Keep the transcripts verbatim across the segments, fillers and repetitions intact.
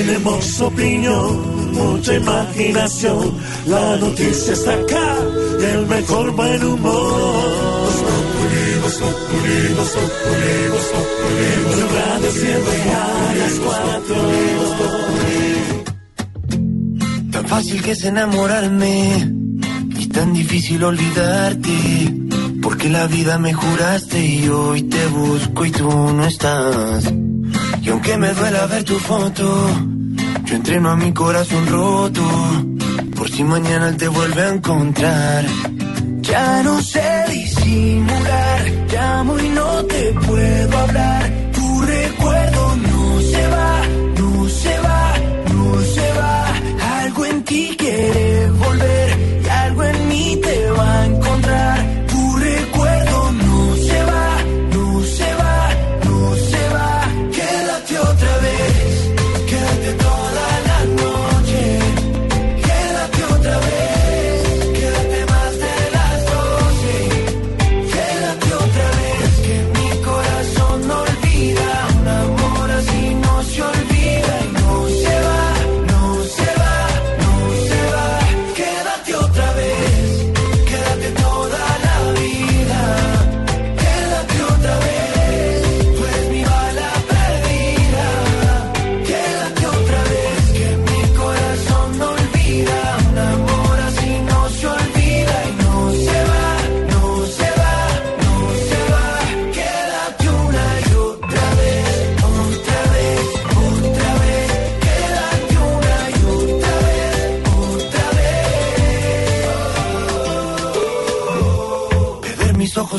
Tenemos opinión, mucha imaginación, la noticia está acá, el mejor buen humor. Tan fácil que es enamorarme y tan difícil olvidarte, porque la vida me juraste y hoy te busco y tú no estás. Y aunque me duela ver tu foto, yo entreno a mi corazón roto, por si mañana te vuelve a encontrar. Ya no sé disimular, llamo y no te puedo hablar. Tu recuerdo no se va, no se va, no se va. Algo en ti quiere volver y algo en mí te va a encontrar. Tu recuerdo no se va.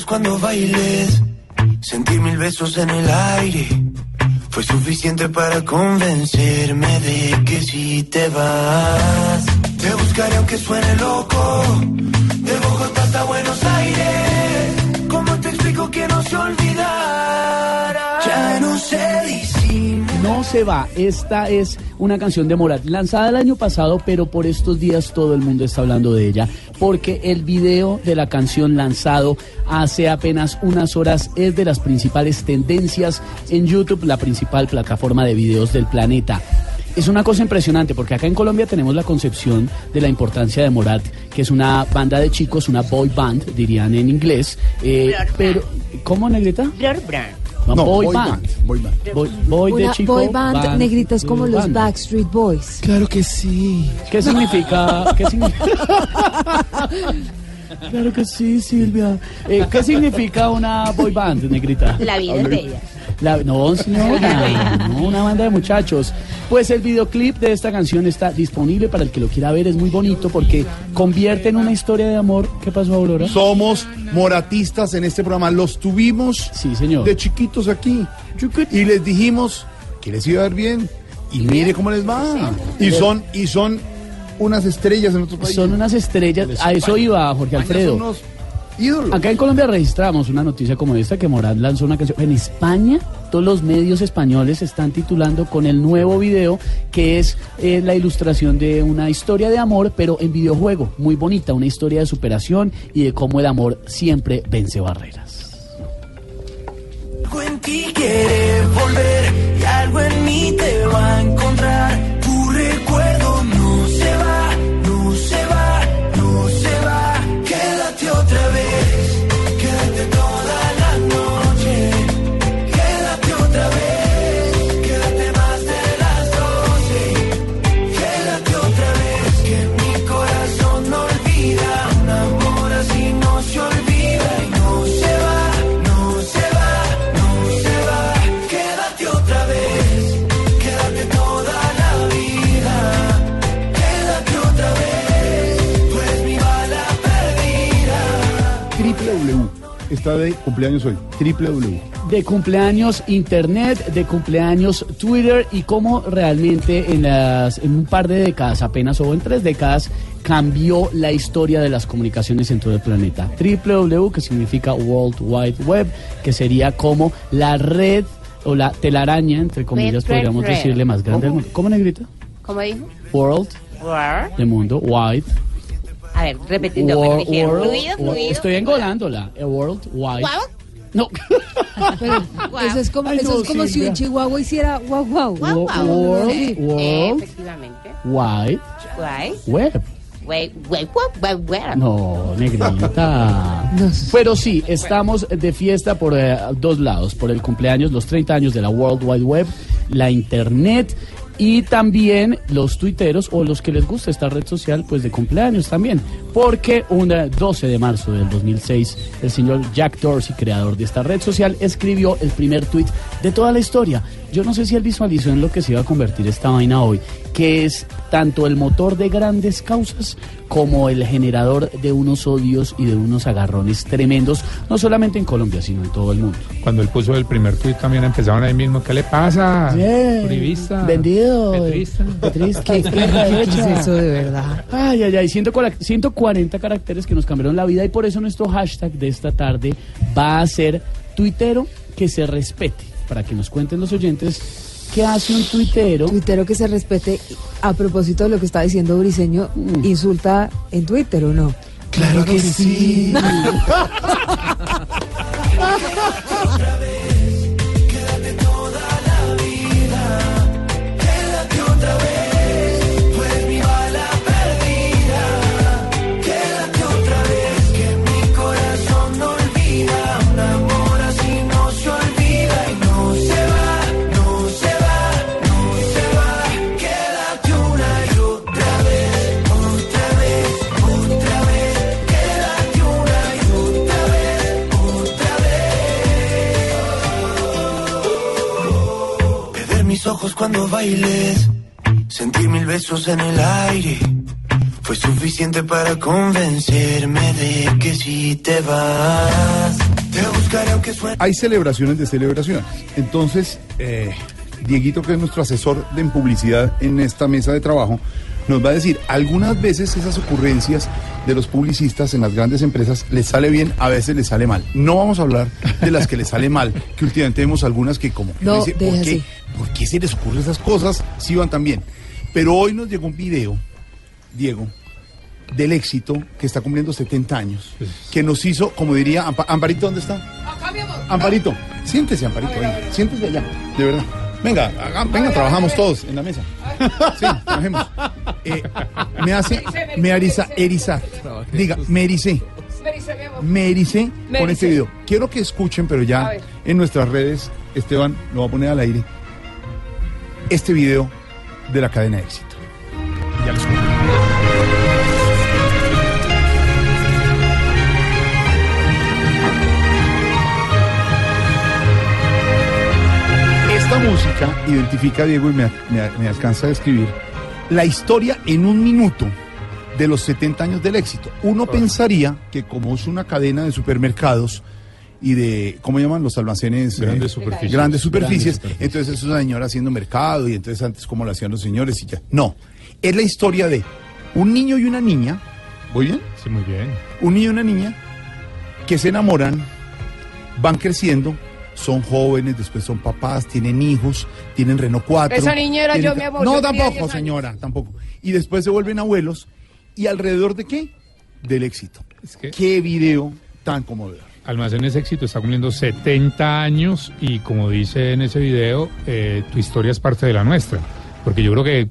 Cuando bailes, sentir mil besos en el aire, fue suficiente para convencerme de que si te vas, te buscaré aunque suene loco, de Bogotá hasta Buenos Aires, ¿cómo te explico que no se olvidará? Ya no sé disimular. No se va, esta es una canción de Morat, lanzada el año pasado, pero por estos días todo el mundo está hablando de ella, porque el video de la canción lanzado hace apenas unas horas es de las principales tendencias en YouTube, la principal plataforma de videos del planeta. Es una cosa impresionante porque acá en Colombia tenemos la concepción de la importancia de Morat, que es una banda de chicos, una boy band, dirían en inglés. Eh, pero ¿Cómo, Negrita? No, no, boy, boy band. band. Boy band. Boy, boy una de chico. Boy band, band negrita, es como los band. Backstreet Boys. Claro que sí. ¿Qué significa? ¿Qué significa? Claro que sí, Silvia. Eh, ¿Qué significa una boy band, Negrita? La vida es bella. La, no, señora, no, una banda de muchachos. Pues el videoclip de esta canción está disponible para el que lo quiera ver. Es muy bonito porque convierte en una historia de amor. ¿Qué pasó, Aurora? Somos moratistas en este programa. Los tuvimos, sí, señor, de chiquitos aquí. Y les dijimos que les iba a ver bien. Y mire cómo les va. Y son... Y son unas estrellas en otro país. Son unas estrellas, a eso iba Jorge Alfredo. Son unos ídolos. Acá en Colombia registramos una noticia como esta, que Morat lanzó una canción. En España, todos los medios españoles están titulando con el nuevo video, que es eh, la ilustración de una historia de amor, pero en videojuego, muy bonita, una historia de superación y de cómo el amor siempre vence barreras. Algo en ti quiere volver y algo en mí te va a encontrar. Tu recuerdo no se va. Otra vez, quédate toda la noche, quédate otra vez, quédate más de las doce, quédate otra vez, que mi corazón no olvida, un amor así no se olvida, y no se va, no se va, no se va, quédate otra vez, quédate toda la noche. Triple W. Está de cumpleaños hoy. Triple W. De cumpleaños Internet, de cumpleaños Twitter y cómo realmente en, las, en un par de décadas, apenas o en tres décadas, cambió la historia de las comunicaciones en todo el planeta. Triple W, que significa World Wide Web, que sería como la red o la telaraña, entre comillas, red, podríamos red, decirle, más grande del mundo. ¿Cómo, negrita? ¿Cómo dijo? World. World. De mundo. Wide. A ver, repetiendo. World, me world, fluido, fluido. Estoy engolándola. World Wide. ¿Guau? No. Pero, wow. Eso es como, Ay, eso no, es como sí, si un chihuahua hiciera guau guau. Guau guau. World, sí. World, efectivamente. Wide. Wide. Web. Web, web, web, web. No, negrita. No sé. Pero sí, estamos de fiesta por eh, dos lados. Por el cumpleaños, los treinta años de la World Wide Web, la Internet. Y también los tuiteros o los que les gusta esta red social, pues de cumpleaños también. Porque un doce de marzo del dos mil seis, el señor Jack Dorsey, creador de esta red social, escribió el primer tuit de toda la historia. Yo no sé si él visualizó en lo que se iba a convertir esta vaina hoy, que es tanto el motor de grandes causas como el generador de unos odios y de unos agarrones tremendos, no solamente en Colombia, sino en todo el mundo. Cuando él puso el primer tuit también empezaron ahí mismo, ¿qué le pasa? Yeah. Uribista. Vendido. Petrista. Petrista. ¿Qué, qué, qué es eso de verdad? Ay, ay, ay, ciento cuarenta caracteres que nos cambiaron la vida y por eso nuestro hashtag de esta tarde va a ser tuitero que se respete, para que nos cuenten los oyentes. ¿Qué hace un tuitero? Tuitero que se respete. A propósito de lo que está diciendo Briseño, mm. ¿insulta en Twitter o no? ¡Claro que sí! Ojos cuando bailes, sentir mil besos en el aire, fue suficiente para convencerme de que si te vas, te buscaré aunque suene. Hay celebraciones de celebraciones, entonces eh, Dieguito, que es nuestro asesor en publicidad en esta mesa de trabajo, nos va a decir, algunas veces esas ocurrencias de los publicistas en las grandes empresas les sale bien, a veces les sale mal. No vamos a hablar de las que les sale mal, que últimamente vemos algunas que como que no, dice, ¿por qué, así. ¿por qué se les ocurren esas cosas si van tan bien? Pero hoy nos llegó un video, Diego, del éxito que está cumpliendo setenta años, que nos hizo, como diría, Ampa, Amparito, ¿dónde está? Acá, mi amor. Amparito, siéntese, Amparito, venga, siéntese allá, de verdad. Venga, haga, venga, trabajamos todos en la mesa. Sí, trabajemos. Eh, me hace, me eriza, erizar. Diga, me ericé. Me ericé con este video. Quiero que escuchen, pero ya en nuestras redes, Esteban lo va a poner al aire, este video de la cadena de éxito. Ya lo escucho. Esta música identifica, Diego, y me, me, me alcanza a describir la historia en un minuto de los setenta años del éxito. Uno claro. pensaría que como es una cadena de supermercados y de, ¿cómo llaman? Los almacenes. Grandes eh, superficies. Grandes superficies. Grandes superficies. Entonces es una señora haciendo mercado y entonces antes como lo hacían los señores y ya. No, es la historia de un niño y una niña. ¿Voy bien? Sí, muy bien. Un niño y una niña que se enamoran, van creciendo. Son jóvenes, después son papás, tienen hijos, tienen Renault cuatro. Esa niña era tienen... yo, mi amor. No, tampoco, señora, tampoco. Y después se vuelven abuelos. ¿Y alrededor de qué? Del éxito. Es que... Qué video tan conmovedor. Almacenes Éxito está cumpliendo setenta años y como dice en ese video, eh, tu historia es parte de la nuestra. Porque yo creo que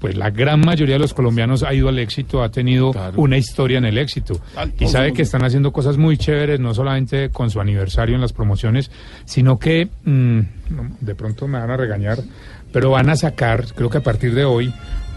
pues la gran mayoría de los colombianos ha ido al éxito, ha tenido claro. una historia en el éxito. Claro. Y sabe que están haciendo cosas muy chéveres, no solamente con su aniversario en las promociones, sino que, mmm, de pronto me van a regañar, pero van a sacar, creo que a partir de hoy,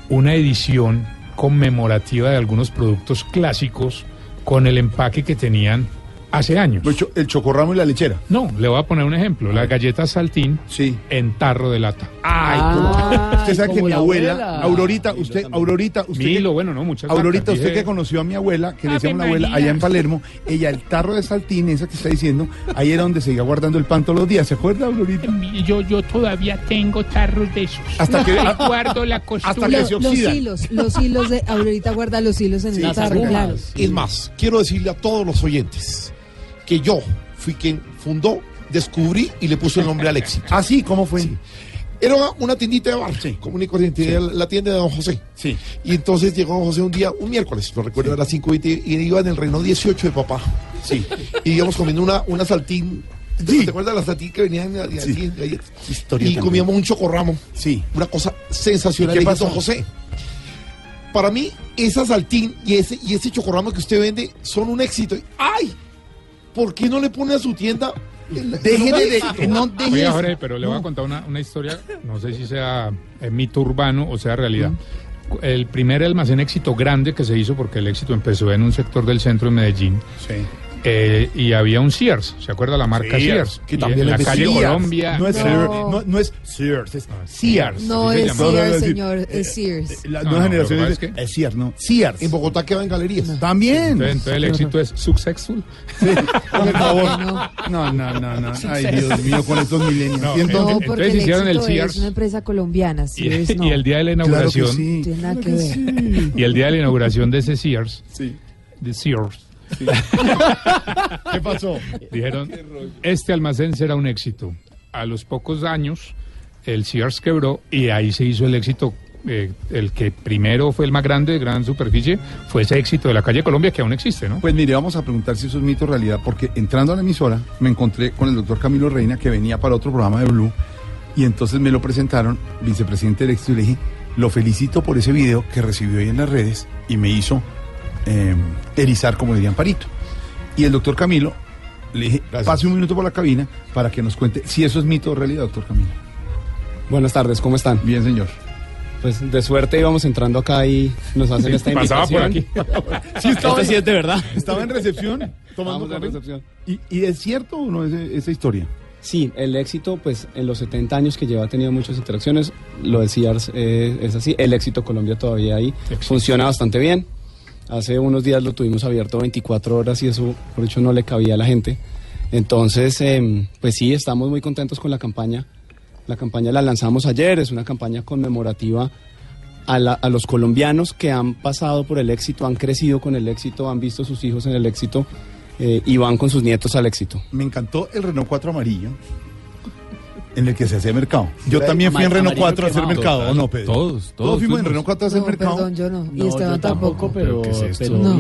una edición conmemorativa de algunos productos clásicos con el empaque que tenían hace años. ¿El chocorramo y la lechera? No, le voy a poner un ejemplo. Las galletas Saltín, sí, en tarro de lata. Ay, ah, usted sabe que mi abuela, abuela, Aurorita, usted, Aurorita, usted, Milo, que, bueno, no, muchas Aurorita, usted dije... que conoció a mi abuela, que le decíamos la abuela allá en Palermo, ella el tarro de Saltín, esa que está diciendo, ahí era donde seguía guardando el pan todos los días, ¿se acuerda, Aurorita? Yo, yo todavía tengo tarros de esos. Hasta que guardo la costura. Hasta que se oxida. Los hilos, los hilos de Aurorita guarda los hilos en sí, el tarro. Claro. Es más, quiero decirle a todos los oyentes que yo fui quien fundó, descubrí y le puso el nombre al éxito. ¿Ah, sí? ¿Cómo fue? Sí. Era una tiendita de bar, sí, común y corriente, sí, la tienda de don José. Sí. Y entonces llegó don José un día, un miércoles, lo recuerdo, sí, a las cinco y veinte, y iba en el Renault dieciocho de papá. Sí. Y íbamos comiendo una, una saltín. Sí. ¿Te acuerdas de la saltín que venían de sí, aquí, galletas? Historia y también. Comíamos un chocorramo. Sí. Una cosa sensacional. ¿Y qué pasó, don José? Para mí, esa saltín y ese, y ese chocorramo que usted vende son un éxito. ¡Ay! ¿Por qué no le pone a su tienda? Deje de... No, deje. Oiga, Jorge, pero le voy a contar una, una historia, no sé si sea mito urbano o sea realidad. Mm. El primer almacén éxito grande que se hizo, porque el éxito empezó en un sector del centro de Medellín. Sí. Eh, y había un Sears, ¿se acuerda la marca Sears? Sears que también en la calle Sears. Colombia. No es, no. Sears, no, no es Sears, es Sears. No es Sears, no, no, no, señor, es Sears. La nueva generación es, que... es Sears, ¿no? Sears. En Bogotá queda en galerías. No. También. Entonces, entonces el éxito es successful. Sí, por favor. No, no, no, no. Ay, Dios mío, con estos milenios. No, no, porque entonces el hicieron el Sears. Es una empresa colombiana, Sears, y, no. y el día de la inauguración. Claro que sí. Tiene nada que ver. Y el día de la inauguración de ese Sears. Sí. De Sears. Sí. ¿Qué pasó? Dijeron, este almacén será un éxito. A los pocos años el Sears quebró y ahí se hizo el éxito, eh, el que primero fue el más grande de gran superficie, fue ese éxito de la calle Colombia que aún existe, ¿no? Pues mire, vamos a preguntar si eso es mito o realidad, porque entrando a la emisora me encontré con el doctor Camilo Reina, que venía para otro programa de Blue, y entonces me lo presentaron, vicepresidente del éxito, y le dije, lo felicito por ese video que recibió hoy en las redes y me hizo... Eh, erizar, como dirían, parito. Y el doctor Camilo, le dije, gracias, pase un minuto por la cabina para que nos cuente si eso es mito o realidad, doctor Camilo. Buenas tardes, ¿cómo están? Bien, señor. Pues de suerte íbamos entrando acá y nos hacen esta invitación. Pasaba por aquí. Sí, estaba, sí, es de verdad. Estaba en recepción, tomando la recepción. ¿Y, ¿Y es cierto o no es, esa historia? Sí, el éxito, pues en los setenta años que lleva ha tenido muchas interacciones, lo del Sears eh, es así, el éxito Colombia todavía ahí existe. Funciona bastante bien. Hace unos días lo tuvimos abierto veinticuatro horas y eso, por hecho, no le cabía a la gente. Entonces, eh, pues sí, estamos muy contentos con la campaña. La campaña la lanzamos ayer, es una campaña conmemorativa a, la, a los colombianos que han pasado por el éxito, han crecido con el éxito, han visto sus hijos en el éxito eh, y van con sus nietos al éxito. Me encantó el Renault cuatro amarillo en el que se hace mercado. Yo también fui en Renault cuatro a hacer mercado, ¿o no, Pedro? Todos, todos fuimos en Renault cuatro a hacer mercado. Perdón, yo no. Y Esteban tampoco, pero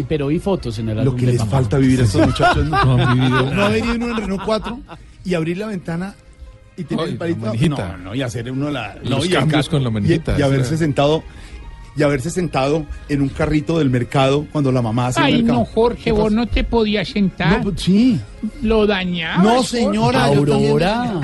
pero vi fotos en el álbum. Lo que les falta vivir a estos muchachos. No han vivido. No haber ido uno en Renault cuatro y abrir la ventana y tener el palito. No, no, y hacer uno la... Los cambios con la manijita. Y haberse sentado... y haberse sentado en un carrito del mercado cuando la mamá hace ay, el mercado. Ay, no, Jorge, vos no te podías sentar. No, sí. Lo dañabas. No, señora. Aurora.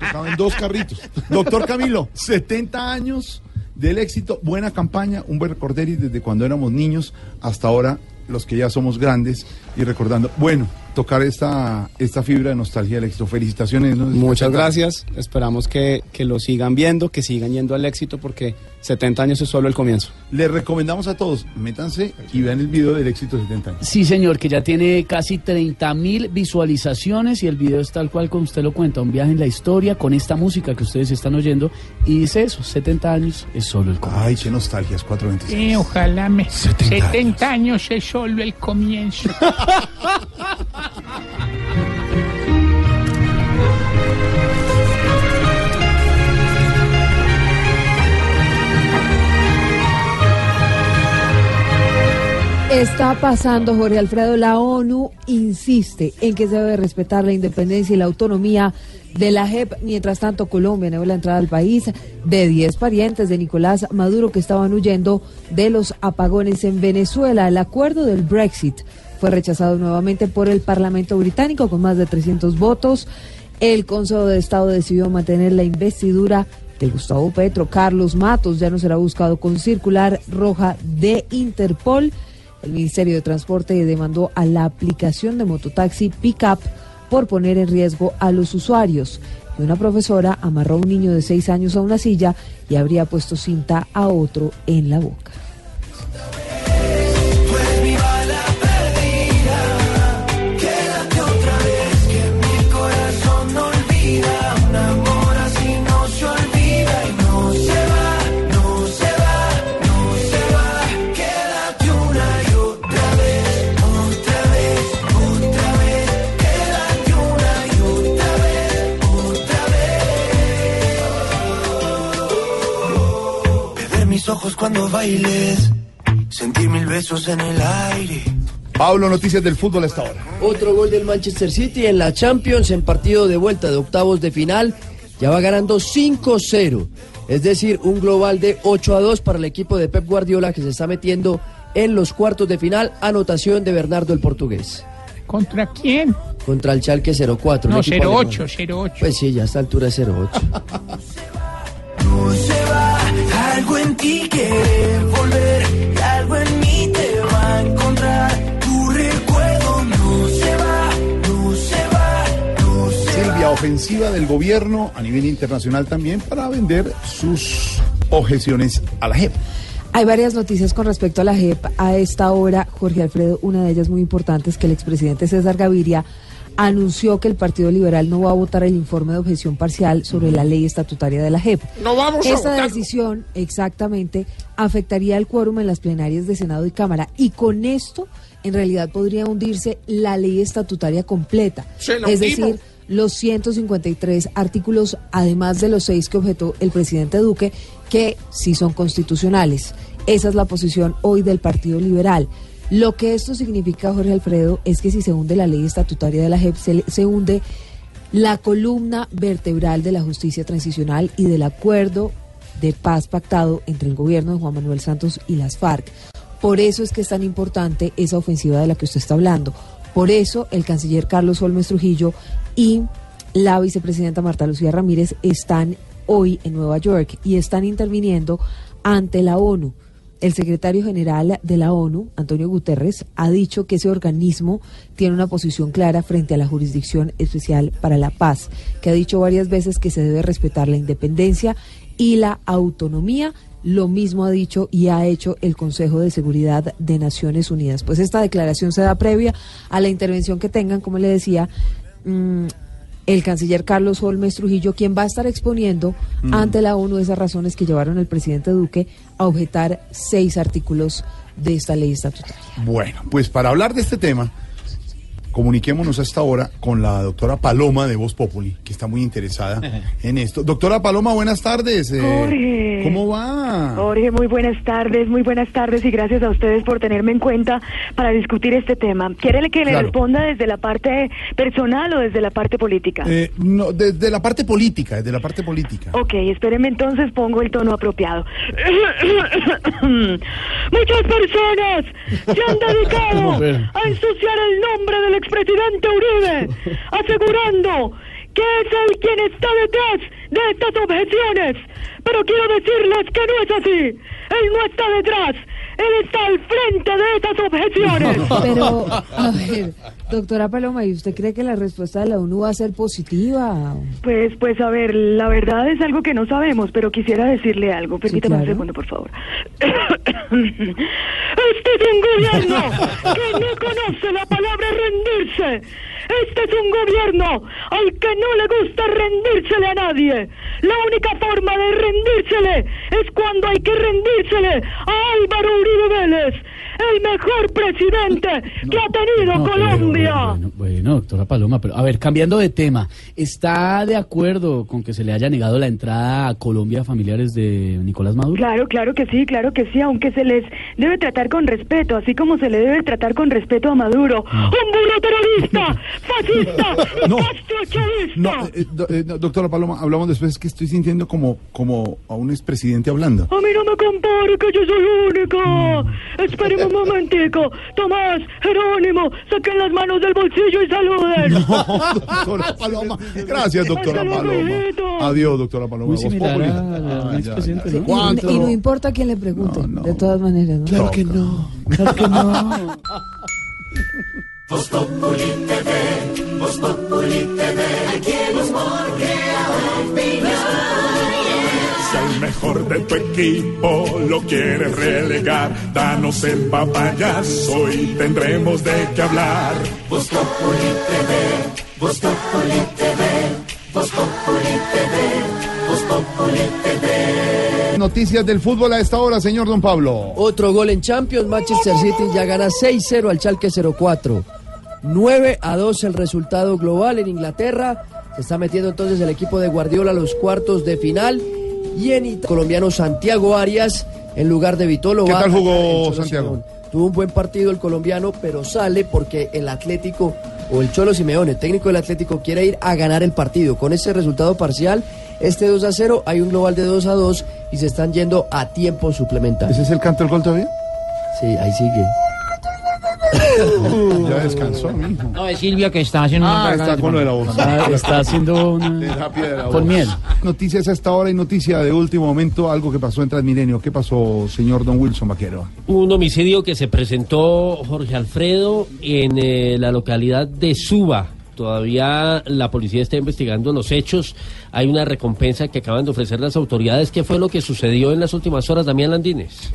Estaban dos carritos. Doctor Camilo, setenta años del éxito, buena campaña, un buen recorder, y desde cuando éramos niños hasta ahora, los que ya somos grandes, y recordando, bueno, tocar esta, esta fibra de nostalgia del éxito. Felicitaciones. ¿No? Muchas gracias. Esperamos que, que lo sigan viendo, que sigan yendo al éxito, porque setenta años es solo el comienzo. Les recomendamos a todos, métanse y vean el video del éxito de setenta años. Sí, señor, que ya tiene casi treinta mil visualizaciones y el video es tal cual como usted lo cuenta, un viaje en la historia con esta música que ustedes están oyendo, y dice eso, setenta años es solo el comienzo. Ay, qué nostalgia, es cuatro veintiséis. Eh, ojalá me... setenta años es solo el comienzo. Está pasando, Jorge Alfredo. La ONU insiste en que se debe respetar la independencia y la autonomía de la J E P. Mientras tanto, Colombia negó la entrada al país de diez parientes de Nicolás Maduro que estaban huyendo de los apagones en Venezuela. El acuerdo del Brexit fue rechazado nuevamente por el Parlamento británico con más de trescientos votos. El Consejo de Estado decidió mantener la investidura del Gustavo Petro. Carlos Matos ya no será buscado con circular roja de Interpol. El Ministerio de Transporte demandó a la aplicación de mototaxi Pickup por poner en riesgo a los usuarios. Y una profesora amarró a un niño de seis años a una silla y habría puesto cinta a otro en la boca. Ojos cuando bailes, sentir mil besos en el aire. Pablo, noticias del fútbol hasta ahora. Otro gol del Manchester City en la Champions en partido de vuelta de octavos de final. Ya va ganando cinco cero, es decir, un global de ocho a dos para el equipo de Pep Guardiola, que se está metiendo en los cuartos de final. Anotación de Bernardo el portugués. ¿Contra quién? Contra el Schalke cero cuatro. No, cero ocho. Pues sí, ya a esta altura es cero ocho. No se va. Algo en ti quiere volver, y algo en mí te va a encontrar. Tu recuerdo no se va, no se va, no se va. Silvia, ofensiva del gobierno a nivel internacional también para vender sus objeciones a la J E P. Hay varias noticias con respecto a la J E P a esta hora, Jorge Alfredo. Una de ellas muy importante es que el expresidente César Gaviria anunció que el Partido Liberal no va a votar el informe de objeción parcial sobre la ley estatutaria de la J E P. No vamos a votar. Esta decisión, exactamente, afectaría el quórum en las plenarias de Senado y Cámara. Y con esto, en realidad, podría hundirse la ley estatutaria completa. Es decir, los ciento cincuenta y tres artículos, además de los seis que objetó el presidente Duque, que sí son constitucionales. Esa es la posición hoy del Partido Liberal. Lo que esto significa, Jorge Alfredo, es que si se hunde la ley estatutaria de la J E P, se, se hunde la columna vertebral de la justicia transicional y del acuerdo de paz pactado entre el gobierno de Juan Manuel Santos y las FARC. Por eso es que es tan importante esa ofensiva de la que usted está hablando. Por eso el canciller Carlos Holmes Trujillo y la vicepresidenta Marta Lucía Ramírez están hoy en Nueva York y están interviniendo ante la ONU. El secretario general de la ONU, Antonio Guterres, ha dicho que ese organismo tiene una posición clara frente a la Jurisdicción Especial para la Paz, que ha dicho varias veces que se debe respetar la independencia y la autonomía. Lo mismo ha dicho y ha hecho el Consejo de Seguridad de Naciones Unidas. Pues esta declaración se da previa a la intervención que tengan, como le decía, mmm, el canciller Carlos Holmes Trujillo, quien va a estar exponiendo mm. ante la ONU esas razones que llevaron al presidente Duque a objetar seis artículos de esta ley estatutaria. Bueno, pues para hablar de este tema, comuniquémonos hasta ahora con la doctora Paloma de Voz Populi, que está muy interesada en esto. Doctora Paloma, buenas tardes. Eh, Jorge. ¿Cómo va? Jorge, muy buenas tardes, muy buenas tardes y gracias a ustedes por tenerme en cuenta para discutir este tema. ¿Quiere que le claro. responda desde la parte personal o desde la parte política? Eh, no, desde la parte política, desde la parte política. Ok, espérenme entonces, pongo el tono apropiado. Muchas personas se han dedicado a ensuciar el nombre del expresidente Uribe, asegurando que es él quien está detrás de estas objeciones, pero quiero decirles que no es así. Él no está detrás, él está al frente de estas objeciones. Pero, a ver, doctora Paloma, ¿y usted cree que la respuesta de la ONU va a ser positiva? Pues, pues, a ver, la verdad es algo que no sabemos, pero quisiera decirle algo. Permítame sí, claro. un segundo, por favor. Este es un gobierno que no conoce la palabra rendirse. Este es un gobierno al que no le gusta rendírsele a nadie. La única forma de rendírsele es cuando hay que rendírsele a Álvaro Uribe Vélez, el mejor presidente no, que ha tenido no, Colombia. Pero, bueno, bueno, doctora Paloma, pero a ver, cambiando de tema, ¿está de acuerdo con que se le haya negado la entrada a Colombia a familiares de Nicolás Maduro? Claro, claro que sí, claro que sí, aunque se les debe tratar con respeto, así como se le debe tratar con respeto a Maduro. No. ¡Un burro terrorista! ¡Fascista! No, no, eh, do, eh, doctora Paloma, hablamos después, que estoy sintiendo como, como a un expresidente hablando. A mí no me comparo, que yo soy único. Esperemos un momentico. Tomás, Jerónimo, saquen las manos del bolsillo y saluden. No, doctora Paloma. Gracias, doctora Paloma. Adiós, doctora Paloma. Y no importa quién le pregunte, no, no. de todas maneras. ¿No? Claro que no, claro que no. Voz Populi T V, Voz Populi T V, aquí el humor crea opinión. Si al mejor de tu equipo lo quieres relegar, danos el papayazo y tendremos de qué hablar. Voz Populi T V, Voz Populi T V, Voz Populi T V, Voz Populi T V. Noticias del fútbol a esta hora, señor Don Pablo. Otro gol en Champions, Manchester City ya gana seis cero al Schalke cero cuatro. nueve a dos el resultado global en Inglaterra. Se está metiendo entonces el equipo de Guardiola a los cuartos de final. Y en Italia, colombiano Santiago Arias en lugar de Vitolo. ¿Qué tal jugó Santiago? Simón. Tuvo un buen partido el colombiano, pero sale porque el Atlético o el Cholo Simeone, el técnico del Atlético, quiere ir a ganar el partido. Con ese resultado parcial, este dos a cero, hay un global de dos a dos y se están yendo a tiempo suplementario. ¿Ese es el canto del gol todavía? Sí, ahí sigue. Ya descansó, mijo. No, es Silvia que está haciendo ah, una está con lo de la voz. Está, está haciendo una terapia de la voz. Con miel. Noticias a esta hora y noticia de último momento, algo que pasó en Transmilenio. ¿Qué pasó, señor Don Wilson Vaquero? Un homicidio que se presentó, Jorge Alfredo, en eh, la localidad de Suba. Todavía la policía está investigando los hechos. Hay una recompensa que acaban de ofrecer las autoridades. ¿Qué fue lo que sucedió en las últimas horas, Damián Landines?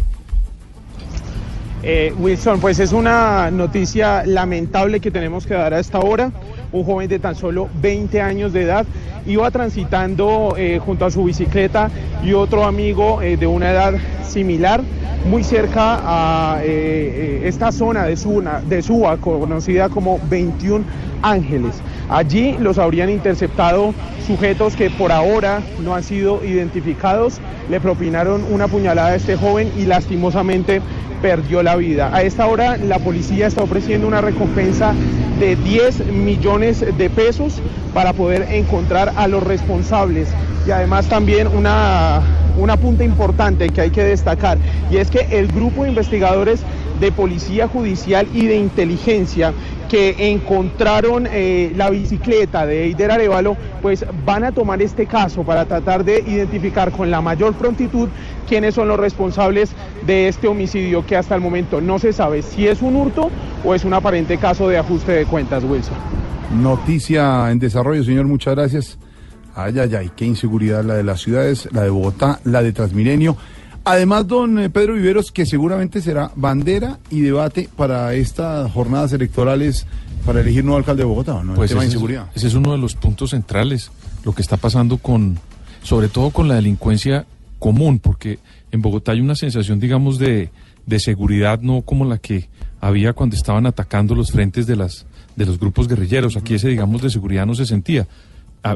Eh, Wilson, pues es una noticia lamentable que tenemos que dar a esta hora. Un joven de tan solo veinte años de edad iba transitando eh, junto a su bicicleta y otro amigo eh, de una edad similar, muy cerca a eh, esta zona de Suba, de Suba, conocida como veintiún Ángeles. Allí los habrían interceptado sujetos que por ahora no han sido identificados. Le propinaron una puñalada a este joven y lastimosamente perdió la vida. A esta hora la policía está ofreciendo una recompensa de diez millones de pesos para poder encontrar a los responsables. Y además también una, una punta importante que hay que destacar, y es que el grupo de investigadores de policía judicial y de inteligencia que encontraron eh, la bicicleta de Eider Arevalo, pues van a tomar este caso para tratar de identificar con la mayor prontitud quiénes son los responsables de este homicidio que hasta el momento no se sabe si es un hurto o es un aparente caso de ajuste de cuentas, Wilson. Noticia en desarrollo, señor, muchas gracias. Ay, ay, ay, qué inseguridad la de las ciudades, la de Bogotá, la de Transmilenio. Además, don Pedro Viveros, que seguramente será bandera y debate para estas jornadas electorales para elegir nuevo alcalde de Bogotá, ¿no? Pues el tema de inseguridad. Ese es uno de los puntos centrales, lo que está pasando con, sobre todo con la delincuencia común, porque en Bogotá hay una sensación, digamos, de, de seguridad, no como la que había cuando estaban atacando los frentes de, las, de los grupos guerrilleros. Aquí ese, digamos, de seguridad no se sentía.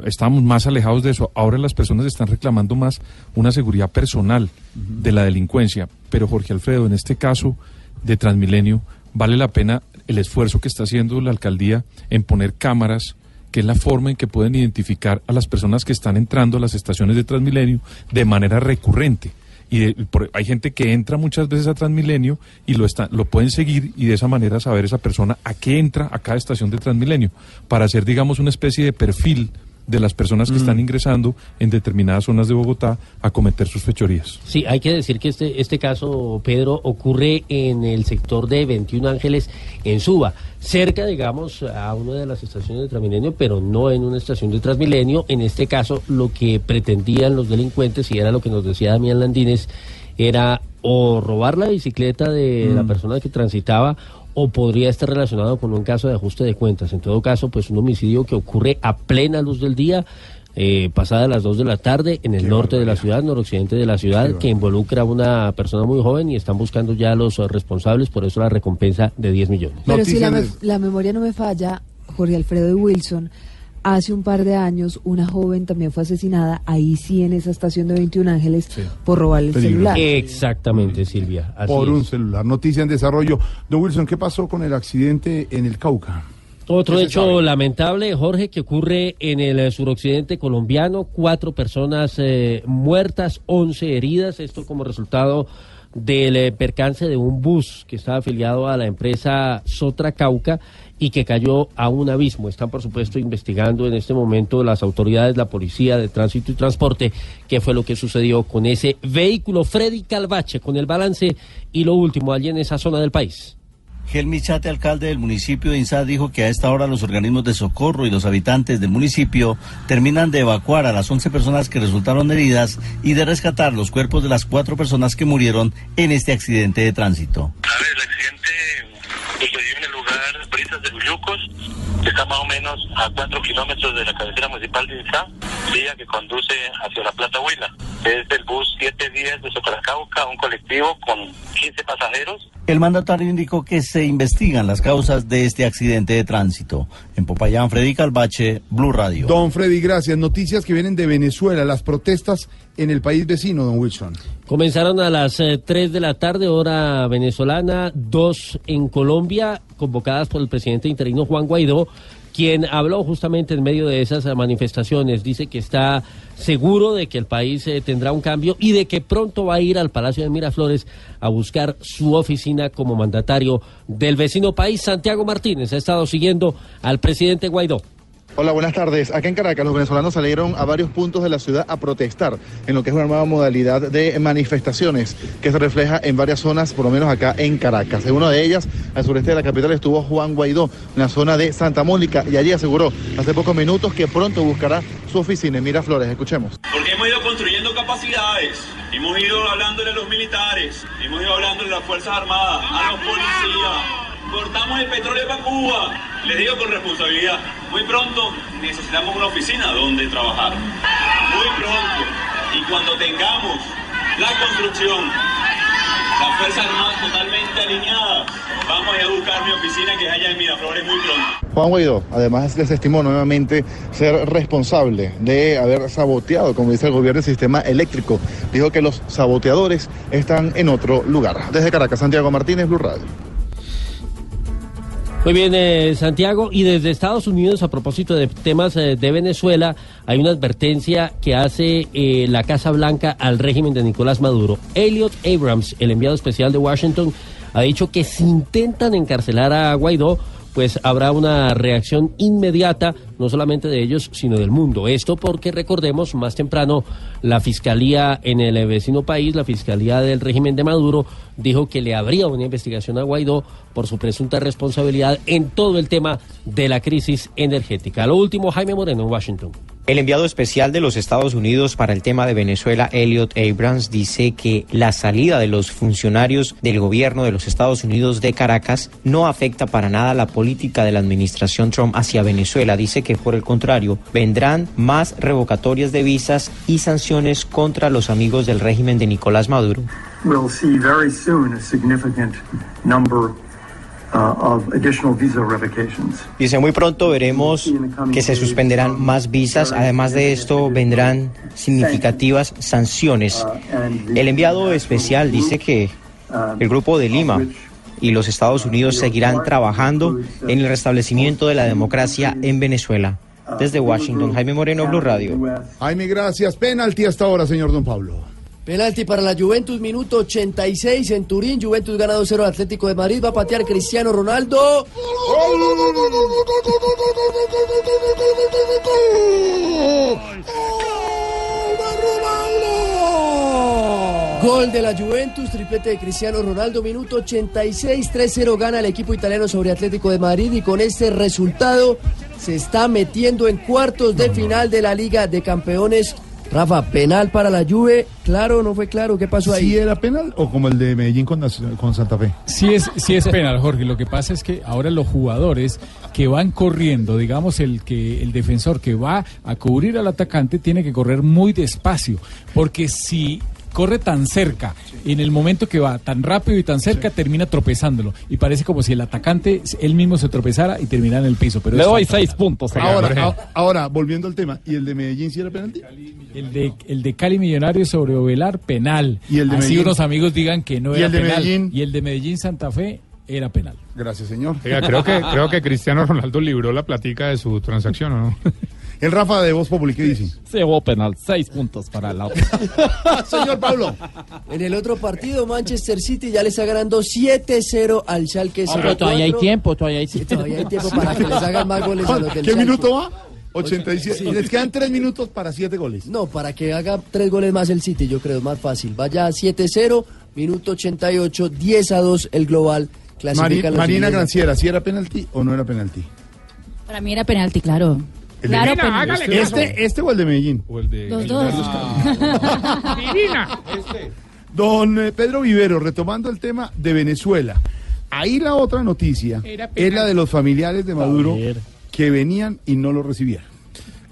Estábamos más alejados de eso. Ahora las personas están reclamando más una seguridad personal de la delincuencia. Pero Jorge Alfredo, en este caso de Transmilenio, vale la pena el esfuerzo que está haciendo la alcaldía en poner cámaras, que es la forma en que pueden identificar a las personas que están entrando a las estaciones de Transmilenio de manera recurrente. Y de, por, hay gente que entra muchas veces a Transmilenio y lo está, lo pueden seguir y de esa manera saber esa persona a qué entra a cada estación de Transmilenio para hacer, digamos, una especie de perfil de las personas que mm. están ingresando en determinadas zonas de Bogotá a cometer sus fechorías. Sí, hay que decir que este, este caso, Pedro, ocurre en el sector de veintiún Ángeles, en Suba, cerca, digamos, a una de las estaciones de Transmilenio, pero no en una estación de Transmilenio. En este caso, lo que pretendían los delincuentes, y era lo que nos decía Damián Landines, era o robar la bicicleta de mm. la persona que transitaba, o podría estar relacionado con un caso de ajuste de cuentas. En todo caso, pues un homicidio que ocurre a plena luz del día, eh, pasada las dos de la tarde, en el Qué norte barbaridad. de la ciudad, noroccidente de la ciudad, Qué que barbaridad. involucra a una persona muy joven y están buscando ya los responsables, por eso la recompensa de diez millones. Pero Noticias. si la, me- la memoria no me falla, Jorge Alfredo y Wilson, hace un par de años una joven también fue asesinada, ahí sí en esa estación de veintiún Ángeles, sí. por robarle el Peligro. celular. Exactamente, Silvia. Así por un es. celular. Noticia en desarrollo. Don Wilson, ¿qué pasó con el accidente en el Cauca? Otro hecho sabe? lamentable, Jorge, que ocurre en el suroccidente colombiano. Cuatro personas eh, muertas, once heridas. Esto como resultado del eh, percance de un bus que estaba afiliado a la empresa Sotra Cauca y que cayó a un abismo. Están, por supuesto, investigando en este momento las autoridades, la policía de tránsito y transporte, qué fue lo que sucedió con ese vehículo. Freddy Calvache, con el balance y lo último allí en esa zona del país. Helmi Chate, alcalde del municipio de Insá, dijo que a esta hora los organismos de socorro y los habitantes del municipio terminan de evacuar a las once personas que resultaron heridas y de rescatar los cuerpos de las cuatro personas que murieron en este accidente de tránsito. A ver, el accidente sucedió en el lugar Brisas de Luyucos, que está más o menos a cuatro kilómetros de la cabecera municipal de Insá, vía que conduce hacia la Plata Huila. Es el bus siete diez de Socaracauca, un colectivo con quince pasajeros. El mandatario indicó que se investigan las causas de este accidente de tránsito. En Popayán, Freddy Calvache, Blue Radio. Don Freddy, gracias. Noticias que vienen de Venezuela, las protestas en el país vecino, don Wilson. Comenzaron a las eh, tres de la tarde, hora venezolana, dos en Colombia, convocadas por el presidente interino Juan Guaidó, quien habló justamente en medio de esas manifestaciones. Dice que está seguro de que el país eh, tendrá un cambio y de que pronto va a ir al Palacio de Miraflores a buscar su oficina como mandatario del vecino país. Santiago Martínez ha estado siguiendo al presidente Guaidó. Hola, buenas tardes. Acá en Caracas los venezolanos salieron a varios puntos de la ciudad a protestar en lo que es una nueva modalidad de manifestaciones que se refleja en varias zonas, por lo menos acá en Caracas. En una de ellas, al sureste de la capital, estuvo Juan Guaidó, en la zona de Santa Mónica, y allí aseguró hace pocos minutos que pronto buscará su oficina en Miraflores. Escuchemos. Porque hemos ido construyendo capacidades, hemos ido hablándole a los militares, hemos ido hablándole a las Fuerzas Armadas, a los policías. Cortamos el petróleo para Cuba, les digo con responsabilidad, muy pronto necesitamos una oficina donde trabajar, muy pronto, y cuando tengamos la construcción, las Fuerzas Armadas totalmente alineadas, vamos a ir a buscar mi oficina que es allá en Miraflores muy pronto. Juan Guaidó, además, les estimó nuevamente ser responsable de haber saboteado, como dice el gobierno, el sistema eléctrico. Dijo que los saboteadores están en otro lugar. Desde Caracas, Santiago Martínez, Blue Radio. Muy bien, eh, Santiago, y desde Estados Unidos, a propósito de temas eh, de Venezuela, hay una advertencia que hace eh, la Casa Blanca al régimen de Nicolás Maduro. Elliot Abrams, el enviado especial de Washington, ha dicho que si intentan encarcelar a Guaidó, pues habrá una reacción inmediata, no solamente de ellos, sino del mundo. Esto porque, recordemos, más temprano la Fiscalía en el vecino país, la Fiscalía del régimen de Maduro, dijo que le abría una investigación a Guaidó por su presunta responsabilidad en todo el tema de la crisis energética. Lo último, Jaime Moreno, en Washington. El enviado especial de los Estados Unidos para el tema de Venezuela, Elliot Abrams, dice que la salida de los funcionarios del gobierno de los Estados Unidos de Caracas no afecta para nada la política de la administración Trump hacia Venezuela. Dice que, por el contrario, vendrán más revocatorias de visas y sanciones contra los amigos del régimen de Nicolás Maduro. We'll see very soon a significant number Uh, of additional visa revocations. Dice, muy pronto veremos que se suspenderán más visas. Además de esto, vendrán significativas sanciones. El enviado especial dice que el Grupo de Lima y los Estados Unidos seguirán trabajando en el restablecimiento de la democracia en Venezuela. Desde Washington, Jaime Moreno, Blue Radio. Jaime, gracias. Penalti hasta ahora, señor don Pablo. Penalti para la Juventus, minuto ochenta y seis en Turín. Juventus gana dos cero al Atlético de Madrid. Va a patear Cristiano Ronaldo. Gol de la Juventus, triplete de Cristiano Ronaldo, minuto ochenta y seis, tres cero gana el equipo italiano sobre Atlético de Madrid, y con este resultado se está metiendo en cuartos de final de la Liga de Campeones. Rafa, penal para la Juve, claro, no fue claro, ¿qué pasó ahí? ¿Sí era penal o como el de Medellín con, con Santa Fe? Sí es, sí es penal, Jorge, lo que pasa es que ahora los jugadores que van corriendo, digamos, el que el defensor que va a cubrir al atacante tiene que correr muy despacio, porque si corre tan cerca, en el momento que va tan rápido y tan cerca, sí, termina tropezándolo. Y parece como si el atacante él mismo se tropezara y terminara en el piso. Pero le doy seis puntos. Ahora, ahora, volviendo al tema, ¿y el de Medellín sí era penalti? El de, el de Cali Millonarios sobre Ovelar, penal. ¿Y el de Medellín? Así unos amigos digan que no era penal. Y el de Medellín Santa Fe era penal. Gracias, señor. Oiga, creo que, creo que Cristiano Ronaldo libró la platica de su transacción, ¿o no? El Rafa de Voz Populi, ¿qué dice? Se jugó penal, seis puntos para el otro. Señor Pablo. En el otro partido, Manchester City ya le está ganando siete cero al Schalke cero cuatro. Pero todavía hay tiempo, todavía hay tiempo. Todavía hay tiempo para que les hagan más goles a los del Schalke. ¿Qué minuto va? ochenta y siete. Sí. Les quedan tres minutos para siete goles. No, para que haga tres goles más el City, yo creo, es más fácil. Vaya a siete cero, minuto ochenta y ocho, diez a dos el global. Mari, Marina Granciera, ¿si ¿sí era penalti o no era penalti? Para mí era penalti, claro. Claro, Divina, pero este, este, ¿Este o el de Medellín? O el de... Los dos. Ah. Divina. Este. Don eh, Pedro Vivero, retomando el tema de Venezuela. Ahí la otra noticia es la de los familiares de Maduro que venían y no lo recibían.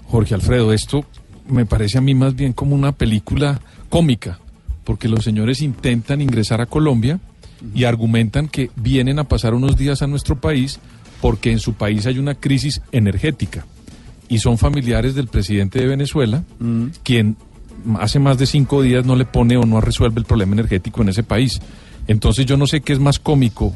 Jorge Alfredo, esto me parece a mí más bien como una película cómica, porque los señores intentan ingresar a Colombia y argumentan que vienen a pasar unos días a nuestro país porque en su país hay una crisis energética. Y son familiares del presidente de Venezuela, mm. quien hace más de cinco días no le pone o no resuelve el problema energético en ese país. Entonces yo no sé qué es más cómico,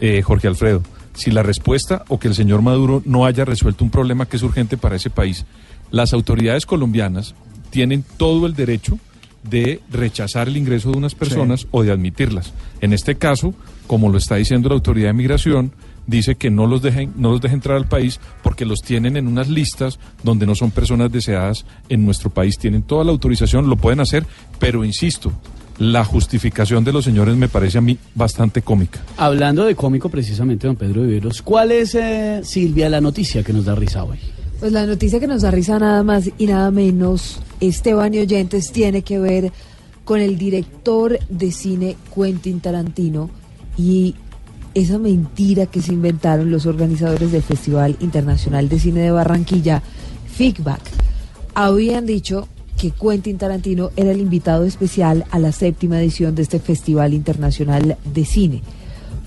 eh, Jorge Alfredo, si la respuesta o que el señor Maduro no haya resuelto un problema que es urgente para ese país. Las autoridades colombianas tienen todo el derecho de rechazar el ingreso de unas personas sí. o de admitirlas. En este caso, como lo está diciendo la autoridad de migración, dice que no los dejen, no los dejen entrar al país porque los tienen en unas listas donde no son personas deseadas en nuestro país. Tienen toda la autorización, lo pueden hacer, pero insisto, la justificación de los señores me parece a mí bastante cómica. Hablando de cómico precisamente, don Pedro Viveros, ¿cuál es, eh, Silvia, la noticia que nos da risa hoy? Pues la noticia que nos da risa nada más y nada menos, Esteban y oyentes, tiene que ver con el director de cine Quentin Tarantino y esa mentira que se inventaron los organizadores del Festival Internacional de Cine de Barranquilla, Feedback. Habían dicho que Quentin Tarantino era el invitado especial a la séptima edición de este Festival Internacional de Cine.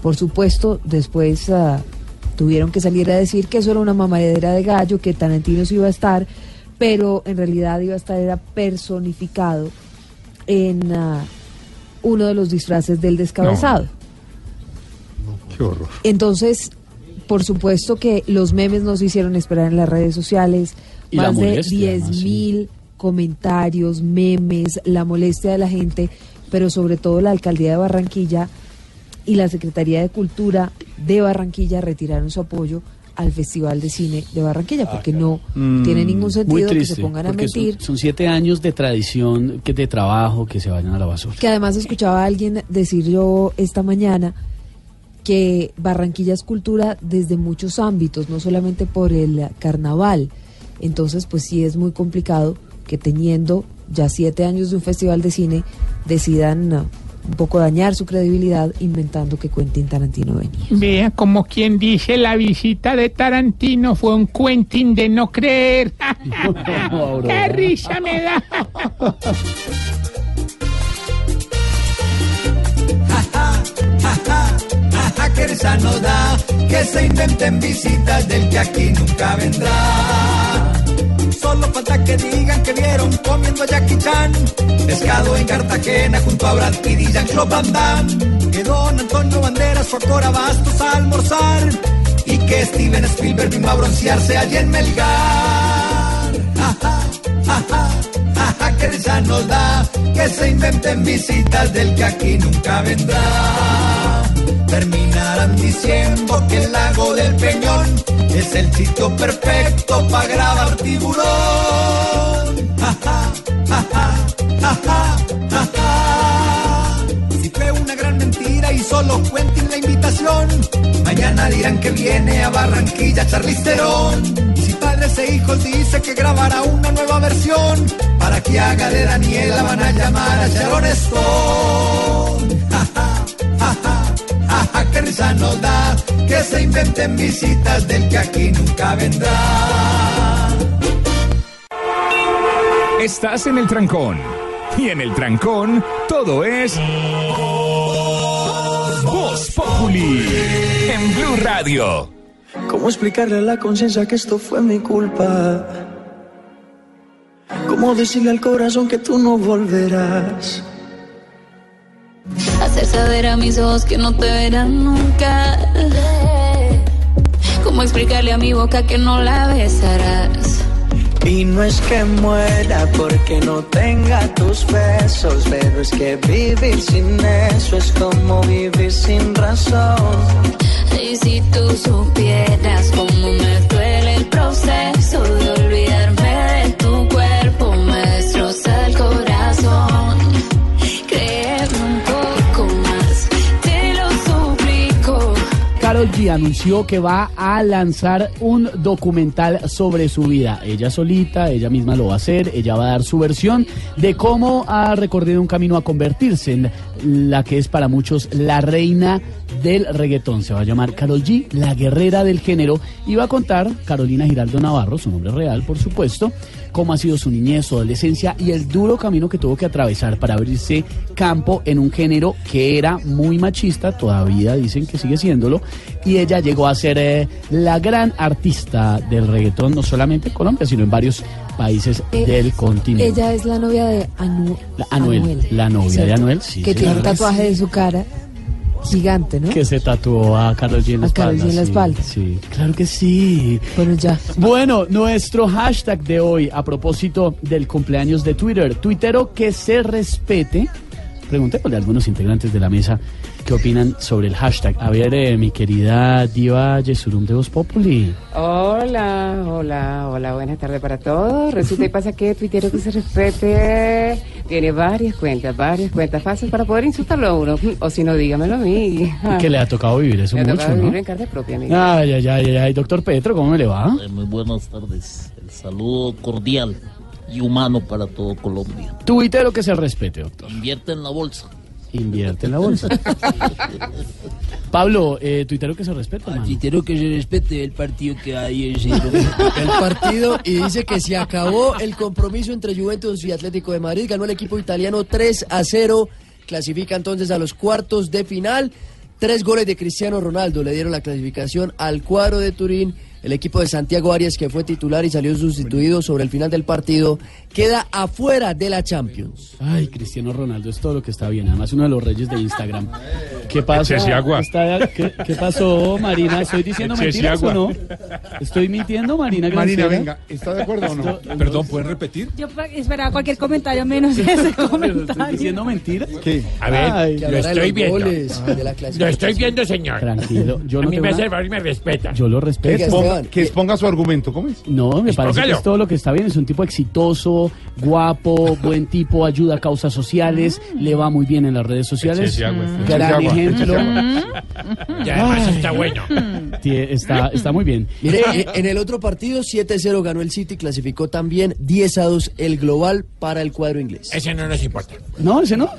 Por supuesto, después uh, tuvieron que salir a decir que eso era una mamadera de gallo, que Tarantino sí iba a estar, pero en realidad iba a estar era personificado en uh, uno de los disfraces del descabezado. No. Qué horror. Entonces, por supuesto que los memes nos hicieron esperar en las redes sociales, y más de diez mil sí. comentarios, memes, la molestia de la gente, pero sobre todo la Alcaldía de Barranquilla y la Secretaría de Cultura de Barranquilla retiraron su apoyo al Festival de Cine de Barranquilla, porque ah, claro. no mm, tiene ningún sentido triste, que se pongan a mentir. Son, son siete años de tradición, que de trabajo, que se vayan a la basura. Que además escuchaba a alguien decir yo esta mañana que Barranquilla es cultura desde muchos ámbitos, no solamente por el carnaval. Entonces, pues sí es muy complicado que teniendo ya siete años de un festival de cine, decidan uh, un poco dañar su credibilidad inventando que Quentin Tarantino venía. Vea, como quien dice, la visita de Tarantino fue un Quentin de no creer. ¡Qué risa me da! Que risa no da, que se inventen visitas del que aquí nunca vendrá. Solo falta que digan que vieron comiendo a Jackie Chan, pescado en Cartagena junto a Brad Pitt y Jean-Claude Van Damme, que don Antonio Banderas fue a Cora Bastos a almorzar, y que Steven Spielberg vino a broncearse allí en Melgar. Ajá, ajá, ajá, que risa no da, que se inventen visitas del que aquí nunca vendrá. Terminarán diciendo que el lago del Peñón es el sitio perfecto para grabar tiburón. Ja, ja, ja, ja, ja, ja, ja. Si fue una gran mentira y solo cuenten la invitación, mañana dirán que viene a Barranquilla Charlize Theron. Si padres e hijos dicen que grabará una nueva versión, para que haga de Daniela van a llamar a Sharon Stone. Ja, ja, ja, ja. Ajá, que risa nos da, que se inventen visitas del que aquí nunca vendrá. Estás en el trancón, y en el trancón todo es Voz Populi, en Blue Radio. ¿Cómo explicarle a la conciencia que esto fue mi culpa? ¿Cómo decirle al corazón que tú no volverás? Hacer saber a mis ojos que no te verán nunca. ¿Cómo explicarle a mi boca que no la besarás? Y no es que muera porque no tenga tus besos, pero es que vivir sin eso es como vivir sin razón. Y si tú supieras cómo me duele el proceso de olvidarme de tu cuerpo, me destroza el corazón. Créeme un poco más, te lo suplico. Karol G anunció que va a lanzar un documental sobre su vida. Ella solita, ella misma lo va a hacer, ella va a dar su versión de cómo ha recorrido un camino a convertirse en la que es para muchos la reina del reggaetón. Se va a llamar Karol G, la guerrera del género, y va a contar Carolina Giraldo Navarro, su nombre real por supuesto, cómo ha sido su niñez, su adolescencia y el duro camino que tuvo que atravesar para abrirse campo en un género que era muy machista, todavía dicen que sigue siéndolo, y ella llegó a ser eh, la gran artista del reggaetón, no solamente en Colombia, sino en varios países eh, del continente. Ella es la novia de Anu- la, Anuel, Anuel, la novia ¿cierto? de Anuel, sí, que tiene un tatuaje de su cara gigante, ¿no? Que se tatuó a Karol G en la espalda. A Karol G en la espalda. Sí, sí, claro que sí. Bueno, ya. Bueno, nuestro hashtag de hoy a propósito del cumpleaños de Twitter. Tuitero que se respete. Preguntémosle a algunos integrantes de la mesa qué opinan sobre el hashtag. A ver, eh, mi querida diva Yesurum de Voz Populi. Hola, hola, hola, buenas tardes para todos. Resulta y pasa que tuitero que se respete tiene varias cuentas, varias cuentas fáciles para poder insultarlo a uno. O si no, dígamelo a mí. Que le ha tocado vivir eso mucho, ¿no? Le ha tocado vivir en carne propia, amigo. Ay, ay, ay, ay, doctor Petro, ¿cómo me le va? Eh, muy buenas tardes. El saludo cordial y humano para todo Colombia. Tuitero que se respete, doctor. Invierte en la bolsa. Invierte en la bolsa. Pablo, eh, tuitero que se respete. Ah, tuitero que se respete el partido que hay en Ciro. El partido, y dice que se acabó el compromiso entre Juventus y Atlético de Madrid. Ganó el equipo italiano tres a cero. Clasifica entonces a los cuartos de final. Tres goles de Cristiano Ronaldo le dieron la clasificación al cuadro de Turín. El equipo de Santiago Arias, que fue titular y salió sustituido sobre el final del partido, queda afuera de la Champions. Ay, Cristiano Ronaldo es todo lo que está bien. Además, uno de los reyes de Instagram. ¿Qué pasa? ¿Qué, qué pasó, Marina? ¿Estoy diciendo mentiras o no? ¿Estoy mintiendo, Marina? Marina, venga. ¿Está de acuerdo o no? Perdón, ¿puedes repetir? Yo esperaba cualquier comentario menos ese comentario. ¿Estoy diciendo mentiras? ¿Qué? A ver, ay, lo estoy viendo. De la lo estoy viendo, señor. Tranquilo. Yo no a mí me hace el favor y me respeta. Yo lo respeto. Oiga, que exponga su argumento, ¿cómo es? No, me parece que es todo lo que está bien. Es un tipo exitoso, guapo, buen tipo, ayuda a causas sociales, le va muy bien en las redes sociales. Gran ejemplo. Y además está bueno. Está, está muy bien. Mire, en el otro partido, siete a cero ganó el City, clasificó también diez a dos el global para el cuadro inglés. Ese no nos importa. No, ese no.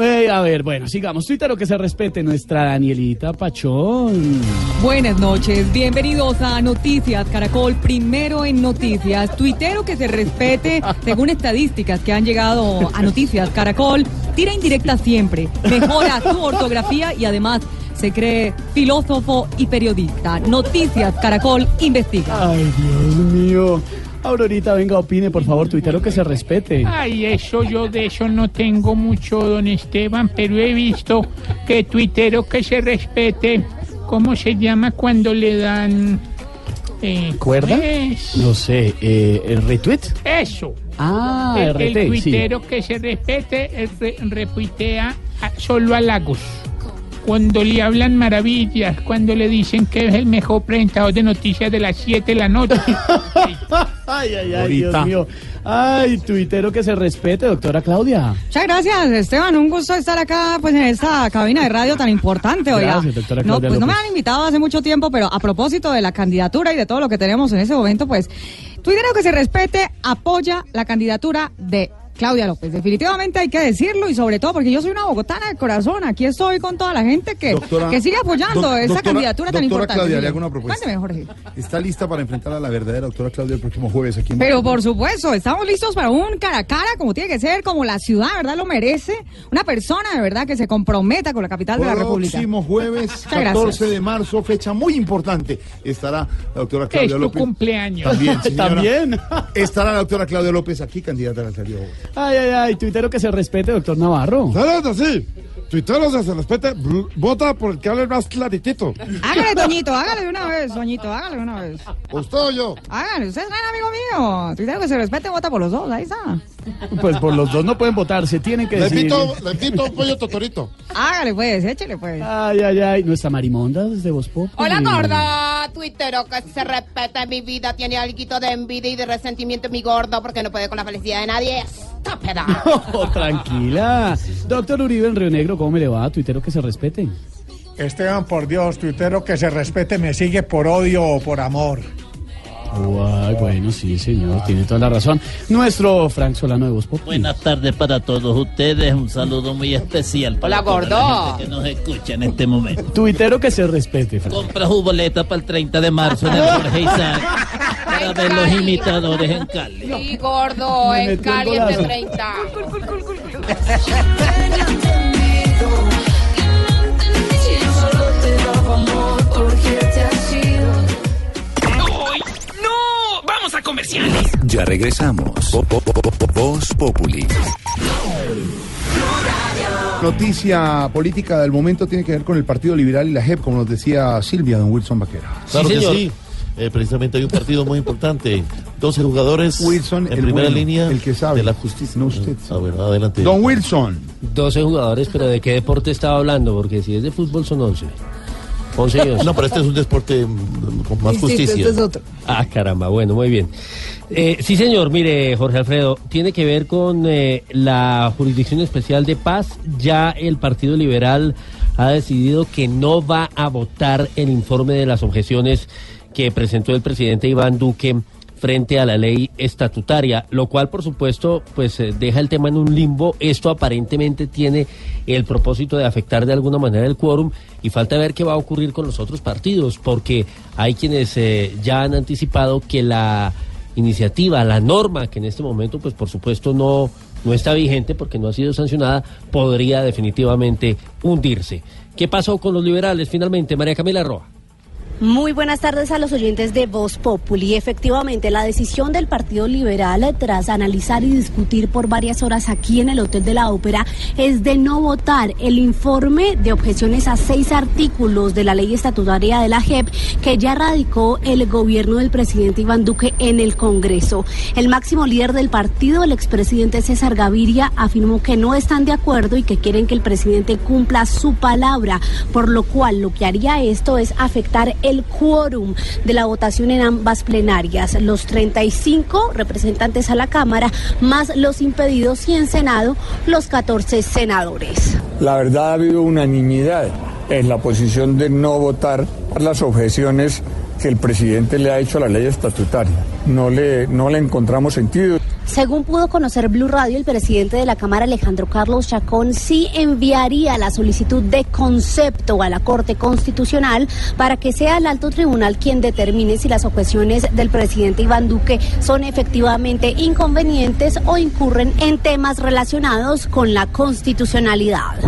Eh, a ver, bueno, sigamos. Tuitero que se respete, nuestra Danielita Pachón. Buenas noches, bienvenidos a Noticias Caracol, primero en Noticias. Tuitero que se respete, según estadísticas que han llegado a Noticias Caracol, tira indirecta siempre, mejora su ortografía y además se cree filósofo y periodista. Noticias Caracol investiga. Ay, Dios mío. Aurorita, venga, opine, por favor, tuitero que se respete. Ay, eso yo de eso no tengo mucho, don Esteban, pero he visto que tuitero que se respete, ¿cómo se llama cuando le dan? Eh, ¿Cuerda? Es... No sé, eh, ¿el retweet? Eso. Ah, el, el R T, tuitero sí. Que se respete re, retuitea solo halagos. Cuando le hablan maravillas, cuando le dicen que es el mejor presentador de noticias de las siete de la noche. Ay, ay, ay, ahorita. Dios mío. Ay, tuitero que se respete, doctora Claudia. Muchas gracias, Esteban. Un gusto estar acá, pues, en esta cabina de radio tan importante, oiga. Gracias, doctora Claudia. No, pues López. No me han invitado hace mucho tiempo, pero a propósito de la candidatura y de todo lo que tenemos en ese momento, pues, tuitero que se respete apoya la candidatura de Claudia López, definitivamente hay que decirlo, y sobre todo porque yo soy una bogotana de corazón, aquí estoy con toda la gente que, doctora, que sigue apoyando do, esa doctora, candidatura tan importante. Doctora Claudia, le hago una propuesta. Cuénteme, Jorge. ¿Está lista para enfrentar a la verdadera doctora Claudia el próximo jueves aquí en Pero Barcelona? Por supuesto, estamos listos para un cara a cara, como tiene que ser, como la ciudad, ¿verdad? Lo merece, una persona de verdad que se comprometa con la capital de la República. El próximo jueves, catorce de marzo, fecha muy importante, estará la doctora Claudia es López. Es tu cumpleaños. También, señora, ¿también? Estará la doctora Claudia López aquí, candidata a la alcaldía. Ay, ay, ay, tuitero que se respete, doctor Navarro. Saludos, sí. Tuiteros se respete, vota por el que hable más claritito. Hágale, Toñito, hágale de una vez, Toñito, hágale de una vez. ¿Usted o yo? Hágale, usted es gran amigo mío. Tuiteros que se respete, vota por los dos, ahí está. Pues por los dos no pueden votar, se tienen que decidir. Le invito un pollo totorito. Hágale pues, échele pues. Ay, ay, ay, nuestra Marimonda desde Voz Populi. Hola, gorda, tuitero que se respeta en mi vida, tiene alguito de envidia y de resentimiento mi gordo, porque no puede con la felicidad de nadie. No, tranquila. Doctor Uribe en Río Negro, ¿cómo me le va? Tuitero que se respete. Esteban, por Dios, tuitero que se respete, me sigue por odio o por amor. Uy, bueno, sí, señor, tiene toda la razón. Nuestro Frank Solano de Voz Populi. Buenas tardes para todos ustedes, un saludo muy especial para toda la gente que nos escucha en este momento. Tuitero que se respete, Frank. Compra su boleta para el treinta de marzo en el Jorge Isaac. Para ver los imitadores en Cali. Sí, gordo, me en Cali en treinta. ¡No! ¡Vamos a comerciales! Ya regresamos. Voz Populi. Noticia política del momento tiene que ver con el Partido Liberal y la J E P, como nos decía Silvia, don Wilson Vaquera. Claro, sí, señor. Que sí. Eh, precisamente hay un partido muy importante. doce jugadores Wilson, en el primera bueno, línea el que sabe, de la justicia. No usted. A ver, adelante. Don Wilson. doce jugadores, pero ¿de qué deporte estaba hablando? Porque si es de fútbol son once. once y once. No, pero este es un deporte con más sí, justicia. Sí, este es otro. Ah, caramba, bueno, muy bien. Eh, sí, señor, mire, Jorge Alfredo, tiene que ver con eh, la Jurisdicción Especial de Paz. Ya el Partido Liberal ha decidido que no va a votar el informe de las objeciones que presentó el presidente Iván Duque frente a la ley estatutaria, lo cual, por supuesto, pues deja el tema en un limbo. Esto aparentemente tiene el propósito de afectar de alguna manera el quórum y falta ver qué va a ocurrir con los otros partidos, porque hay quienes eh, ya han anticipado que la iniciativa, la norma, que en este momento, pues por supuesto no, no está vigente porque no ha sido sancionada, podría definitivamente hundirse. ¿Qué pasó con los liberales finalmente, María Camila Roa? Muy buenas tardes a los oyentes de Voz Populi. Efectivamente, la decisión del Partido Liberal, tras analizar y discutir por varias horas aquí en el Hotel de la Ópera, es de no votar el informe de objeciones a seis artículos de la ley estatutaria de la J E P que ya radicó el gobierno del presidente Iván Duque en el Congreso. El máximo líder del partido, el expresidente César Gaviria, afirmó que no están de acuerdo y que quieren que el presidente cumpla su palabra, por lo cual lo que haría esto es afectar el quórum de la votación en ambas plenarias, los treinta y cinco representantes a la Cámara, más los impedidos y en Senado, los catorce senadores. La verdad ha habido unanimidad en la posición de no votar las objeciones que el presidente le ha hecho a la ley estatutaria. No le, no le encontramos sentido. Según pudo conocer Blue Radio, el presidente de la Cámara, Alejandro Carlos Chacón, sí enviaría la solicitud de concepto a la Corte Constitucional para que sea el alto tribunal quien determine si las objeciones del presidente Iván Duque son efectivamente inconvenientes o incurren en temas relacionados con la constitucionalidad.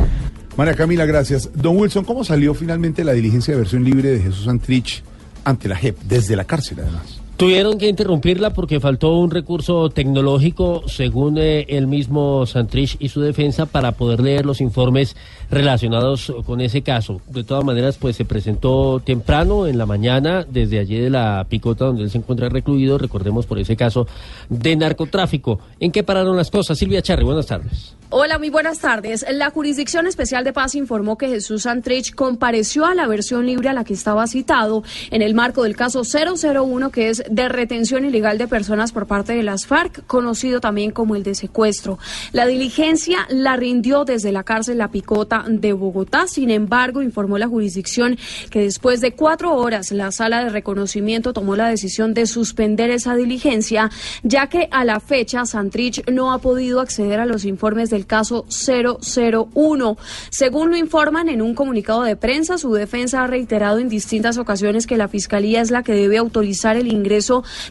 María Camila, gracias. Don Wilson, ¿cómo salió finalmente la diligencia de versión libre de Jesús Santrich ante la J E P, desde la cárcel además? Tuvieron que interrumpirla porque faltó un recurso tecnológico, según eh, el mismo Santrich y su defensa, para poder leer los informes relacionados con ese caso. De todas maneras, pues se presentó temprano en la mañana, desde allí de la Picota, donde él se encuentra recluido, recordemos por ese caso de narcotráfico. ¿En qué pararon las cosas? Silvia Charri, buenas tardes. Hola, muy buenas tardes. La Jurisdicción Especial de Paz informó que Jesús Santrich compareció a la versión libre a la que estaba citado en el marco del caso cero cero uno, que es de retención ilegal de personas por parte de las FARC, conocido también como el de secuestro. La diligencia la rindió desde la cárcel La Picota de Bogotá. Sin embargo, informó la jurisdicción que después de cuatro horas la sala de reconocimiento tomó la decisión de suspender esa diligencia, ya que a la fecha Santrich no ha podido acceder a los informes del caso cero cero uno. Según lo informan en un comunicado de prensa, su defensa ha reiterado en distintas ocasiones que la Fiscalía es la que debe autorizar el ingreso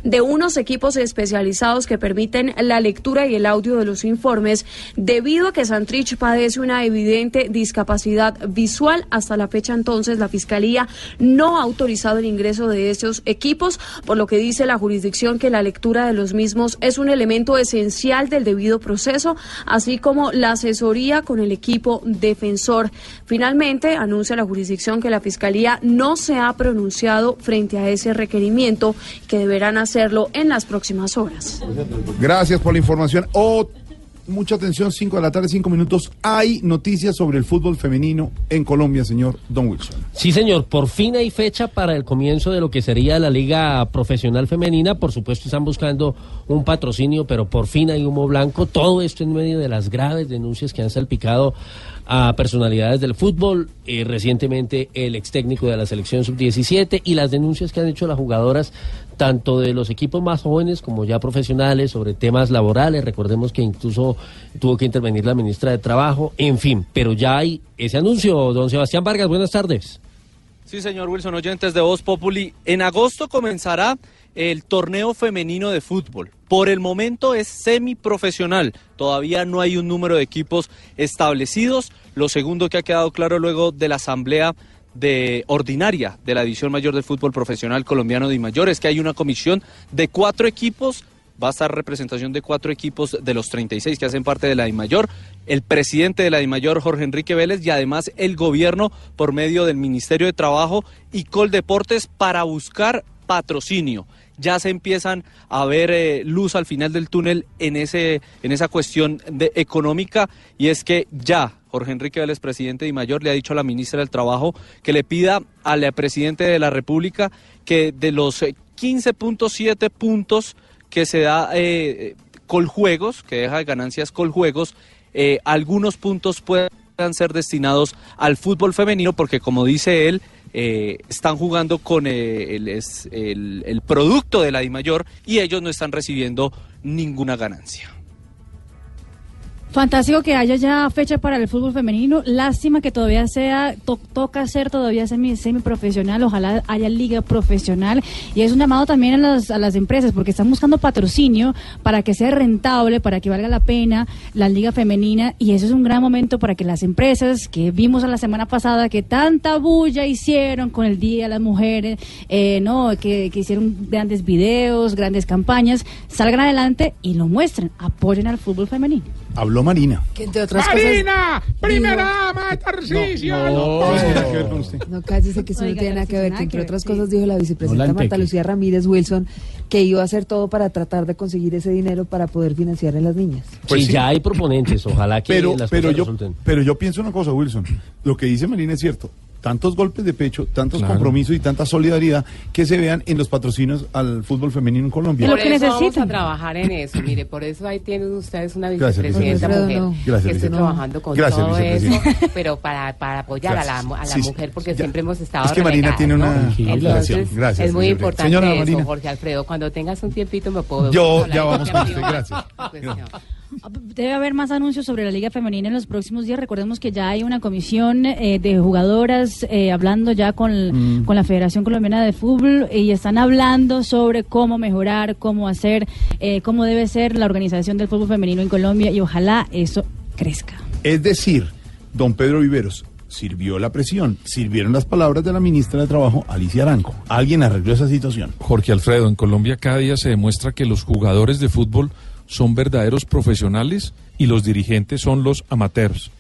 de unos equipos especializados que permiten la lectura y el audio de los informes, debido a que Santrich padece una evidente discapacidad visual. Hasta la fecha, entonces, la Fiscalía no ha autorizado el ingreso de estos equipos, por lo que dice la jurisdicción que la lectura de los mismos es un elemento esencial del debido proceso, así como como la asesoría con el equipo defensor. Finalmente, anuncia la jurisdicción que la Fiscalía no se ha pronunciado frente a ese requerimiento, que deberán hacerlo en las próximas horas. Gracias por la información. Oh, mucha atención, cinco de la tarde, cinco minutos. Hay noticias sobre el fútbol femenino en Colombia, señor Don Wilson. Sí, señor. Por fin hay fecha para el comienzo de lo que sería la Liga Profesional Femenina. Por supuesto, están buscando un patrocinio, pero por fin hay humo blanco. Todo esto en medio de las graves denuncias que han salpicado a personalidades del fútbol, eh, recientemente el ex técnico de la selección sub diecisiete, y las denuncias que han hecho las jugadoras, tanto de los equipos más jóvenes como ya profesionales, sobre temas laborales. Recordemos que incluso tuvo que intervenir la ministra de Trabajo, en fin, pero ya hay ese anuncio. Don Sebastián Vargas, buenas tardes. Sí, señor Wilson, oyentes de Voz Populi, en agosto comenzará el torneo femenino de fútbol. Por el momento es semiprofesional, todavía no hay un número de equipos establecidos. Lo segundo que ha quedado claro luego de la asamblea de ordinaria de la División Mayor del Fútbol Profesional Colombiano de Mayor es que hay una comisión de cuatro equipos. Va a estar representación de cuatro equipos de los treinta y seis que hacen parte de la DIMAYOR, el presidente de la DIMAYOR, Jorge Enrique Vélez, y además el gobierno por medio del Ministerio de Trabajo y Coldeportes para buscar patrocinio. Ya se empiezan a ver eh, luz al final del túnel en ese en esa cuestión de económica, y es que ya Jorge Enrique Vélez, presidente de DIMAYOR, le ha dicho a la ministra del Trabajo que le pida al presidente de la República que de los quince punto siete puntos que se da eh, Coljuegos, que deja de ganancias Coljuegos, eh, algunos puntos puedan ser destinados al fútbol femenino, porque como dice él, eh, están jugando con eh, el, es, el, el producto de la DIMAYOR y ellos no están recibiendo ninguna ganancia. Fantástico que haya ya fecha para el fútbol femenino. Lástima que todavía sea, to, toca ser todavía semi, semiprofesional. Ojalá haya liga profesional. Y es un llamado también a las, a las empresas, porque están buscando patrocinio para que sea rentable, para que valga la pena la liga femenina. Y eso es un gran momento para que las empresas, que vimos a la semana pasada que tanta bulla hicieron con el Día de las Mujeres, eh, no, que, que hicieron grandes videos, grandes campañas, salgan adelante y lo muestren. Apoyen al fútbol femenino. Habló Marina. Que entre otras Marina, cosas, primera ama de Tarcisio. No, no, no cállese, que eso no tiene nada que ver. Que entre otras cosas dijo la vicepresidenta Marta Lucía Ramírez Wilson que iba a hacer todo para tratar de conseguir ese dinero para poder financiar a las niñas. Pues sí, sí, ya hay proponentes, ojalá que pero, las pero cosas yo, resulten. Pero yo pienso una cosa, Wilson, lo que dice Marina es cierto. Tantos golpes de pecho, tantos claro. compromisos y tanta solidaridad que se vean en los patrocinios al fútbol femenino en Colombia. Lo que necesitan trabajar en eso, mire, por eso ahí tienen ustedes una vicepresidenta mujer no. Gracias, que esté trabajando con Gracias, todo eso, pero para, para apoyar Gracias. a la, a la sí, mujer, porque ya. siempre hemos estado. Es que Marina tiene ¿no? una. Entonces, Gracias, es muy importante señora eso, Marina. Jorge Alfredo. Cuando tengas un tiempito me puedo. Yo ya vamos con usted. Gracias. Pues no. Debe haber más anuncios sobre la Liga Femenina en los próximos días. Recordemos que ya hay una comisión eh, de jugadoras eh, hablando ya con, mm. con la Federación Colombiana de Fútbol, y están hablando sobre cómo mejorar, cómo hacer, eh, cómo debe ser la organización del fútbol femenino en Colombia, y ojalá eso crezca. Es decir, don Pedro Viveros, sirvió la presión, sirvieron las palabras de la ministra de Trabajo, Alicia Arango. Alguien arregló esa situación. Jorge Alfredo, en Colombia cada día se demuestra que los jugadores de fútbol son verdaderos profesionales y los dirigentes son los amateurs.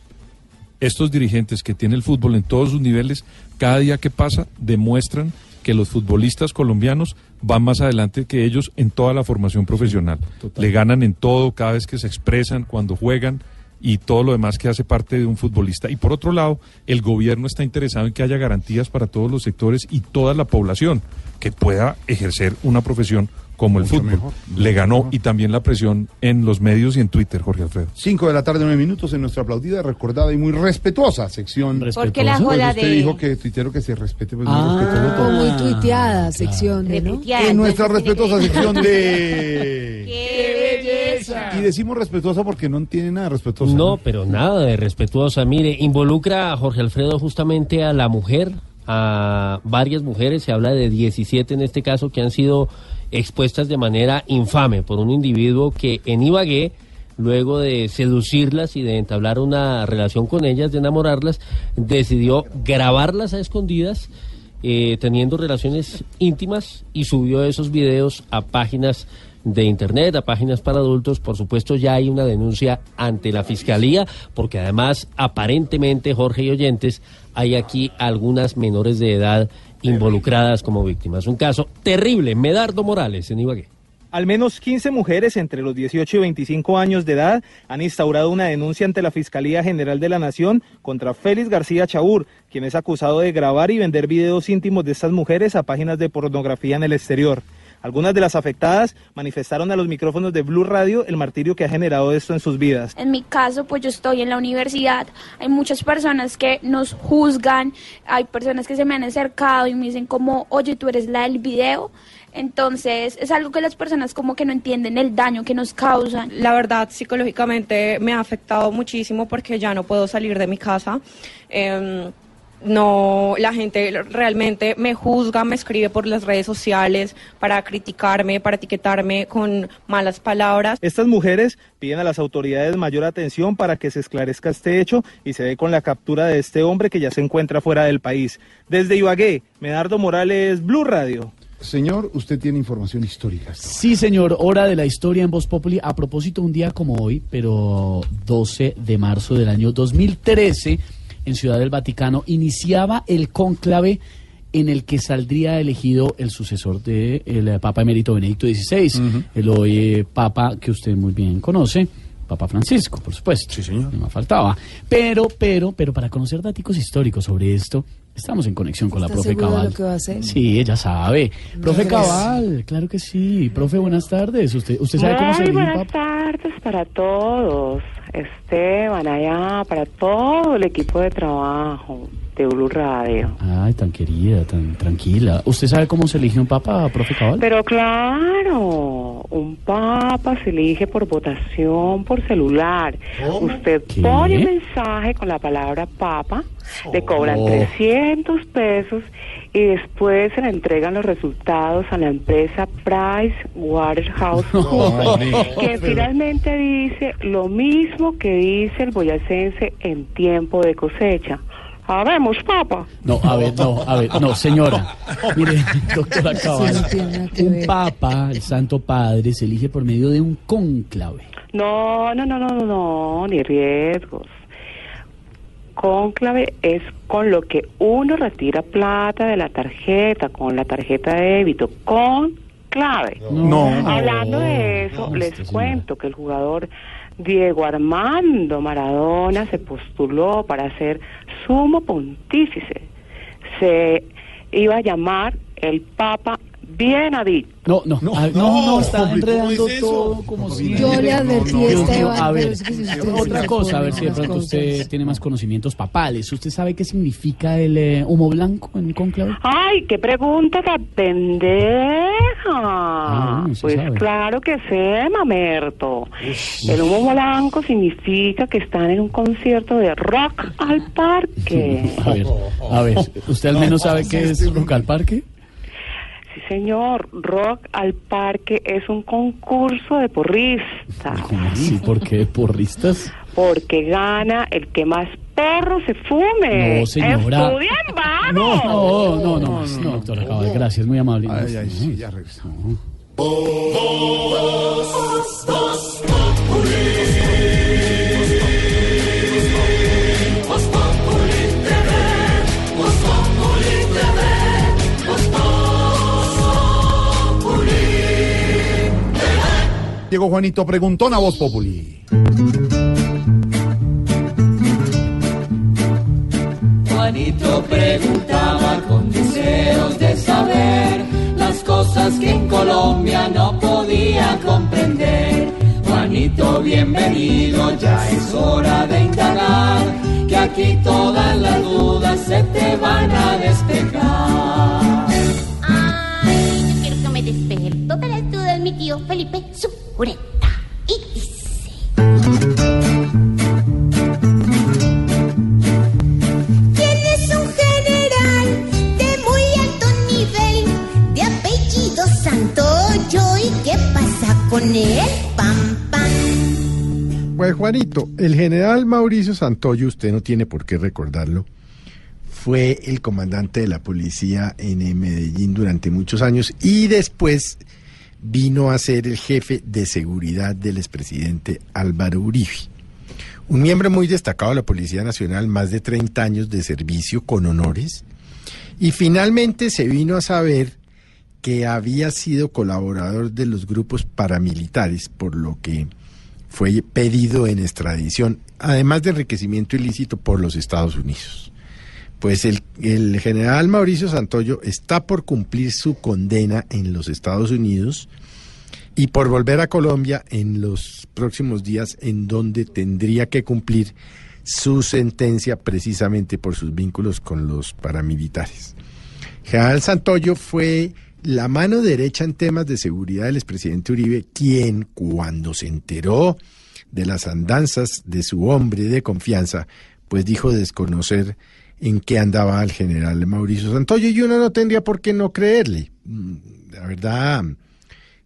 Estos dirigentes que tiene el fútbol en todos sus niveles, cada día que pasa, demuestran que los futbolistas colombianos van más adelante que ellos en toda la formación profesional. Total. Le ganan en todo, cada vez que se expresan, cuando juegan y todo lo demás que hace parte de un futbolista. Y por otro lado, el gobierno está interesado en que haya garantías para todos los sectores y toda la población que pueda ejercer una profesión como el Mucho fútbol. Mejor. Le ganó, y también la presión en los medios y en Twitter, Jorge Alfredo. Cinco de la tarde, nueve minutos, en nuestra aplaudida, recordada y muy respetuosa sección. ¿Respetuosa? Porque la joda pues usted de... dijo que tuitero que se respete, pues ah, muy respetuoso todo. Muy tuiteada sección, claro. ¿no? En nuestra respetuosa sección de... ¡Qué belleza! Y decimos respetuosa porque no tiene nada de respetuosa. No, ¿no? pero nada de respetuosa. Mire, involucra a Jorge Alfredo justamente a la mujer, a varias mujeres, se habla de diecisiete en este caso, que han sido expuestas de manera infame por un individuo que en Ibagué, luego de seducirlas y de entablar una relación con ellas, de enamorarlas, decidió grabarlas a escondidas, eh, teniendo relaciones íntimas, y subió esos videos a páginas de internet, a páginas para adultos. Por supuesto, ya hay una denuncia ante la Fiscalía, porque además, aparentemente, Jorge y oyentes, hay aquí algunas menores de edad involucradas como víctimas. Un caso terrible. Medardo Morales, en Ibagué. Al menos quince mujeres entre los dieciocho y veinticinco años de edad han instaurado una denuncia ante la Fiscalía General de la Nación contra Félix García Chaur, quien es acusado de grabar y vender videos íntimos de estas mujeres a páginas de pornografía en el exterior. Algunas de las afectadas manifestaron a los micrófonos de Blue Radio el martirio que ha generado esto en sus vidas. En mi caso, pues yo estoy en la universidad, hay muchas personas que nos juzgan, hay personas que se me han acercado y me dicen como, oye, tú eres la del video. Entonces, es algo que las personas como que no entienden el daño que nos causan. La verdad, psicológicamente me ha afectado muchísimo porque ya no puedo salir de mi casa. Eh, No, la gente realmente me juzga, me escribe por las redes sociales para criticarme, para etiquetarme con malas palabras. Estas mujeres piden a las autoridades mayor atención para que se esclarezca este hecho y se dé con la captura de este hombre que ya se encuentra fuera del país. Desde Ibagué, Medardo Morales, Blue Radio. Señor, usted tiene información histórica. Sí, señor, hora de la historia en Voz Populi. A propósito, un día como hoy, pero doce de marzo del año dos mil trece... en Ciudad del Vaticano, iniciaba el cónclave en el que saldría elegido el sucesor del de Papa Emérito Benedicto dieciséis, uh-huh. el hoy eh, Papa que usted muy bien conoce, Papa Francisco, por supuesto. Sí, señor. No me faltaba. Pero, pero, pero para conocer datos históricos sobre esto, estamos en conexión con la profe Cabal. ¿De lo que va a hacer? Sí, ella sabe. No profe crees. Cabal, claro que sí. Profe, buenas tardes. Usted, usted sabe cómo se elige un Papa. Buenas tardes para todos. Esteban, allá, para todo el equipo de trabajo de Blue Radio. Ay, tan querida, tan tranquila. ¿Usted sabe cómo se elige un papa, profe Cabal? Pero claro, un papa se elige por votación por celular. ¿Cómo? Usted ¿Qué? Pone un mensaje con la palabra papa, oh. le cobran trescientos pesos y después se le entregan los resultados a la empresa PricewaterhouseCoopers, no, que finalmente dice lo mismo que dice el boyacense en tiempo de cosecha. Habemos, papa. No, a ver, no, a ver, no, señora. Mire, doctora Cabal, un papa, el Santo Padre, se elige por medio de un cónclave. No, no, no, no, no, no, ni riesgos. Cónclave es con lo que uno retira plata de la tarjeta, con la tarjeta de débito, con clave. No. no. Hablando de eso, no, les cuento señora. que el jugador Diego Armando Maradona se postuló para ser sumo pontífice. Se iba a llamar el Papa Bienadicto. No, no, no, no, no, no está enredando es todo como no, si... Yo no, le advertí no, no, Esteban, a ver, otra cosa, a ver si de pronto usted tiene más conocimientos papales. ¿Usted sabe qué significa el eh, humo blanco en conclave? ¡Ay, qué pregunta tan pendeja! Ah, no, pues sabe. Claro que sé, mamerto. Uf, el humo blanco significa que están en un concierto de rock al parque. A ver, a ver, ¿usted al menos sabe qué es rock al parque? Señor, Rock al Parque es un concurso de porristas. Sí, ¿por qué porristas? Porque gana el que más perros se fume. No, señora. ¡Estudien, vamos! No, no, no, no, no, no doctora Cabal, gracias, muy amable. Ay, ay, sí, ya regresamos. Llegó Juanito Preguntón a Voz Populi. Juanito preguntaba con deseos de saber las cosas que en Colombia no podía comprender. Juanito, bienvenido, ya es hora de indagar, que aquí todas las dudas se te van a despejar. Ay, yo quiero que me despeje todas las dudas, mi tío Felipe. Ureta, y dice. ¿Quién es un general de muy alto nivel, de apellido Santoyo y qué pasa con él? Pam, pam. Pues Juanito, el general Mauricio Santoyo, usted no tiene por qué recordarlo, fue el comandante de la policía en Medellín durante muchos años y después vino a ser el jefe de seguridad del expresidente Álvaro Uribe. Un miembro muy destacado de la Policía Nacional, más de treinta años de servicio con honores, y finalmente se vino a saber que había sido colaborador de los grupos paramilitares, por lo que fue pedido en extradición, además de enriquecimiento ilícito por los Estados Unidos. Pues el, el general Mauricio Santoyo está por cumplir su condena en los Estados Unidos y por volver a Colombia en los próximos días, en donde tendría que cumplir su sentencia precisamente por sus vínculos con los paramilitares. General Santoyo fue la mano derecha en temas de seguridad del expresidente Uribe, quien, cuando se enteró de las andanzas de su hombre de confianza, pues dijo desconocer en qué andaba el general Mauricio Santoyo, y uno no tendría por qué no creerle. La verdad,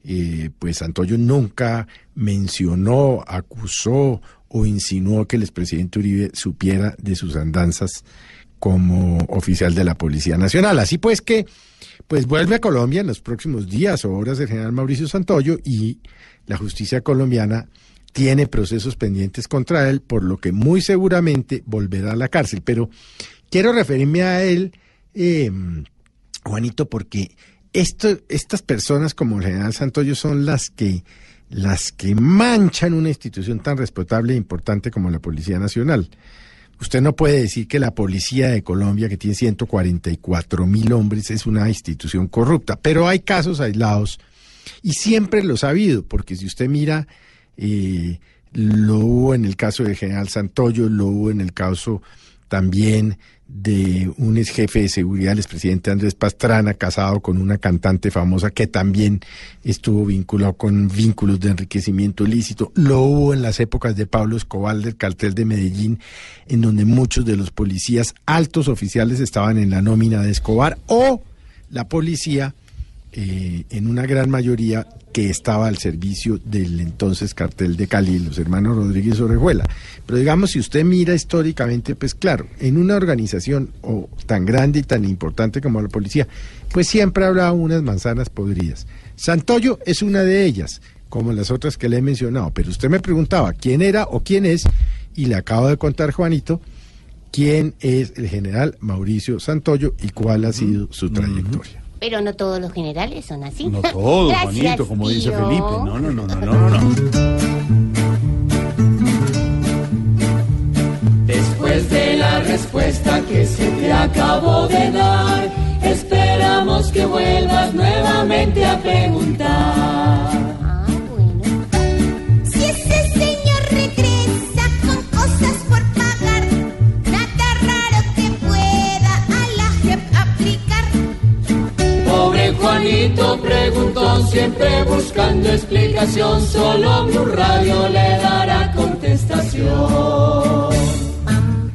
eh, pues Santoyo nunca mencionó, acusó o insinuó que el expresidente Uribe supiera de sus andanzas como oficial de la Policía Nacional. Así pues que, pues vuelve a Colombia en los próximos días o horas el general Mauricio Santoyo, y la justicia colombiana tiene procesos pendientes contra él, por lo que muy seguramente volverá a la cárcel. Pero quiero referirme a él, eh, Juanito, porque esto, estas personas como el general Santoyo son las que, las que manchan una institución tan respetable e importante como la Policía Nacional. Usted no puede decir que la Policía de Colombia, que tiene ciento cuarenta y cuatro mil hombres, es una institución corrupta, pero hay casos aislados y siempre los ha habido, porque si usted mira, eh, lo hubo en el caso del general Santoyo, lo hubo en el caso también de un ex jefe de seguridad, el expresidente Andrés Pastrana, casado con una cantante famosa que también estuvo vinculado con vínculos de enriquecimiento ilícito. Lo hubo en las épocas de Pablo Escobar del cartel de Medellín, en donde muchos de los policías altos oficiales estaban en la nómina de Escobar, o la policía, eh, en una gran mayoría, que estaba al servicio del entonces cartel de Cali, los hermanos Rodríguez Orejuela. Pero digamos, si usted mira históricamente, pues claro, en una organización o tan grande y tan importante como la policía, pues siempre habrá unas manzanas podridas. Santoyo es una de ellas, como las otras que le he mencionado. Pero usted me preguntaba quién era o quién es, y le acabo de contar, Juanito, quién es el general Mauricio Santoyo y cuál ha sido su trayectoria. Pero no todos los generales son así. No todos, Juanito, como tío. Dice Felipe. No, no, no, no, no, no. Después de la respuesta que se te acabó de dar, esperamos que vuelvas nuevamente a preguntar. Ah, bueno. Si ese señor regresa con cosas por pagar, nada raro que pueda a la J E P aplicar. Pobre Juanito preguntó, siempre buscando explicación, solo Blue Radio le dará contestación.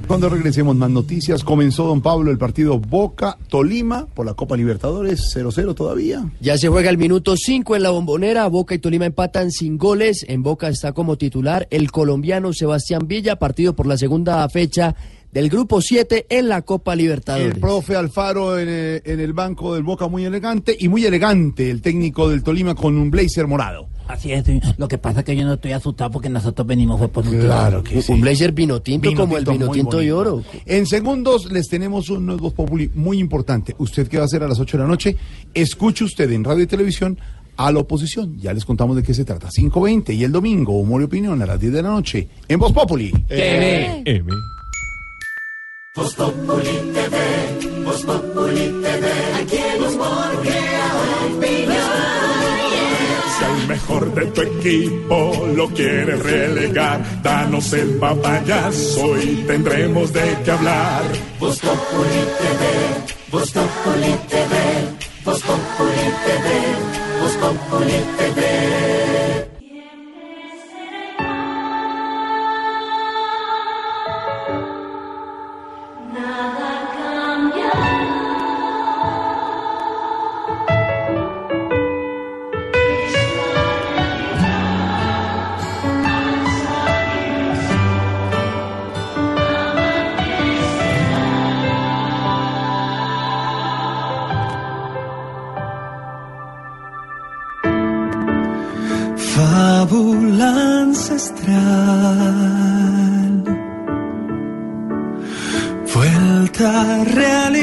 Cuando regresemos, más noticias. Comenzó, don Pablo, el partido Boca-Tolima por la Copa Libertadores, cero cero todavía. Ya se juega el minuto cinco en la Bombonera. Boca y Tolima empatan sin goles. En Boca está como titular el colombiano Sebastián Villa, partido por la segunda fecha del grupo siete en la Copa Libertadores. El profe Alfaro en el, en el banco del Boca, muy elegante, y muy elegante el técnico del Tolima con un blazer morado. Así es, lo que pasa es que yo no estoy asustado porque nosotros venimos fue por un claro que sí. Un blazer vino tinto, vino como tinto, el vino tinto y oro. En segundos les tenemos un nuevo populi muy importante. Usted que va a hacer a las ocho de la noche, escuche usted en radio y televisión a la oposición. Ya les contamos de qué se trata. cinco veinte y el domingo, humor y opinión a las diez de la noche en Voz Populi. Eh. Eh. Voz Populi T V, Voz Populi T V, aquí el humor crea opinión. Si al mejor de tu equipo lo quieres relegar, danos el papayazo y tendremos de qué hablar. Voz Populi T V, Voz Populi T V, Voz Populi T V, Voz Populi T V. fábula ancestral, vuelta a realidad.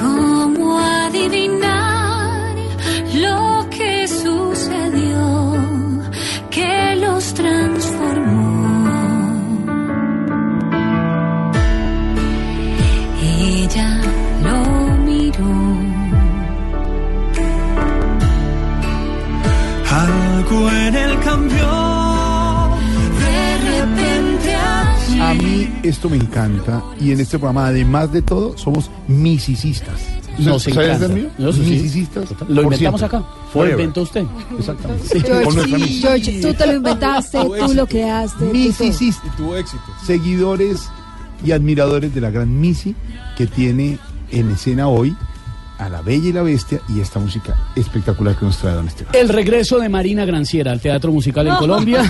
¿Cómo adivinar lo que sucedió que los transformó? Ella lo miró. Algo en el cambio, de repente allí. A mí esto me encanta, y en este programa, además de todo, somos missicistas. Nos encanta. Yo, sí, missicistas. Sí. Lo inventamos siempre. Acá. Fue lo inventó usted. Exactamente. Sí. George, sí. George, tú te lo inventaste, tú éxito. Lo creaste. Missicistas. Y tuvo éxito. Seguidores y admiradores de la gran Missy, que tiene en escena hoy a La Bella y la Bestia y esta música espectacular que nos trae don Esteban. El regreso de Marina Granciera al teatro musical en no. Colombia.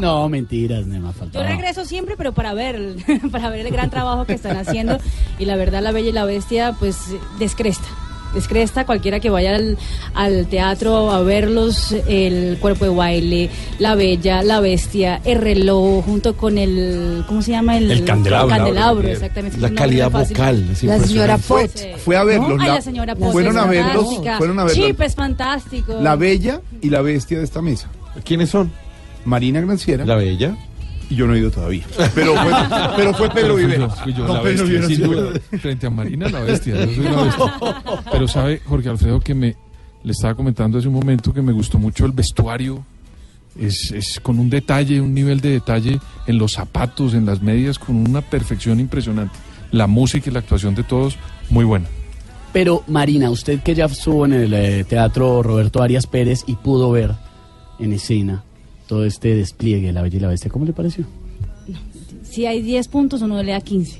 No, mentiras, no me ha faltado. Yo regreso siempre, pero para ver, para ver el gran trabajo que están haciendo. Y la verdad, La Bella y la Bestia, pues, descresta. Descresta, cualquiera que vaya al, al teatro a verlos, el cuerpo de baile, La Bella, La Bestia, el reloj, junto con el, ¿cómo se llama? El, el candelabro. El candelabro, exactamente. La calidad vocal. La señora Pot. Fue a verlos. ¿No? La, Ay, la señora Pot. Fueron a verlos. Fueron a verlos. Chip es fantástico. La Bella y la Bestia de esta mesa. ¿Quiénes son? Marina Granciera. La Bella. Y yo no he ido todavía. Pero fue, pero fue Pedro Vivero. Fui yo, fui yo, no, la bestia, Pedro sin duda. Frente a Marina, la bestia. Yo soy la bestia. Pero sabe, Jorge Alfredo, que me le estaba comentando hace un momento que me gustó mucho el vestuario. Es, es con un detalle, un nivel de detalle en los zapatos, en las medias, con una perfección impresionante. La música y la actuación de todos, muy buena. Pero, Marina, usted que ya estuvo en el eh, teatro Roberto Arias Pérez y pudo ver en escena todo este despliegue de La Bella y la Bestia, ¿cómo le pareció? Si hay diez puntos, uno le da quince.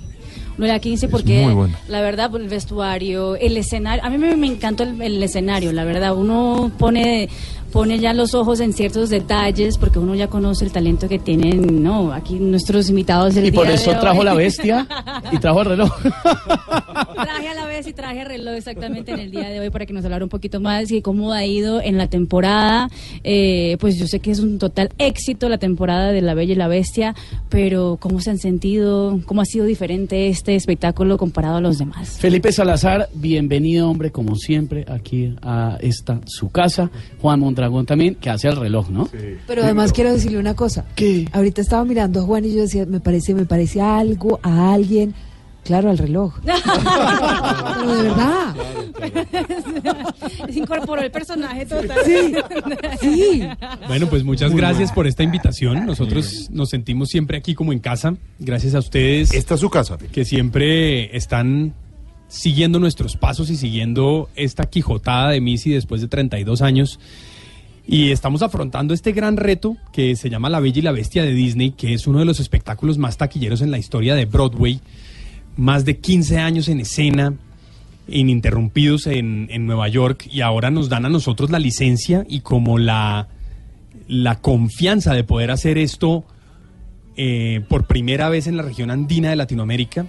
Uno le da quince porque, bueno, la verdad, el vestuario, el escenario. A mí me, me encantó el, el escenario, la verdad. Uno pone pone ya los ojos en ciertos detalles porque uno ya conoce el talento que tienen, ¿no? Aquí nuestros invitados del día de hoy. Y por eso trajo La Bestia y trajo el reloj. Traje a La Bestia y traje el reloj exactamente en el día de hoy para que nos hablara un poquito más de cómo ha ido en la temporada. Eh, pues yo sé que es un total éxito la temporada de La Bella y la Bestia, pero ¿cómo se han sentido? ¿Cómo ha sido diferente este espectáculo comparado a los demás? Felipe Salazar, bienvenido, hombre, como siempre, aquí a esta su casa. Juan Mondragón también, que hace el reloj, ¿no? Sí. Pero además sí, pero... quiero decirle una cosa. ¿Qué? Ahorita estaba mirando a Juan y yo decía, me parece, me parece a algo, a alguien. Claro, al reloj. Pero de verdad. Claro, claro. Se incorporó el personaje total. Sí, sí. Bueno, pues muchas Muy gracias bueno. por esta invitación. Nosotros nos sentimos siempre aquí como en casa. Gracias a ustedes. Esta es su casa. Que siempre están siguiendo nuestros pasos y siguiendo esta quijotada de Missy después de treinta y dos años. Y estamos afrontando este gran reto que se llama La Bella y la Bestia de Disney, que es uno de los espectáculos más taquilleros en la historia de Broadway. Más de quince años en escena, ininterrumpidos en, en Nueva York, y ahora nos dan a nosotros la licencia y como la, la confianza de poder hacer esto eh, por primera vez en la región andina de Latinoamérica.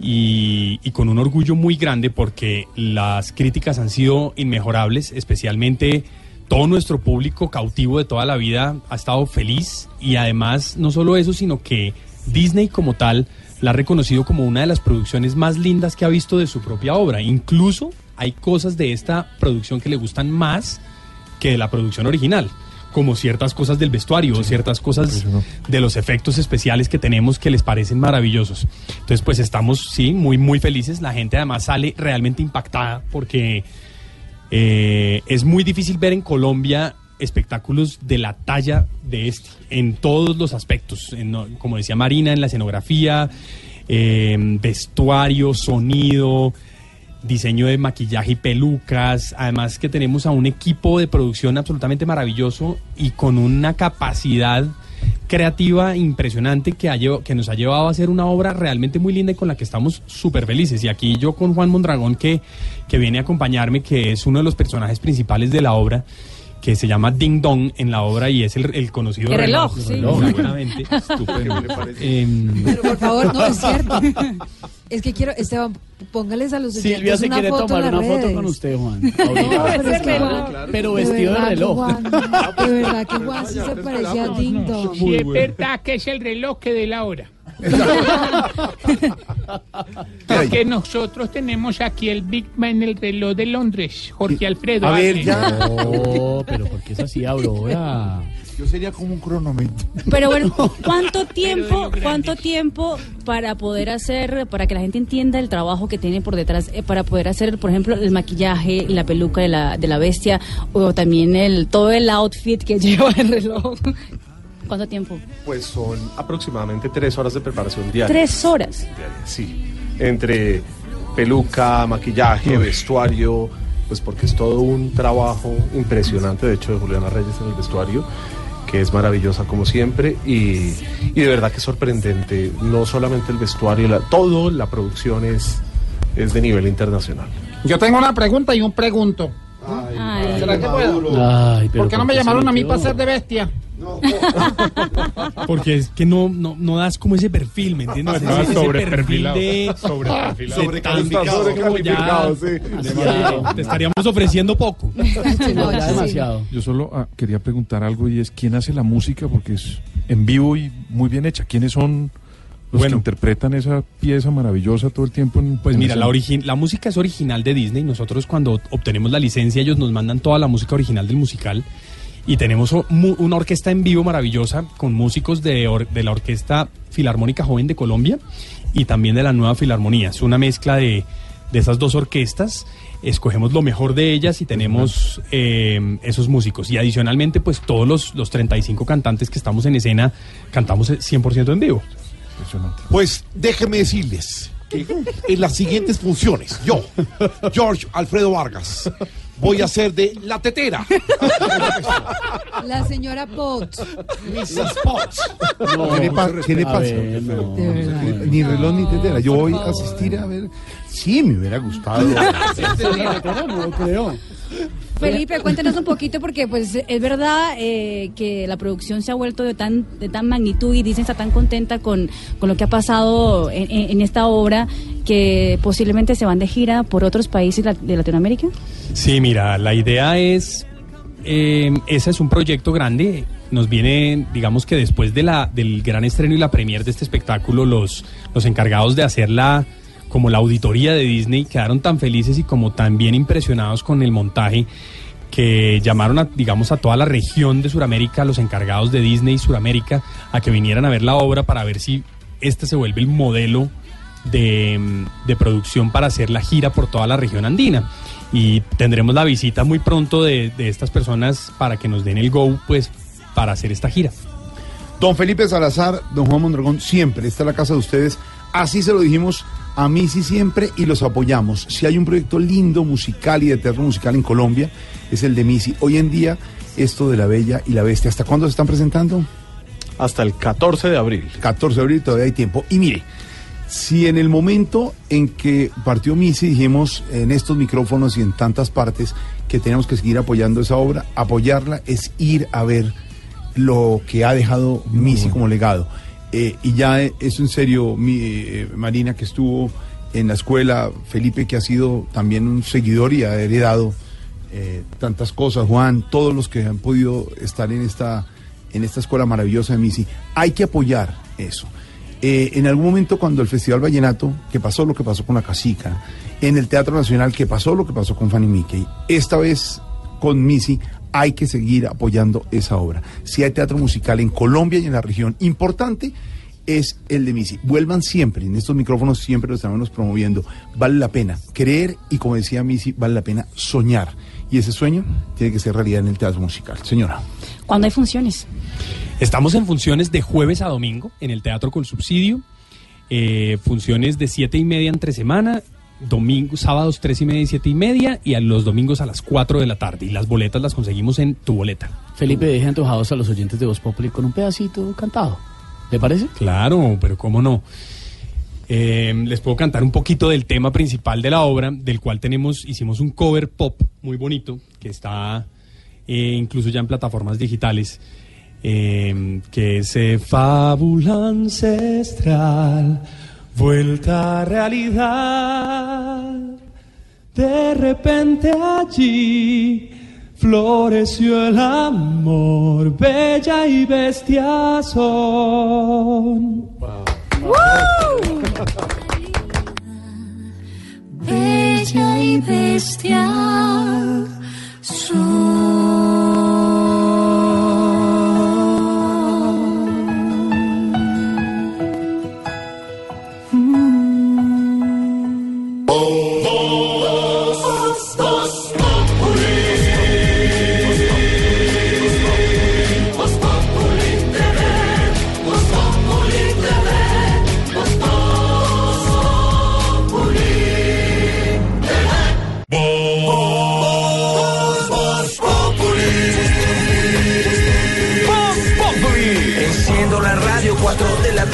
Y, y con un orgullo muy grande porque las críticas han sido inmejorables, especialmente... Todo nuestro público cautivo de toda la vida ha estado feliz y además no solo eso, sino que Disney como tal la ha reconocido como una de las producciones más lindas que ha visto de su propia obra. Incluso hay cosas de esta producción que le gustan más que de la producción original, como ciertas cosas del vestuario, sí, ciertas cosas de los efectos especiales que tenemos que les parecen maravillosos. Entonces pues estamos, sí, muy muy felices. La gente además sale realmente impactada porque... Eh, es muy difícil ver en Colombia espectáculos de la talla de este, en todos los aspectos, en, como decía Marina, en la escenografía, eh, vestuario, sonido, diseño de maquillaje y pelucas. Además que tenemos a un equipo de producción absolutamente maravilloso y con una capacidad creativa impresionante que, ha llevo, que nos ha llevado a hacer una obra realmente muy linda y con la que estamos súper felices. Y aquí yo con Juan Mondragón, que, que viene a acompañarme, que es uno de los personajes principales de la obra, que se llama Ding Dong en la obra y es el, el conocido el reloj, reloj, sí. reloj seguramente. Estupendo, me parece. Eh, Pero por favor, no es cierto. Es que quiero, Esteban, póngales a los oyentes Silvia se una quiere foto tomar una redes. foto con usted, Juan. No, pero, es que, claro, pero vestido de, de reloj. Juan, de verdad que Juan sí se parecía a Ding Dong. Sí, es verdad que es el reloj que de la hora. Porque nosotros tenemos aquí el Big Ben, el reloj de Londres, Jorge Alfredo. A ver, ya. No, pero ¿por qué es así, Aurora? Yo sería como un cronómetro. Pero bueno, ¿cuánto tiempo, cuánto tiempo para poder hacer, para que la gente entienda el trabajo que tiene por detrás, eh, para poder hacer, por ejemplo, el maquillaje, la peluca de la, de la bestia, o también el todo el outfit que lleva el reloj? ¿Cuánto tiempo? Pues son aproximadamente tres horas de preparación diaria. ¿Tres horas? Diaria, sí. Entre peluca, maquillaje, vestuario, pues porque es todo un trabajo impresionante, de hecho, de Juliana Reyes en el vestuario, que es maravillosa como siempre, y, y de verdad que es sorprendente, no solamente el vestuario, la, todo, la producción es, es de nivel internacional. Yo tengo una pregunta y un pregunto. Ay, ay, ¿será que puedo? Ay, ¿por qué no me llamaron a mí para ser de bestia? No. Porque es que no, no, no das como ese perfil, ¿me entiendes? No, ese, sobre ese perfil de... Sobreperfilado. Sobrecalificado. Sobrecalificado, sí. Demasiado. Te estaríamos ofreciendo poco. Sí, no, ya demasiado. Yo solo ah, quería preguntar algo, y es ¿quién hace la música? Porque es en vivo y muy bien hecha. ¿Quiénes son los bueno, que interpretan esa pieza maravillosa todo el tiempo? En, pues en mira, la, origi- la música es original de Disney. Nosotros cuando obtenemos la licencia, ellos nos mandan toda la música original del musical. Y tenemos una orquesta en vivo maravillosa con músicos de, or- de la Orquesta Filarmónica Joven de Colombia y también de la Nueva Filarmonía. Es una mezcla de, de esas dos orquestas. Escogemos lo mejor de ellas y tenemos eh, esos músicos. Y adicionalmente, pues todos los, los treinta y cinco cantantes que estamos en escena cantamos cien por ciento en vivo. Pues déjenme decirles que en las siguientes funciones, yo, George Alfredo Vargas, voy a ser de la tetera. La señora Potts. Missus Potts. No, ¿Qué le, pa- ¿qué le pasa? Ver, no, ni reloj ni tetera. Yo voy a asistir a ver. Sí, me hubiera gustado. No creo. Felipe, cuéntanos un poquito, porque pues es verdad eh, que la producción se ha vuelto de tan de tan magnitud y dicen está tan contenta con, con lo que ha pasado en, en, en esta obra, que posiblemente se van de gira por otros países de Latinoamérica. Sí, mira, la idea es, eh, ese es un proyecto grande, nos viene, digamos que después de la del gran estreno y la premier de este espectáculo, los, los encargados de hacerla, como la auditoría de Disney, quedaron tan felices y como tan bien impresionados con el montaje que llamaron a, digamos, a toda la región de Sudamérica, los encargados de Disney Sudamérica, a que vinieran a ver la obra para ver si este se vuelve el modelo de, de producción para hacer la gira por toda la región andina. Y tendremos la visita muy pronto de, de estas personas para que nos den el go, pues, para hacer esta gira. Don Felipe Salazar, don Juan Mondragón, siempre está en la casa de ustedes. Así se lo dijimos a Missy siempre y los apoyamos. Si hay un proyecto lindo musical y de teatro musical en Colombia, es el de Missy. Hoy en día, esto de La Bella y la Bestia, ¿hasta cuándo se están presentando? Hasta el catorce de abril. catorce de abril, todavía hay tiempo. Y mire, si en el momento en que partió Missy dijimos en estos micrófonos y en tantas partes que tenemos que seguir apoyando esa obra, apoyarla es ir a ver lo que ha dejado Missy como legado. Eh, y ya es en serio, mi, eh, Marina, que estuvo en la escuela, Felipe, que ha sido también un seguidor y ha heredado eh, tantas cosas, Juan, todos los que han podido estar en esta, en esta escuela maravillosa de Missy. Hay que apoyar eso. Eh, en algún momento, cuando el Festival Vallenato, que pasó lo que pasó con La Casica, en el Teatro Nacional, que pasó lo que pasó con Fanny Mickey, esta vez con Missy, hay que seguir apoyando esa obra. Si hay teatro musical en Colombia y en la región, importante es el de Missy. Vuelvan siempre, en estos micrófonos siempre los estamos promoviendo. Vale la pena creer y, como decía Missy, vale la pena soñar. Y ese sueño tiene que ser realidad en el teatro musical. Señora. ¿Cuándo hay funciones? Estamos en funciones de jueves a domingo en el Teatro con Subsidio. Eh, funciones de siete y media entre semana. Domingo, sábados tres y media y siete y media, y a los domingos a las cuatro de la tarde. Y las boletas las conseguimos en Tu Boleta. Felipe, deje antojados a los oyentes de Voz Populi con un pedacito cantado. ¿Le parece? Claro, pero cómo no. Eh, les puedo cantar un poquito del tema principal de la obra, del cual tenemos, hicimos un cover pop muy bonito que está eh, incluso ya en plataformas digitales, eh, que se fábula ancestral, vuelta a realidad, de repente allí floreció el amor, bella y bestia son. Wow. ¡Woo! Bella y bestia son. Mm. Vos, vos,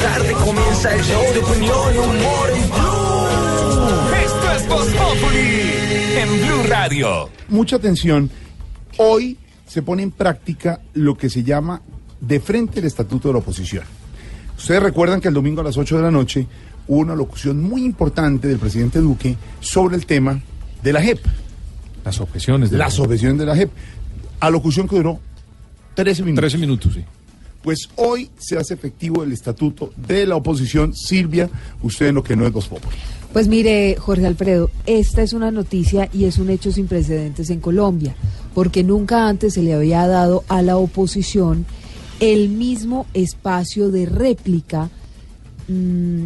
tarde comienza el show de opinión y humor en Blue. Esto es Voz Populi en Blue Radio. Mucha atención. Hoy se pone en práctica lo que se llama de frente el estatuto de la oposición. Ustedes recuerdan que el domingo a las ocho de la noche hubo una locución muy importante del presidente Duque sobre el tema de la J E P. Las objeciones de la, las objeciones de la J E P. Alocución que duró trece minutos. trece minutos, sí. Pues hoy se hace efectivo el estatuto de la oposición. Silvia, usted en lo que no es Voz Populi. Pues mire, Jorge Alfredo, esta es una noticia y es un hecho sin precedentes en Colombia, porque nunca antes se le había dado a la oposición el mismo espacio de réplica mmm,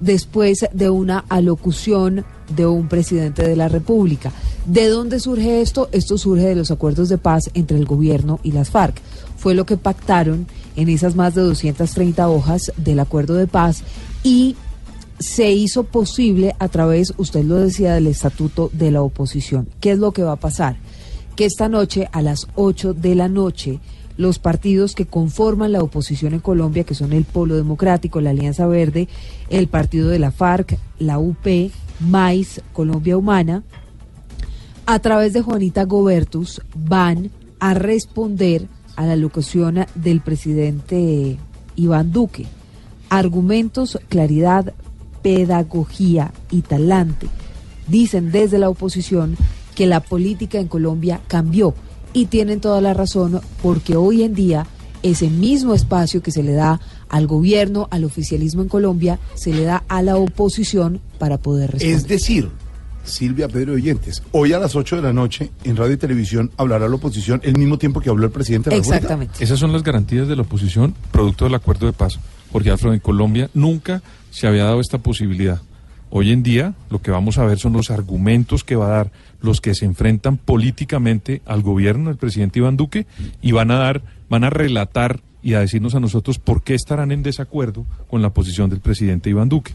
después de una alocución de un presidente de la República. ¿De dónde surge esto? Esto surge de los acuerdos de paz entre el gobierno y las FARC. Fue lo que pactaron en esas más de doscientas treinta hojas del acuerdo de paz y se hizo posible a través, usted lo decía, del estatuto de la oposición. ¿Qué es lo que va a pasar? Que esta noche a las ocho de la noche los partidos que conforman la oposición en Colombia, que son el Polo Democrático, la Alianza Verde, el partido de la FARC, la U P, MAIS, Colombia Humana, a través de Juanita Gobertus van a responder a la locución del presidente Iván Duque. Argumentos, claridad, pedagogía y talante. Dicen desde la oposición que la política en Colombia cambió y tienen toda la razón, porque hoy en día ese mismo espacio que se le da al gobierno, al oficialismo en Colombia, se le da a la oposición para poder responder. Es decir, Silvia, Pedro, oyentes, hoy a las ocho de la noche en radio y televisión hablará la oposición el mismo tiempo que habló el presidente de la República. Exactamente. Esas son las garantías de la oposición producto del acuerdo de paz, porque Alfredo, en Colombia nunca se había dado esta posibilidad. Hoy en día lo que vamos a ver son los argumentos que va a dar los que se enfrentan políticamente al gobierno del presidente Iván Duque, y van a dar, van a relatar y a decirnos a nosotros por qué estarán en desacuerdo con la posición del presidente Iván Duque.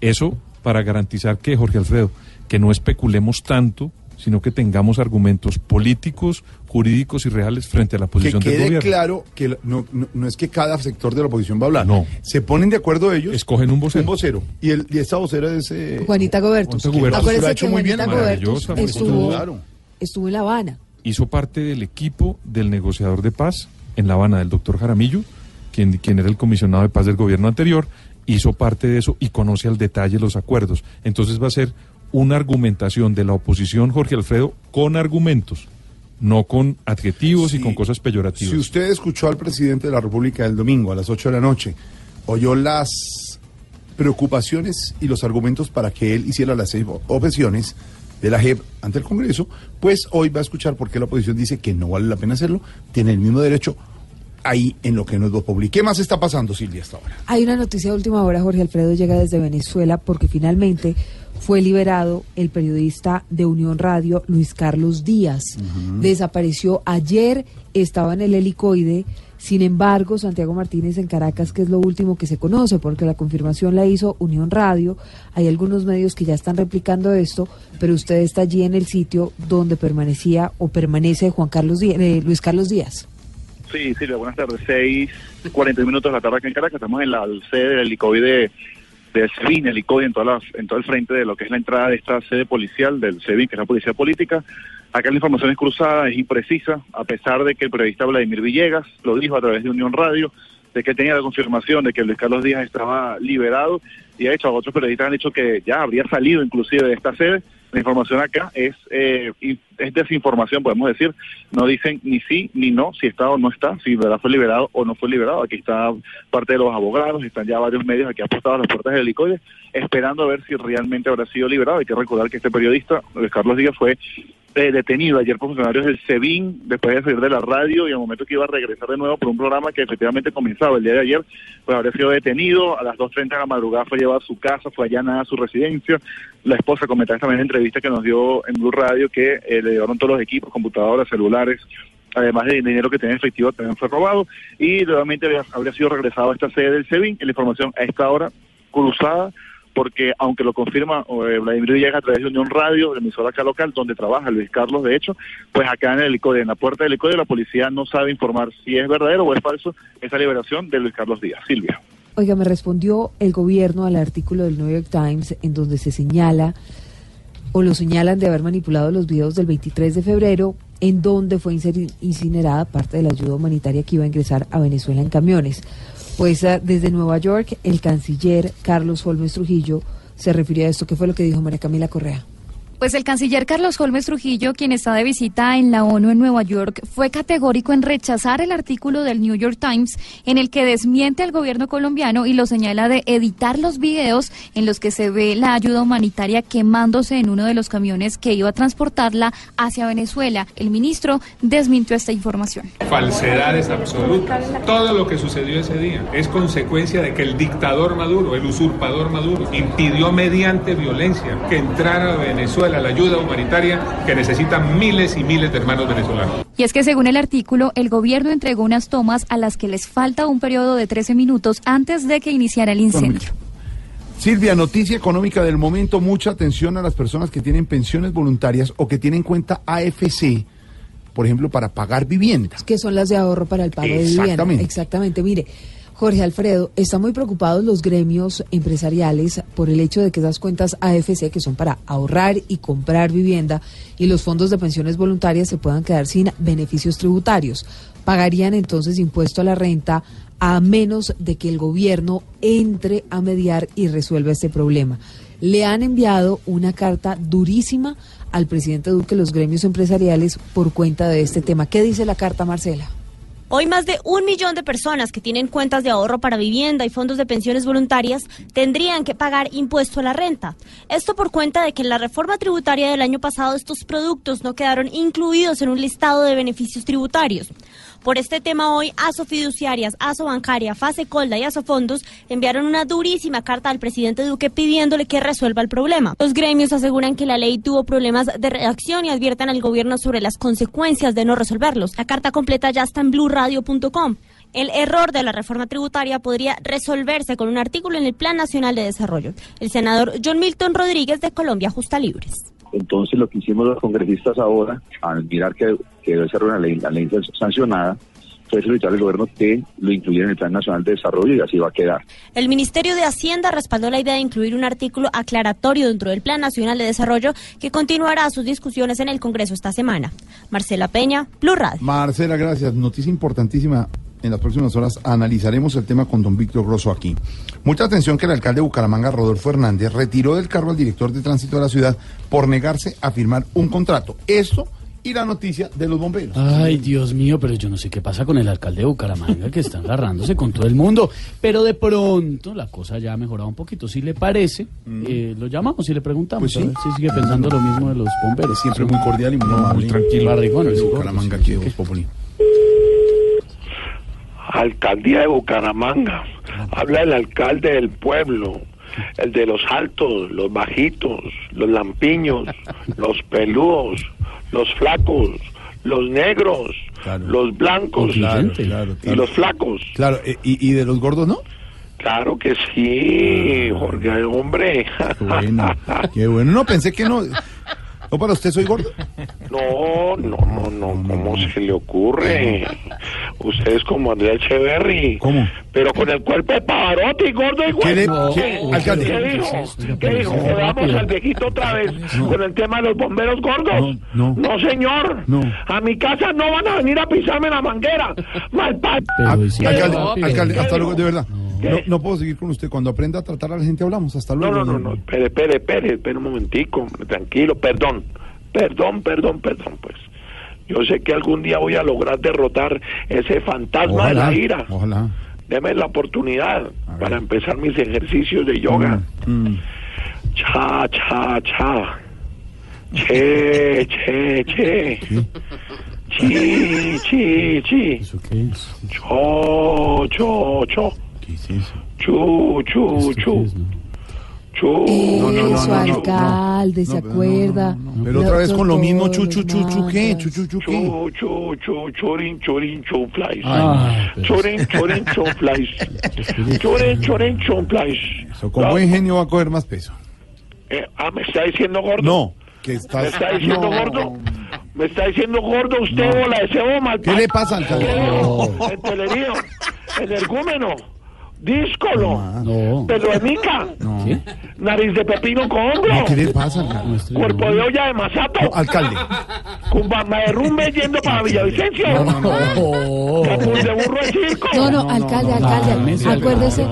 Eso para garantizar que, Jorge Alfredo, que no especulemos tanto, sino que tengamos argumentos políticos, jurídicos y reales frente a la posición del gobierno. Que quede claro que no, no, no es que cada sector de la oposición va a hablar. No. Se ponen de acuerdo ellos. Escogen un vocero. Un vocero. Y, el, y esta vocera es Eh, Juanita Gobertus. Acuérdense que, que Juanita Gobertus estuvo, estuvo en La Habana. Hizo parte del equipo del negociador de paz en La Habana, del doctor Jaramillo, quien, quien era el comisionado de paz del gobierno anterior. Hizo parte de eso y conoce al detalle los acuerdos. Entonces va a ser una argumentación de la oposición, Jorge Alfredo, con argumentos, no con adjetivos, sí, y con cosas peyorativas. Si usted escuchó al presidente de la República el domingo a las ocho de la noche, oyó las preocupaciones y los argumentos para que él hiciera las seis objeciones de la J E P ante el Congreso, pues hoy va a escuchar por qué la oposición dice que no vale la pena hacerlo, tiene el mismo derecho. Ahí en lo que nos lo publique. ¿Qué más está pasando, Silvia, hasta ahora? Hay una noticia de última hora, Jorge Alfredo, llega desde Venezuela, porque finalmente fue liberado el periodista de Unión Radio, Luis Carlos Díaz. Uh-huh. Desapareció ayer, estaba en el helicoide. Sin embargo, Santiago Martínez en Caracas, que es lo último que se conoce, porque la confirmación la hizo Unión Radio. Hay algunos medios que ya están replicando esto, pero usted está allí en el sitio donde permanecía o permanece Juan Carlos Díaz, eh, Luis Carlos Díaz. Sí, Silvia, buenas tardes. seis cuarenta minutos de la tarde acá en Caracas. Estamos en la sede del helicoide de SEBIN, helicoide en, todas las, en todo el frente de lo que es la entrada de esta sede policial del SEBIN, que es la policía política. Acá la información es cruzada, es imprecisa, a pesar de que el periodista Vladimir Villegas lo dijo a través de Unión Radio, de que tenía la confirmación de que Luis Carlos Díaz estaba liberado, y ha hecho, otros periodistas han dicho que ya habría salido inclusive de esta sede. La información acá es eh, es desinformación, podemos decir. No dicen ni sí ni no, si está o no está, si verdad fue liberado o no fue liberado. Aquí está parte de los abogados, están ya varios medios aquí apostados a las puertas del helicoide, esperando a ver si realmente habrá sido liberado. Hay que recordar que este periodista, Luis Carlos Díaz, fue eh, detenido ayer por funcionarios del SEBIN, después de salir de la radio, y al momento que iba a regresar de nuevo por un programa que efectivamente comenzaba el día de ayer, pues habría sido detenido. A las dos treinta de la madrugada fue llevado a su casa, fue allanada a su residencia. La esposa comentaba esta mañana en entrevista que nos dio en Blue Radio que eh, le llevaron todos los equipos, computadoras, celulares, además del dinero que tenía en efectivo también fue robado, y nuevamente habría, habría sido regresado a esta sede del SEBIN. La información a esta hora cruzada, porque aunque lo confirma eh, Vladimir Villegas a través de Unión Radio, la emisora acá local donde trabaja Luis Carlos, de hecho, pues acá en el helicoide, en la puerta del helicoide, la policía no sabe informar si es verdadero o es falso esa liberación de Luis Carlos Díaz. Silvia. Oiga, me respondió el gobierno al artículo del New York Times en donde se señala, o lo señalan, de haber manipulado los videos del veintitrés de febrero, en donde fue incinerada parte de la ayuda humanitaria que iba a ingresar a Venezuela en camiones. Pues desde Nueva York, el canciller Carlos Holmes Trujillo se refirió a esto. ¿Qué fue lo que dijo María Camila Correa? Pues el canciller Carlos Holmes Trujillo, quien está de visita en la ONU en Nueva York, fue categórico en rechazar el artículo del New York Times en el que desmiente al gobierno colombiano y lo señala de editar los videos en los que se ve la ayuda humanitaria quemándose en uno de los camiones que iba a transportarla hacia Venezuela. El ministro desmintió esta información. Falsedades absolutas. Todo lo que sucedió ese día es consecuencia de que el dictador Maduro, el usurpador Maduro, impidió mediante violencia que entrara a Venezuela a la ayuda humanitaria que necesitan miles y miles de hermanos venezolanos. Y es que según el artículo, el gobierno entregó unas tomas a las que les falta un periodo de trece minutos antes de que iniciara el incendio. Silvia, noticia económica del momento, mucha atención a las personas que tienen pensiones voluntarias o que tienen cuenta A F C, por ejemplo, para pagar viviendas. Que son las de ahorro para el pago de vivienda. Exactamente. Exactamente, mire. Jorge Alfredo, están muy preocupados los gremios empresariales por el hecho de que esas cuentas A F C, que son para ahorrar y comprar vivienda, y los fondos de pensiones voluntarias se puedan quedar sin beneficios tributarios. Pagarían entonces impuesto a la renta a menos de que el gobierno entre a mediar y resuelva este problema. Le han enviado una carta durísima al presidente Duque, los gremios empresariales, por cuenta de este tema. ¿Qué dice la carta, Marcela? Hoy más de un millón de personas que tienen cuentas de ahorro para vivienda y fondos de pensiones voluntarias tendrían que pagar impuesto a la renta. Esto por cuenta de que en la reforma tributaria del año pasado estos productos no quedaron incluidos en un listado de beneficios tributarios. Por este tema hoy, ASO Fiduciarias, ASO Bancaria, Fase Colda y ASO Fondos enviaron una durísima carta al presidente Duque pidiéndole que resuelva el problema. Los gremios aseguran que la ley tuvo problemas de redacción y advierten al gobierno sobre las consecuencias de no resolverlos. La carta completa ya está en blue radio punto com. El error de la reforma tributaria podría resolverse con un artículo en el Plan Nacional de Desarrollo. El senador John Milton Rodríguez de Colombia Justa Libres. Entonces lo que hicimos los congresistas ahora, al mirar que, que debe ser una ley, la ley sancionada, fue solicitar al gobierno que lo incluyera en el Plan Nacional de Desarrollo y así va a quedar. El Ministerio de Hacienda respaldó la idea de incluir un artículo aclaratorio dentro del Plan Nacional de Desarrollo que continuará sus discusiones en el Congreso esta semana. Marcela Peña, Blue Radio. Marcela, gracias. Noticia importantísima. En las próximas horas analizaremos el tema con don Víctor Grosso aquí. Mucha atención que el alcalde de Bucaramanga, Rodolfo Hernández, retiró del cargo al director de tránsito de la ciudad por negarse a firmar un contrato. Esto y la noticia de los bomberos. Ay, Dios mío, pero yo no sé qué pasa con el alcalde de Bucaramanga, que está agarrándose con todo el mundo. Pero de pronto la cosa ya ha mejorado un poquito. Si le parece, mm. eh, lo llamamos y le preguntamos. Pues sí. A ver si sigue pensando lo mismo de los bomberos. Siempre muy cordial y muy, no, muy tranquilo. Barrigón, el Bucaramanga, aquí de Voz Populi. Alcaldía de Bucaramanga, habla el alcalde del pueblo, el de los altos, los bajitos, los lampiños, los peludos, los flacos, los negros, claro, los blancos, claro, claro, claro, y los flacos. Claro, ¿y, y de los gordos no? Claro que sí, Jorge, hombre. Qué bueno, qué bueno, no pensé que no... ¿No para usted soy gordo? No, no, no, no, ¿cómo se le ocurre? Ustedes como Andrea Echeverry. ¿Cómo? Pero con el cuerpo de Pavarotti, gordo y güey. ¿Qué, no, ¿Qué, alcalde, ¿qué dijo? ¿Qué dijo? Jodamos al viejito otra vez no. con el tema de los bomberos gordos. No, no. no señor. No. A mi casa no van a venir a pisarme la manguera. Mal padre. Alcalde, no, alcalde hasta luego, de verdad. No, no puedo seguir con usted. Cuando aprenda a tratar a la gente hablamos. Hasta luego. No, no, no. no. Espere, espere, espere. Espere un momentico. Tranquilo. Perdón. Perdón, perdón, perdón, pues. Yo sé que algún día voy a lograr derrotar ese fantasma de la ira. Ojalá. Deme la oportunidad para empezar mis ejercicios de yoga. Mm, mm. Cha, cha, cha. Che, che, che. ¿Sí? Chi, chi, chi. ¿Eso qué es? Cho, cho, cho. ¿Qué es eso? Chu, chu, chu. Chu, no, no, no, su no, no, alcalde, no, ¿se acuerda? No, no, no. Pero otra vez con lo mismo, chu, chu, chu, chu, ¿qué? Chu, chu, chu, chu, chu, chu, chorin, chorin, chonflais. Chorin, chorin, chonflais. Chorin, chorin, chonflais. Con buen genio va a coger más peso. Eh, ah, ¿me está diciendo gordo? No, que estás... ¿Me está diciendo no. gordo? ¿Me está diciendo gordo usted no. o la deseo mal? ¿Qué le pasa, alcalde? No. El telerío, el ergúmeno. Díscolo, ah, no. peluenica, no. nariz de pepino con hombro, no, ¿qué le pasa, alcalde? Cuerpo de olla de masato, no, alcalde, cumbamba de rumbe yendo para Villavicencio, no, no, no. capul de burro de circo, no, no, alcalde, alcalde, acuérdese,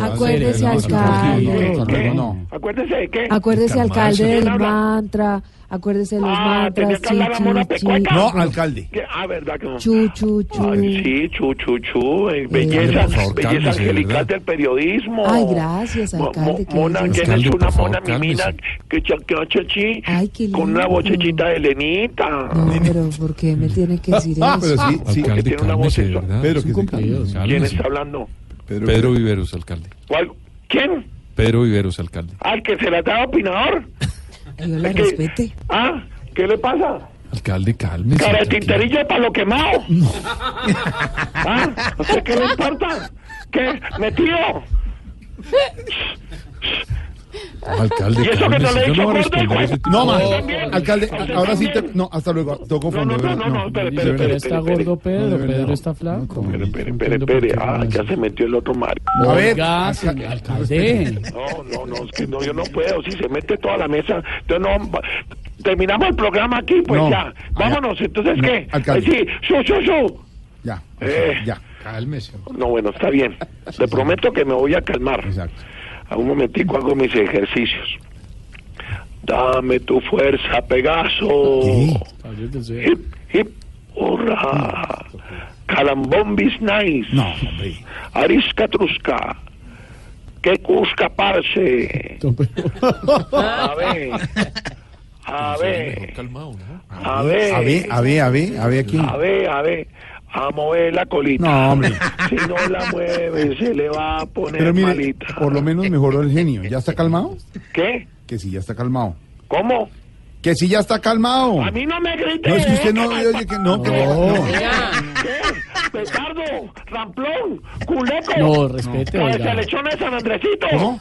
acuérdese, alcalde, acuérdese de qué, acuérdese, alcalde, del mantra. Acuérdese de los ah, mantras, chu, chu, chu. No, alcalde. Ah, verdad que no. Chu, chu, chu. Ay, sí, chu, chu, chu. Eh, belleza, eh, favor, belleza cálmese, angelical ¿verdad? Del periodismo. Ay, gracias, alcalde. Mo, mona, que es una mona mimina que chachachachi. Ay, qué lindo. Con una bochechita de lenita. No, no, pero ¿por qué me tiene que decir eso? Ah, pero sí, sí. Alcalde, tiene una vocecita. Pedro, ¿quién está hablando? Pedro, Pedro Viveros, alcalde. ¿Cuál? ¿Quién? Pedro Viveros, alcalde. Ah, que se la da opinador. Yo la respete. Ah, ¿qué le pasa? Alcalde, cálmese. Cara de tinterillo para lo quemado. No. ¿Ah? ¿O sea, qué le importa? ¿Qué? ¿Metido? Alcalde, ¿y eso que no le he dicho gordo? No más, alcalde, ahora sí te... No, hasta luego, tocó fondo. No, no, no, espere, espere, espere. Está gordo Pedro, Pedro está flaco. Espere, espere, espere, ah, ya se metió el otro Mario. A ver, alcalde. No, no, no, es que no, yo no puedo, si se mete toda la mesa, entonces no... Terminamos el programa aquí, pues ya, vámonos, entonces, ¿qué? Sí, su, su, su. Ya, ya, cálmese. No, bueno, está bien, te prometo que me voy a calmar. Exacto. A un momentico hago mis ejercicios. Dame tu fuerza, Pegaso. ¿Qué? Hip, hip, hurra. Calambombis nice. No, hombre. Arisca trusca. Que cusca parce. A ver. A ver. A ver. A ver, a ver, a ver, a ver aquí. A ver, a ver. A mover la colita. No, hombre. Si no la mueve, se le va a poner Pero mire, malita. Por lo menos mejoró el genio. ¿Ya está calmado? ¿Qué? Que sí, ya está calmado. ¿Cómo? Que sí, ya está calmado. A mí no me grite. No, es que usted no... Que oye, que no, no. no. no. ¿Qué? Petardo, ramplón, culeco. No, respete. No. Cabezalechón de San Andresito. ¿No?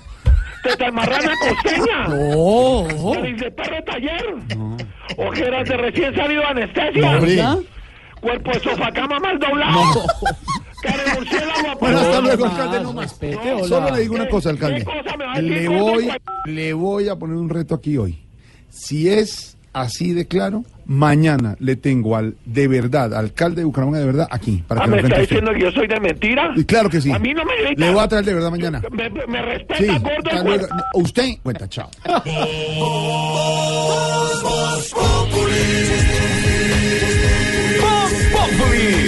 Tetamarrana costeña. No. Nariz de perro taller. No. Ojeras de recién salido anestesia. No, cuerpo de sofacama más doblado. No. Cara de murciélago a bueno, hasta luego, alcalde, no más. No, solo le digo una cosa, alcalde. Cosa le, voy, le voy a poner un reto aquí hoy. Si es así de claro, mañana le tengo al de verdad, alcalde de Bucaramanga de verdad, aquí. Para ah, que ¿me está diciendo usted. Que yo soy de mentira? Y claro que sí. A mí no me grita. Le voy a traer de verdad mañana. Yo, me, me respeta, sí, gordo. Usted, cuenta, chao.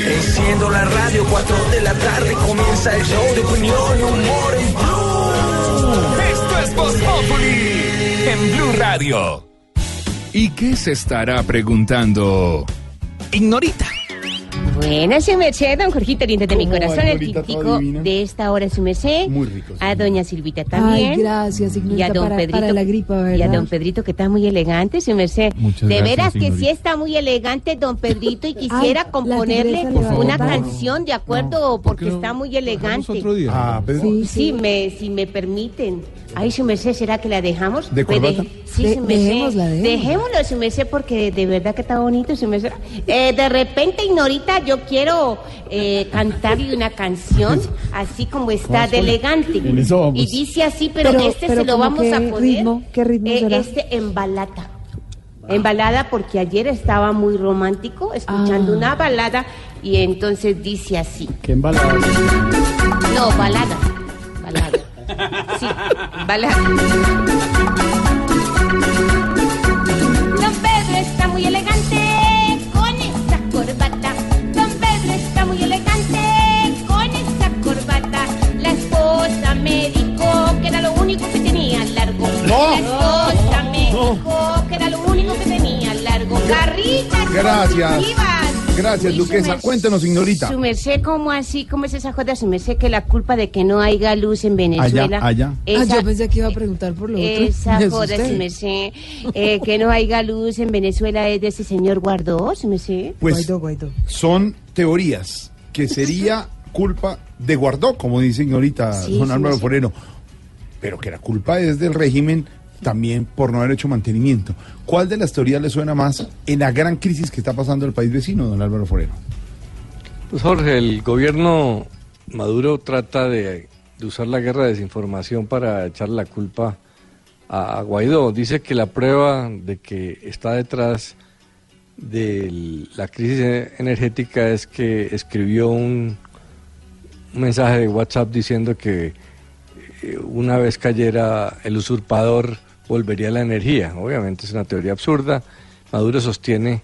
Enciendo la radio, cuatro de la tarde comienza el show de opinión y humor en Blue. Esto es Voz Populi en Blue Radio. ¿Y qué se estará preguntando Ignorita? Buenas, su merced, don Jorgito, lindo de mi corazón, el típico de esta hora, su merced. Muy rico. Sí. A doña Silvita también. Ay, gracias, Ignorita, y a don para, Pedrito, para la gripa, ¿verdad? Y a don Pedrito, que está muy elegante, su merced. Muchas de gracias, veras que señorita. Sí está muy elegante, don Pedrito, y quisiera Ay, componerle una canción, ¿de acuerdo? No, porque no, está muy elegante. Otro día. Ah, Pedro. Sí, sí, sí. Me, si me permiten. Ay, su merced, ¿será que la dejamos? ¿De corbata? De, sí, de, su merced. Dejémosla, su merced, porque de verdad que está bonito, su merced. Eh, de repente, Ignorita yo quiero eh, cantarle una canción así como está de elegante. Y dice así, pero, pero este pero se lo vamos a poner. Ritmo, ¿qué ritmo eh, este en balada. En balada porque ayer estaba muy romántico escuchando ah. una balada y entonces dice así. ¿Qué en balada? No, balada. Balada. Sí, balada. Don Pedro está muy elegante con esa corbata. Don Pedro está muy elegante con esa corbata. La esposa me dijo que era lo único que tenía largo. No. La esposa me dijo no. que era lo único que tenía largo. Carritas. Gracias. Gracias, duquesa. Cuéntanos, señorita. Su merced, ¿cómo así? ¿Cómo es esa joda? Su merced, que la culpa de que no haya luz en Venezuela. Allá, allá. Esa, ah, yo pensé que iba a preguntar por lo esa otro. Esa joda, usted. Su merced, eh, que no haya luz en Venezuela es de ese señor Guaidó, su merced. Pues, Guaidó, Guaidó. Son teorías que sería culpa de Guaidó, como dice señorita sí, don Álvaro Forero, pero que la culpa es del régimen también por no haber hecho mantenimiento. ¿Cuál de las teorías le suena más en la gran crisis que está pasando el país vecino, don Álvaro Forero? Pues Jorge, el gobierno Maduro trata de, de usar la guerra de desinformación para echar la culpa a, a Guaidó. Dice que la prueba de que está detrás de la crisis energética es que escribió un, un mensaje de WhatsApp diciendo que una vez cayera el usurpador volvería la energía. Obviamente es una teoría absurda. Maduro sostiene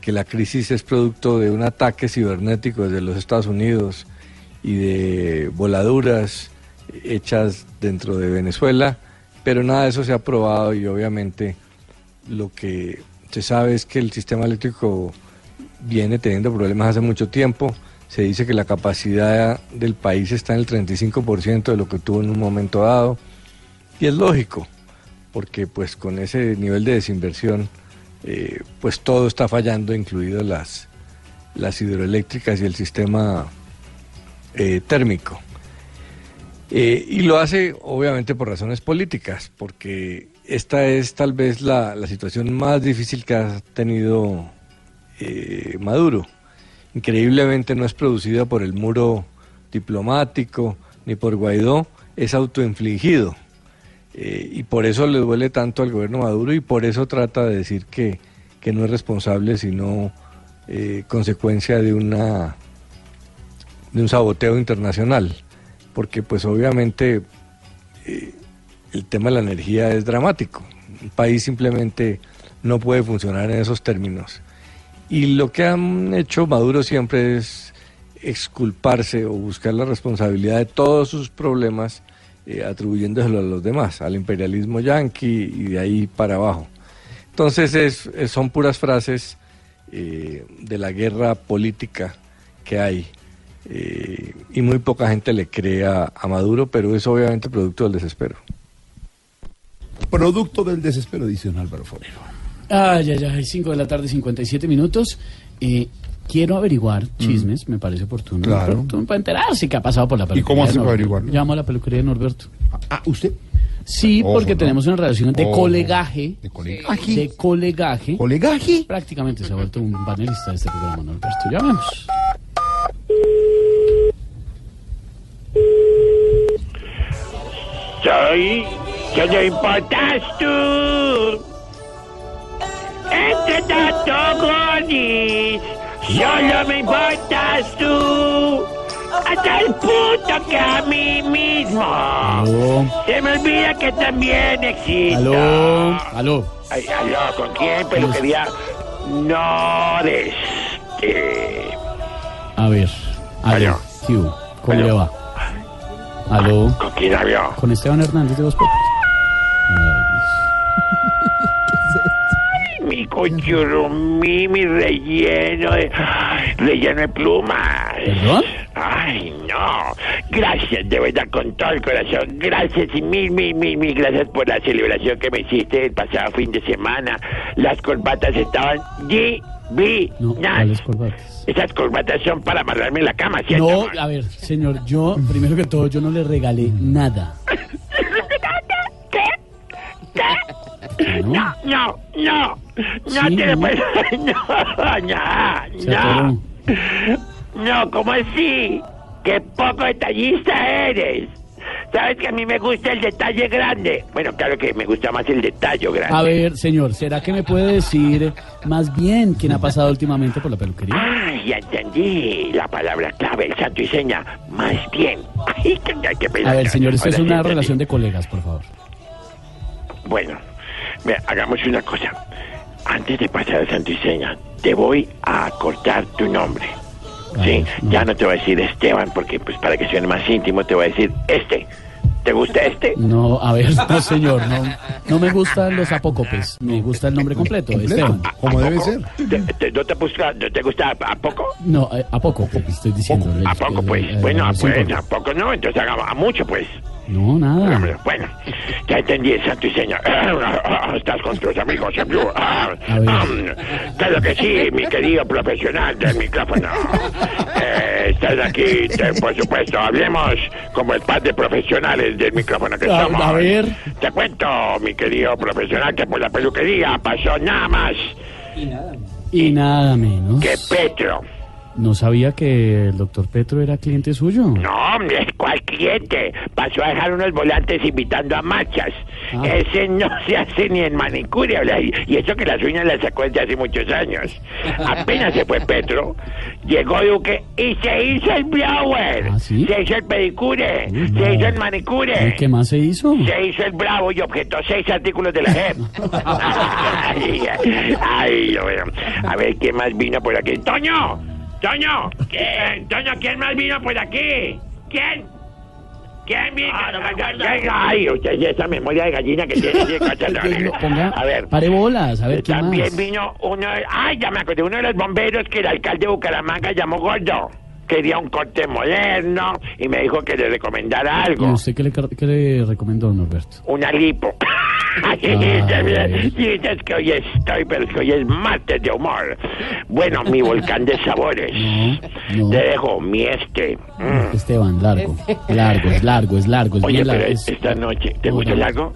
que la crisis es producto de un ataque cibernético desde los Estados Unidos y de voladuras hechas dentro de Venezuela, pero nada de eso se ha probado y obviamente lo que se sabe es que el sistema eléctrico viene teniendo problemas hace mucho tiempo. Se dice que la capacidad del país está en el treinta y cinco por ciento de lo que tuvo en un momento dado. Y es lógico, porque pues con ese nivel de desinversión, eh, pues todo está fallando, incluido las, las hidroeléctricas y el sistema eh, térmico. Eh, y lo hace obviamente por razones políticas, porque esta es tal vez la, la situación más difícil que ha tenido eh, Maduro. Increíblemente no es producida por el muro diplomático ni por Guaidó, es autoinfligido eh, y por eso le duele tanto al gobierno Maduro y por eso trata de decir que, que no es responsable sino eh, consecuencia de una de un saboteo internacional, porque pues obviamente eh, el tema de la energía es dramático, el país simplemente no puede funcionar en esos términos. Y lo que han hecho Maduro siempre es exculparse o buscar la responsabilidad de todos sus problemas eh, atribuyéndoselo a los demás, al imperialismo yanqui y de ahí para abajo. Entonces es, es, son puras frases eh, de la guerra política que hay eh, y muy poca gente le cree a, a Maduro, pero es obviamente producto del desespero. Producto del desespero, dice don Álvaro Forero. Ay, ay, ay, cinco de la tarde, cincuenta y siete minutos. Eh, quiero averiguar chismes, mm. me parece oportuno. Claro. Norberto, para enterarse que ha pasado por la peluquería. ¿Y cómo hace para averiguarlo? Llamo a la peluquería de Norberto. Ah, ¿usted? Sí, ojo, porque no. tenemos una relación de ojo. colegaje. ¿De colegaje? De colegaje. ¿Colegaje? Prácticamente se ha vuelto un panelista de este programa, Norberto. Llamemos. Soy... ¡Que no importas tú! Entre tanto gonis, solo me importas tú, hasta el punto que a mí mismo aló. se me olvida que también existo. Aló, aló. Ay, aló, ¿con quién? Peluquería no de este. A ver, aló. aló. ¿Cómo aló. le va? Aló. Ah, ¿con quién habló? Con Esteban Hernández de Los Pocos. Mi cuchurumí, mi relleno de... Ay, relleno de plumas. ¿Perdón? Ay, no. Gracias, de verdad, con todo el corazón. Gracias y mil, mil, mil, mil gracias por la celebración que me hiciste el pasado fin de semana. Las corbatas estaban divinas. No, ¿cuáles corbatas? Esas corbatas son para amarrarme en la cama, ¿cierto? No, amor? A ver, señor, yo, primero que todo, yo no le regalé nada. ¿Qué? ¿Qué? No, no, no, no, no te lo puedo. No, no, no. No, ¿cómo así? ¡Qué poco detallista eres! ¿Sabes que a mí me gusta el detalle grande? Bueno, claro que me gusta más el detalle grande. A ver, señor, ¿será que me puede decir más bien quién ha pasado últimamente por la peluquería? Ah, ya entendí. La palabra clave, el santo y seña. Más bien. Ay, que hay que pensar. A ver, señor, esto es una relación de colegas, por favor. Bueno, mira, hagamos una cosa. Antes de pasar al santo y seña, te voy a cortar tu nombre. Sí, ya no te voy a decir Esteban, porque pues para que suene más íntimo te voy a decir este. ¿Te gusta este? No, a ver, no señor, no, no me gustan los apócopes, me gusta el nombre completo, Esteban. Como debe ser. ¿Te, te, no, te busca, ¿No te gusta Apoco? No, eh, Apoco, estoy diciendo. Poco. ¿A poco pues? Eh, bueno, eh, pues a poco no, entonces hagamos a mucho pues. No, nada. Bueno, ya entendí el santo y señor. Estás con tus amigos en Blue. Claro que sí, mi querido profesional del micrófono. Eh, estás aquí, te, por supuesto. Hablemos como el par de profesionales del micrófono que somos. A ver. Te cuento, mi querido profesional, que por la peluquería pasó nada más. Y nada menos. Y nada menos. Que Petro. ¿No sabía que el doctor Petro era cliente suyo? No, hombre, ¿cuál cliente? Pasó a dejar unos volantes invitando a marchas. Ah. Ese no se hace ni en manicure, y eso que las uñas las sacó desde hace muchos años. Apenas se fue Petro, llegó Duque y se hizo el blower. ¿Ah, sí? Se hizo el pedicure, Uy, no. se hizo el manicure. ¿Y qué más se hizo? Se hizo el bravo y objetó seis artículos de la J E P. ay, ay, ay, bueno. A ver, ¿quién más vino por aquí? ¡Toño! Toño, ¿quién? Toño, ¿quién más vino por aquí? ¿Quién? ¿Quién vino? Ah, no me acuerdo. Ay, usted ya esa memoria de gallina que tiene. que ponga, a ver, pare bolas, a ver quién más. También vino uno, ay, ya me acordé, uno de los bomberos que el alcalde de Bucaramanga llamó gordo. Quería un corte moderno y me dijo que le recomendara algo. ¿Y usted qué le, qué le recomendó, Norberto? Una lipo. Dices que hoy estoy, pero es que hoy es martes de humor. Bueno, mi volcán de sabores. No, no. Te dejo mi este. Mm. Esteban, largo. Largo, es largo, es largo. Es Oye, bien pero largo, es... esta noche, ¿te gusta largo?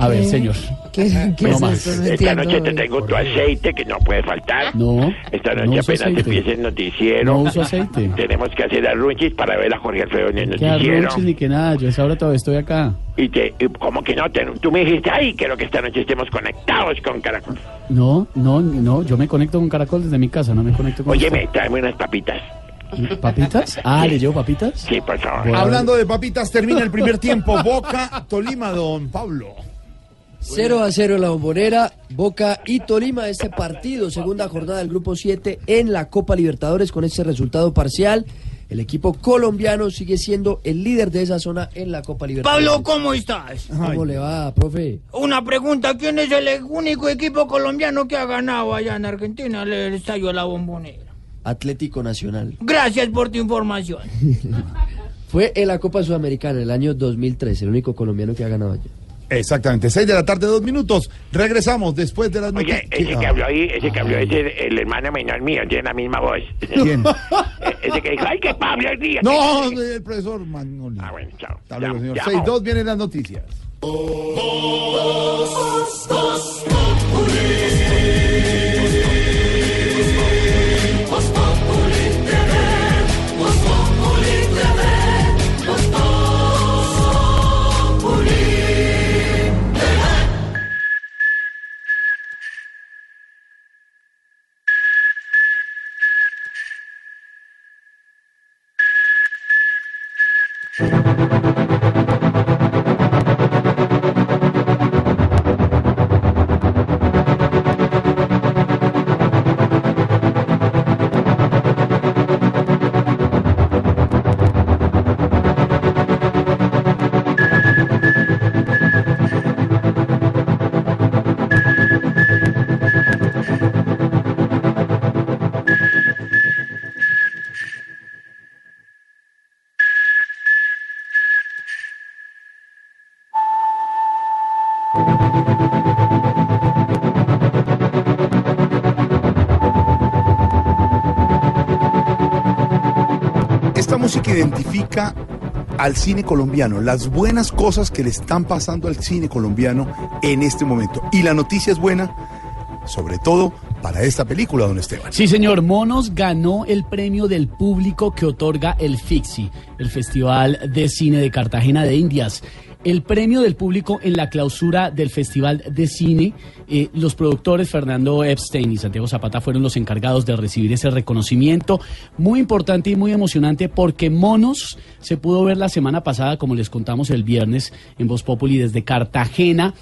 A ver, señor. ¿Qué, qué no es más. Esto, no esta noche te tengo tu aceite que no puede faltar. No. Esta noche no apenas empieza el noticiero. No uso aceite. Tenemos que hacer arrunchis para ver a Jorge Alfredo en el noticiero. No arrunchis ni que nada. Yo a esa hora todavía estoy acá. Y te, y ¿cómo que no? Te, tú me dijiste, ay, quiero que esta noche estemos conectados con Caracol. No, no, no. Yo me conecto con Caracol desde mi casa. No me conecto con. Oye, me tráeme unas papitas. ¿Papitas? Ah, ¿le llevo papitas? Sí, por favor. Bueno. Hablando de papitas, termina el primer tiempo. Boca, Tolima, don Pablo. cero a cero la Bombonera, Boca y Tolima. Este partido, segunda jornada del Grupo siete en la Copa Libertadores. Con este resultado parcial, el equipo colombiano sigue siendo el líder de esa zona en la Copa Libertadores. Pablo, ¿cómo estás? ¿Cómo Ay. le va, profe? Una pregunta, ¿quién es el único equipo colombiano que ha ganado allá en Argentina el estadio de la Bombonera? Atlético Nacional. Gracias por tu información. Fue en la Copa Sudamericana el año dos mil trece, el único colombiano que ha ganado allá. Exactamente, seis de la tarde, dos minutos. Regresamos después de las noticias. Oye, ese que habló ahí, ese que habló es el, el hermano menor mío, tiene la misma voz. ¿Quién? E ese que dijo, ay, que Pablo el día. No, el profesor Magnoli. Ah, bueno, chao. Hasta luego, señor. seis dos vienen las noticias. Música identifica al cine colombiano, las buenas cosas que le están pasando al cine colombiano en este momento. Y la noticia es buena, sobre todo para esta película, don Esteban. Sí, señor. Monos ganó el premio del público que otorga el FICCI, el Festival de Cine de Cartagena de Indias. El premio del público en la clausura del Festival de Cine, eh, los productores Fernando Epstein y Santiago Zapata fueron los encargados de recibir ese reconocimiento. Muy importante y muy emocionante porque Monos se pudo ver la semana pasada, como les contamos el viernes en Voz Populi desde Cartagena,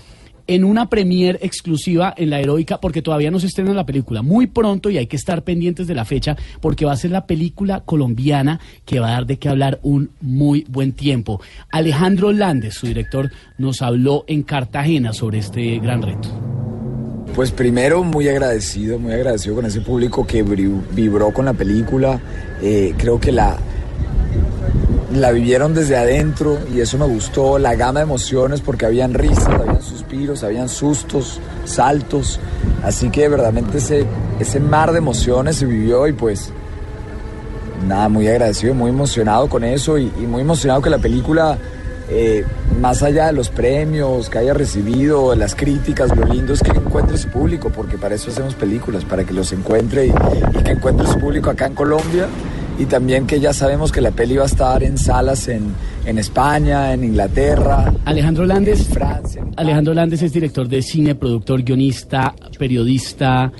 en una premier exclusiva en La Heroica, porque todavía no se estrena la película muy pronto y hay que estar pendientes de la fecha, porque va a ser la película colombiana que va a dar de qué hablar un muy buen tiempo. Alejandro Landes, su director, nos habló en Cartagena sobre este gran reto. Pues primero, muy agradecido, muy agradecido con ese público que vibró con la película. Eh, creo que la... La vivieron desde adentro y eso me gustó, la gama de emociones, porque habían risas, habían suspiros, habían sustos, saltos, así que verdaderamente ese, ese mar de emociones se vivió y pues nada, muy agradecido, muy emocionado con eso y, y muy emocionado que la película, eh, más allá de los premios que haya recibido, las críticas, lo lindo es que encuentre su público, porque para eso hacemos películas, para que los encuentre y, y que encuentre su público acá en Colombia. Y también que ya sabemos que la peli va a estar en salas en, en España, en Inglaterra, Alejandro Landes, en Francia. En Alejandro Landes es director de cine, productor, guionista, periodista,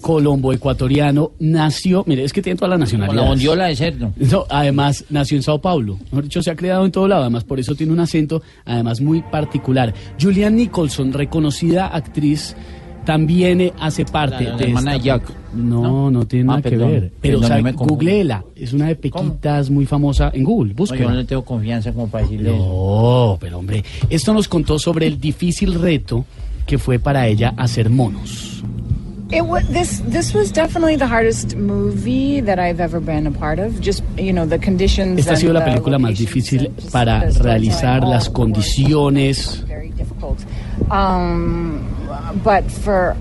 colombo-ecuatoriano. Nació, mire, es que tiene toda la nacionalidad. La bondiola de cerdo. No, además, nació en Sao Paulo. Mejor dicho, se ha creado en todo lado. Además, por eso tiene un acento, además, muy particular. Julianne Nicholson, reconocida actriz, también eh, hace parte la, la de hermana esta... Jack. No, no, no tiene nada ah, que perdón, ver. Pero, perdón, o sea, no googleela. Es una de Pequitas muy famosa en Google. Busca. Yo no tengo confianza como para decirle. No, pero hombre. Esto nos contó sobre el difícil reto que fue para ella hacer Monos. It was, this this was definitely the hardest movie that I've ever been a part of. Just, you know, the conditions. Esta ha sido la película más difícil para realizar, las condiciones. Very difficult. Um, but for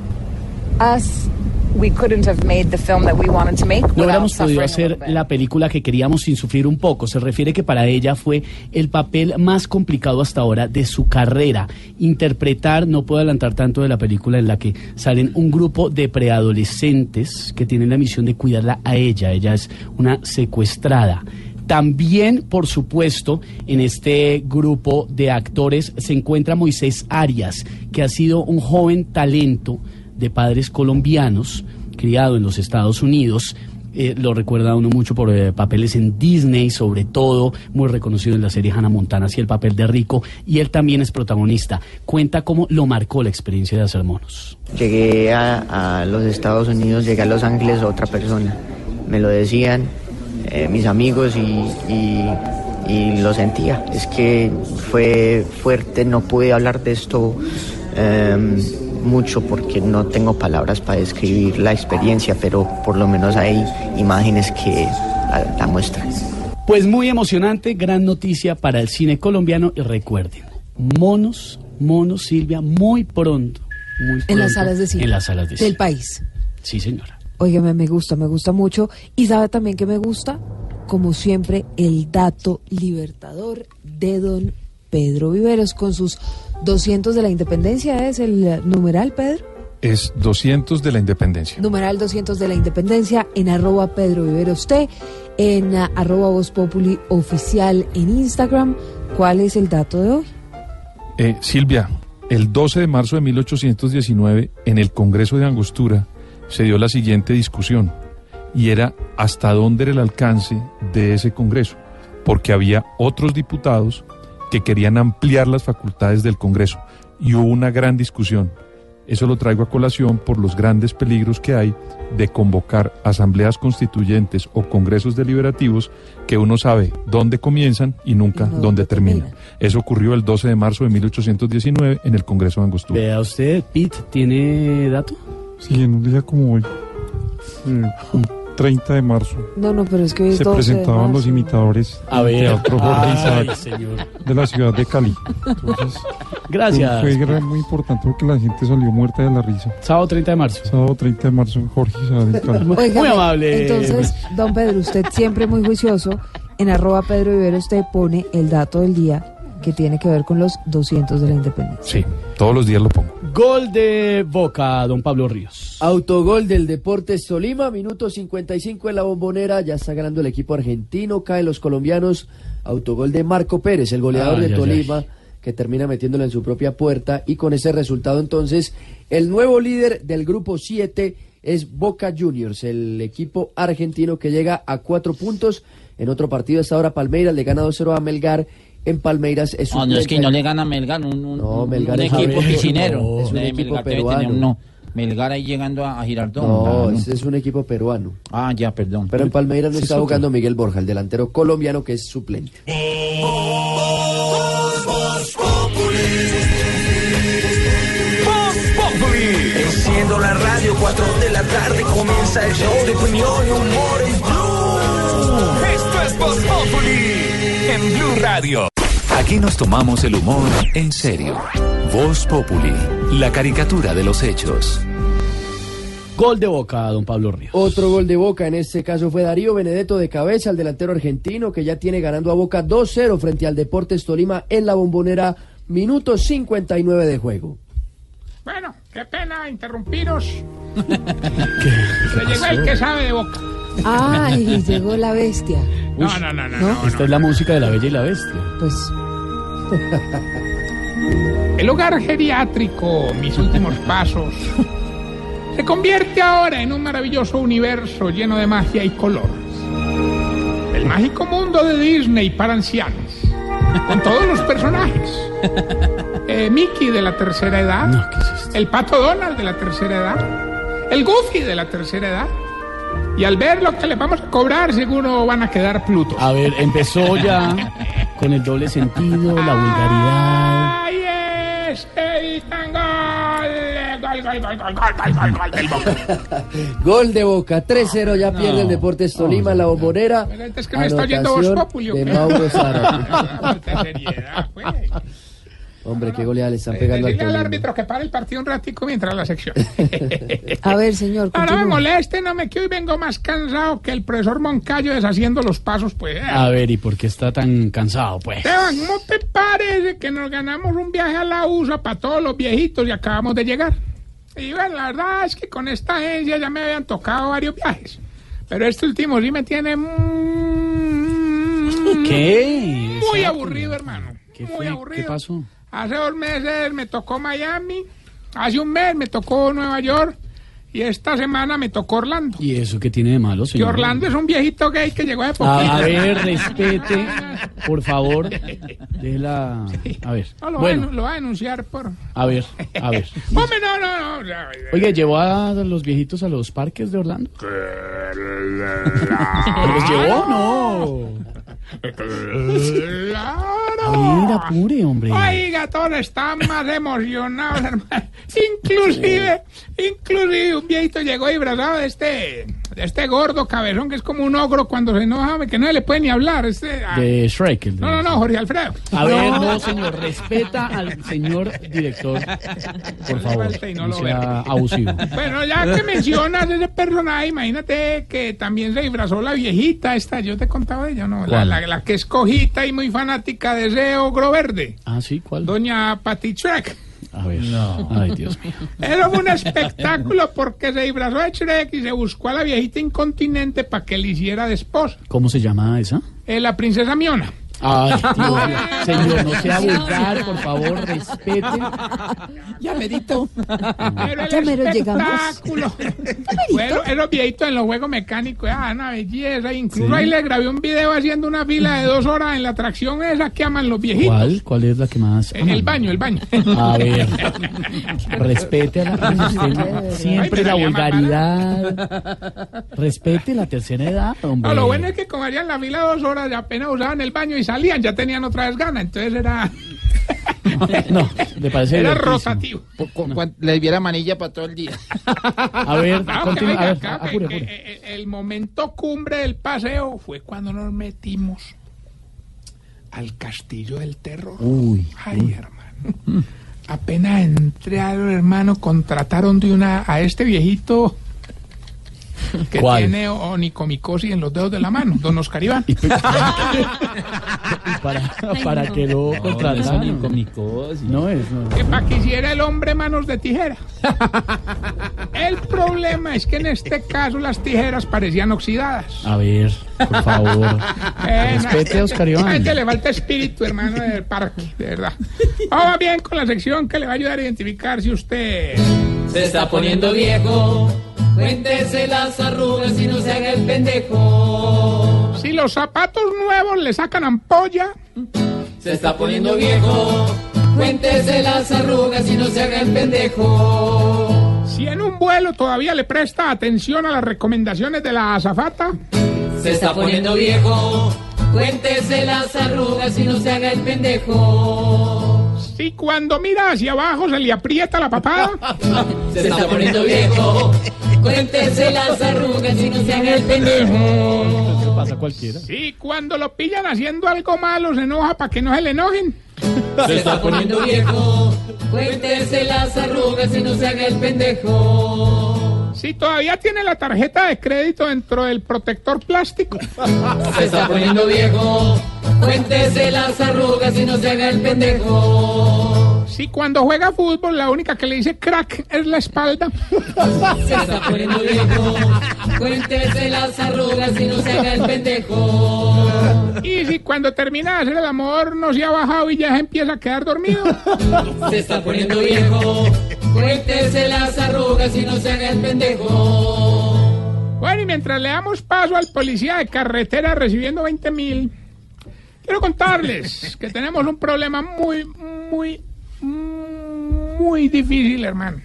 us, we couldn't have made the film that we wanted to make. No hubiéramos podido hacer la película que queríamos sin sufrir un poco. Se refiere que para ella fue el papel más complicado hasta ahora de su carrera. Interpretar, no puedo adelantar tanto de la película, en la que salen un grupo de preadolescentes que tienen la misión de cuidarla a ella. Ella es una secuestrada. También, por supuesto, en este grupo de actores se encuentra Moisés Arias, que ha sido un joven talento de padres colombianos, criado en los Estados Unidos. Eh, lo recuerda uno mucho por eh, papeles en Disney, sobre todo, muy reconocido en la serie Hannah Montana, así el papel de Rico, y él también es protagonista. Cuenta cómo lo marcó la experiencia de hacer Monos. Llegué a, a los Estados Unidos, llegué a Los Ángeles a otra persona. Me lo decían eh, mis amigos y, y, y lo sentía. Es que fue fuerte, no pude hablar de esto Um, mucho porque no tengo palabras para describir la experiencia, pero por lo menos hay imágenes que la, la muestran. Pues muy emocionante, gran noticia para el cine colombiano y recuerden, Monos, Monos, Silvia, muy pronto, muy pronto en las salas de cine, en las salas de cine del país. Sí, señora. Óigame, me gusta, me gusta mucho y sabe también que me gusta, como siempre, el dato libertador de don Pedro Viveros con sus doscientos de la independencia. ¿Es el numeral, Pedro? Es doscientos de la independencia. Numeral doscientos de la independencia en arroba Pedro Viveros T, en arroba Voz Populi Oficial en Instagram. ¿Cuál es el dato de hoy? Eh, Silvia, el doce de marzo de mil ochocientos diecinueve, en el Congreso de Angostura, se dio la siguiente discusión, y era hasta dónde era el alcance de ese Congreso, porque había otros diputados que querían ampliar las facultades del Congreso, y hubo una gran discusión. Eso lo traigo a colación por los grandes peligros que hay de convocar asambleas constituyentes o congresos deliberativos que uno sabe dónde comienzan y nunca no, dónde terminan. Termina. Eso ocurrió el doce de marzo de mil ochocientos diecinueve en el Congreso de Angostura. Vea usted, Pete, ¿tiene dato? Sí, en un día como hoy, eh, treinta de marzo. No, no, pero es que hoy es se presentaban los imitadores a ver, teatro Jorge Isaac, señor, de la ciudad de Cali. Entonces, gracias. Fue, fue muy importante porque la gente salió muerta de la risa. Sábado treinta de marzo. Sábado treinta de marzo, Jorge Isaac de Cali. Oiga, muy amable. Entonces, don Pedro, usted siempre muy juicioso, en arroba Pedro Vivero usted pone el dato del día que tiene que ver con los doscientos de la independencia. Sí, todos los días lo pongo. Gol de Boca, don Pablo Ríos. Autogol del Deportes Tolima, minuto cincuenta y cinco en la Bombonera, ya está ganando el equipo argentino, caen los colombianos, autogol de Marco Pérez, el goleador ay, de ay, Tolima, ay. que termina metiéndola en su propia puerta, y con ese resultado entonces, el nuevo líder del grupo siete es Boca Juniors, el equipo argentino que llega a cuatro puntos. En otro partido hasta ahora Palmeiras le gana dos cero a Melgar. En Palmeiras es un... No, no es que no le gana Melgar, un, un, no, Melgar un, un equipo Javier, piscinero. No, es un equipo Melgar peruano. Un, no, Melgar ahí llegando a, a Girardón. No, ah, no, ese es un equipo peruano. Ah, ya, perdón. Pero en Palmeiras no sí, está sí, jugando sí. Miguel Borja, el delantero colombiano que es suplente. Voz, Voz Populi. Voz Populi. Enciendo la radio, cuatro de la tarde, comienza el show de opinión y humor en Blue. Esto es Voz Populi en Blue Radio. Aquí nos tomamos el humor en serio. Voz Populi, la caricatura de los hechos. Gol de Boca, don Pablo Ríos. Otro gol de Boca, en este caso fue Darío Benedetto de cabeza, el delantero argentino que ya tiene ganando a Boca dos cero frente al Deportes Tolima en la Bombonera, minuto cincuenta y nueve de juego. Bueno, qué pena interrumpiros. Se llegó el que sabe de Boca. Ay, llegó la bestia. Uy, no, no, no, no, no. Esta no, es la no. música de La Bella y la Bestia. Pues. El hogar geriátrico, mis últimos pasos, se convierte ahora en un maravilloso universo lleno de magia y colores. El mágico mundo de Disney para ancianos, con todos los personajes. Eh, Mickey de la tercera edad, no, ¿qué es esto? El Pato Donald de la tercera edad, el Goofy de la tercera edad. Y al ver lo que les vamos a cobrar, seguro van a quedar plutos. A ver, empezó ya con el doble sentido, la vulgaridad. ¡Ay, es el tango! Gol, gol, gol, gol, gol, gol, gol del Boca. Gol de Boca, tres cero ya no. pierde el Deportes Tolima, no, la Bombonera. Es que no está oyendo Voz Populi. De Mauro Sara. Hombre, qué goleada le están pegando al al árbitro que para el partido un ratico mientras la sección. A ver, señor. Ahora no me moleste, no me que hoy vengo más cansado que el profesor Moncayo deshaciendo los pasos, pues. A ver, ¿y por qué está tan cansado, pues? No te parece que nos ganamos un viaje a la U S A para todos los viejitos y acabamos de llegar. Y bueno, la verdad es que con esta agencia ya me habían tocado varios viajes. Pero este último sí me tiene... ¿Qué? Muy aburrido, hermano. ¿Qué fue? Muy aburrido. ¿Qué pasó? Hace dos meses me tocó Miami, hace un mes me tocó Nueva York y esta semana me tocó Orlando. ¿Y eso qué tiene de malo, señor? Que Orlando es un viejito gay que llegó de poquito. A ver, respete, por favor. De la... A ver. No, lo, bueno. va, lo va a denunciar por... A ver, a ver. Hombre, no, no, no. Oye, ¿llevó a los viejitos a los parques de Orlando? ¿Los llevó? No. ¡Claro! Mira, pure, hombre. Oiga, todos están más emocionados, hermano. Inclusive, inclusive un viejito llegó y brazado de este, de este gordo cabezón que es como un ogro cuando se enoja, que no le puede ni hablar. Este, ah. De Shrek. El de... No, no, no, Jorge Alfredo. A ver, no, señor, respeta al señor director, por favor. Y no lo sea abusivo. Bueno, ya que mencionas ese personaje, imagínate que también se disfrazó la viejita esta, yo te contaba de ella, ¿no? La, la, la que es cojita y muy fanática de ese ogro verde. Ah, sí, ¿cuál? Doña Patty Shrek. A ver, no. Ay, Dios mío. Era un espectáculo porque se disfrazó de Shrek y se buscó a la viejita incontinente para que le hiciera de esposa. ¿Cómo se llama esa? Eh, la princesa Miona. Ay, tío, señor, no sea vulgar, por favor, respete. Ya merito. Pero el ya mero espectáculo. Bueno, esos viejitos en los juegos mecánicos, ah, una belleza. Incluso sí. ahí le grabé un video haciendo una fila de dos horas en la atracción esa que aman los viejitos. ¿Cuál? ¿Cuál es la que más aman? En el baño, el baño. A ver, respete a la tercera edad. Siempre la vulgaridad. Respete la tercera edad, hombre. No, lo bueno es que como harían la fila dos horas y apenas usaban el baño y salían, ya tenían otra vez ganas, entonces era... No, me parece era rotativo. No. Le diera manilla para todo el día. A ver, no, continúa, a ver acá, apure, apure. El, el momento cumbre del paseo fue cuando nos metimos al Castillo del Terror. Uy. Ay, uy. hermano. Apenas entré a los hermanos, contrataron de una a este viejito... que ¿Cuál? tiene onicomicosis en los dedos de la mano, don Oscar Iván. para para Ay, no. que lo no, contrataran. Onicomicosis. No es, no, que no, para no. que hiciera el hombre manos de tijera. El problema es que en este caso las tijeras parecían oxidadas. A ver, por favor. Eh, Respete a Oscar Iván. A este le falta espíritu, hermano, del parque, de verdad. Vamos bien con la sección que le va a ayudar a identificar si usted se está poniendo viejo. Cuéntese las arrugas y no se haga el pendejo. Si los zapatos nuevos le sacan ampolla. Se está poniendo viejo. Cuéntese las arrugas y no se haga el pendejo. Si en un vuelo todavía le presta atención a las recomendaciones de la azafata. Se está poniendo viejo. Cuéntese las arrugas y no se haga el pendejo. Si cuando mira hacia abajo se le aprieta la papada. Se está poniendo viejo. Cuéntese las arrugas y no se haga el pendejo. ¿Qué pasa cualquiera? Sí, cuando lo pillan haciendo algo malo se enoja para que no se le enojen. Se está poniendo viejo. Cuéntese las arrugas y no se haga el pendejo. Si todavía tiene la tarjeta de crédito dentro del protector plástico. Se está poniendo viejo. Cuéntese las arrugas y no se haga el pendejo. Si cuando juega fútbol la única que le dice crack es la espalda. Se está poniendo viejo. Cuéntese las arrugas y no se haga el pendejo. Y si cuando termina de hacer el amor no se ha bajado y ya se empieza a quedar dormido. Se está poniendo viejo. Cuéntese las arrugas y no se haga el pendejo. Bueno, y mientras le damos paso al policía de carretera recibiendo veinte mil, quiero contarles que tenemos un problema muy, muy... muy difícil, hermano.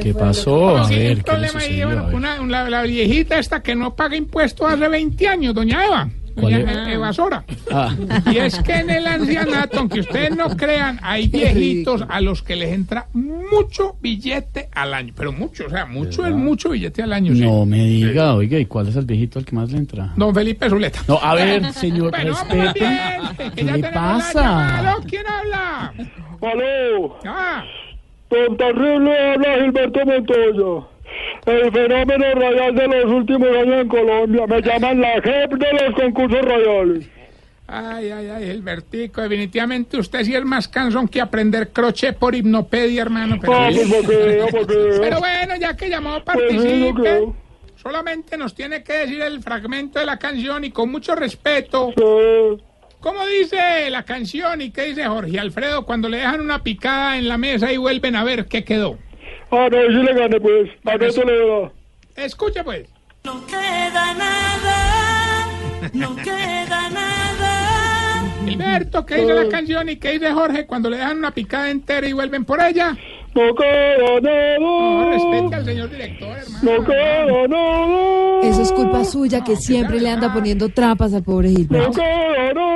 ¿Qué pasó? A ver, ¿qué le sucedió? Bueno, una, una, la viejita esta que no paga impuestos hace veinte años, doña Eva, doña Evasora. Ah. Y es que en el ancianato, aunque ustedes no crean, hay viejitos a los que les entra mucho billete al año, pero mucho, o sea, mucho ¿verdad? Es mucho billete al año. No sí. me diga, sí. Oiga, ¿y cuál es el viejito al que más le entra? Don Felipe Zuleta. No, a ver, señor, bueno, respeten. ¿Qué le pasa? ¿Quién habla? ¡Aló! ¡Ah! Con terrible habla Gilberto Montoya, el fenómeno radial de los últimos años en Colombia. Me llaman la J E P de los concursos radiales. Ay, ay, ay, Gilbertico, definitivamente usted sí es más cansón que aprender crochet por hipnopedia, hermano. Pero, ah, pues, porque, porque, pero bueno, ya que llamó, participe. Pues sí, solamente nos tiene que decir el fragmento de la canción y con mucho respeto. Sí. ¿Cómo dice la canción y qué dice Jorge Alfredo cuando le dejan una picada en la mesa y vuelven a ver qué quedó? Ah, no, yo le gané, pues. A eso le doy. Escucha, pues. No queda nada, no queda nada. Gilberto, ¿qué dice la canción y qué dice Jorge cuando le dejan una picada entera y vuelven por ella? No queda nada. No, respete al señor director, hermano. No queda nada. Eso es culpa suya que no, siempre le anda poniendo trampas al pobre Gilberto. No queda nada.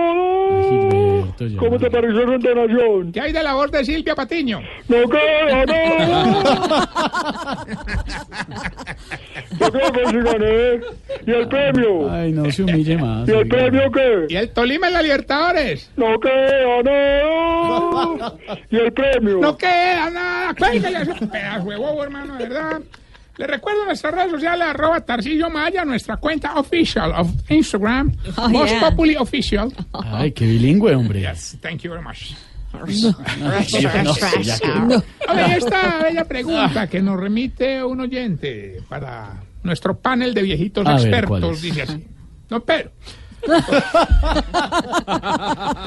¿Cómo te pareció su entonación? ¿Qué hay de la voz de Silvia Patiño? ¡No queda nada! Yo creo que sí gané. ¿Y el premio? Ay, no se humille más. ¿Y el premio qué? ¿Y el Tolima en la Libertadores? ¡No queda nada! ¿Y el premio? ¡No queda nada! ¡Cuélguele a ese pedazo de bobo, hermano, de verdad! Les recuerdo nuestras redes sociales, arroba Tarcillo Maya, nuestra cuenta oficial of Instagram, oh, Most yeah. Populi Official. Ay, qué bilingüe, hombre. Yes, thank you very much. No. No, no, no. A ver, esta bella pregunta que nos remite un oyente para nuestro panel de viejitos a expertos, ver, dice así. No, pero...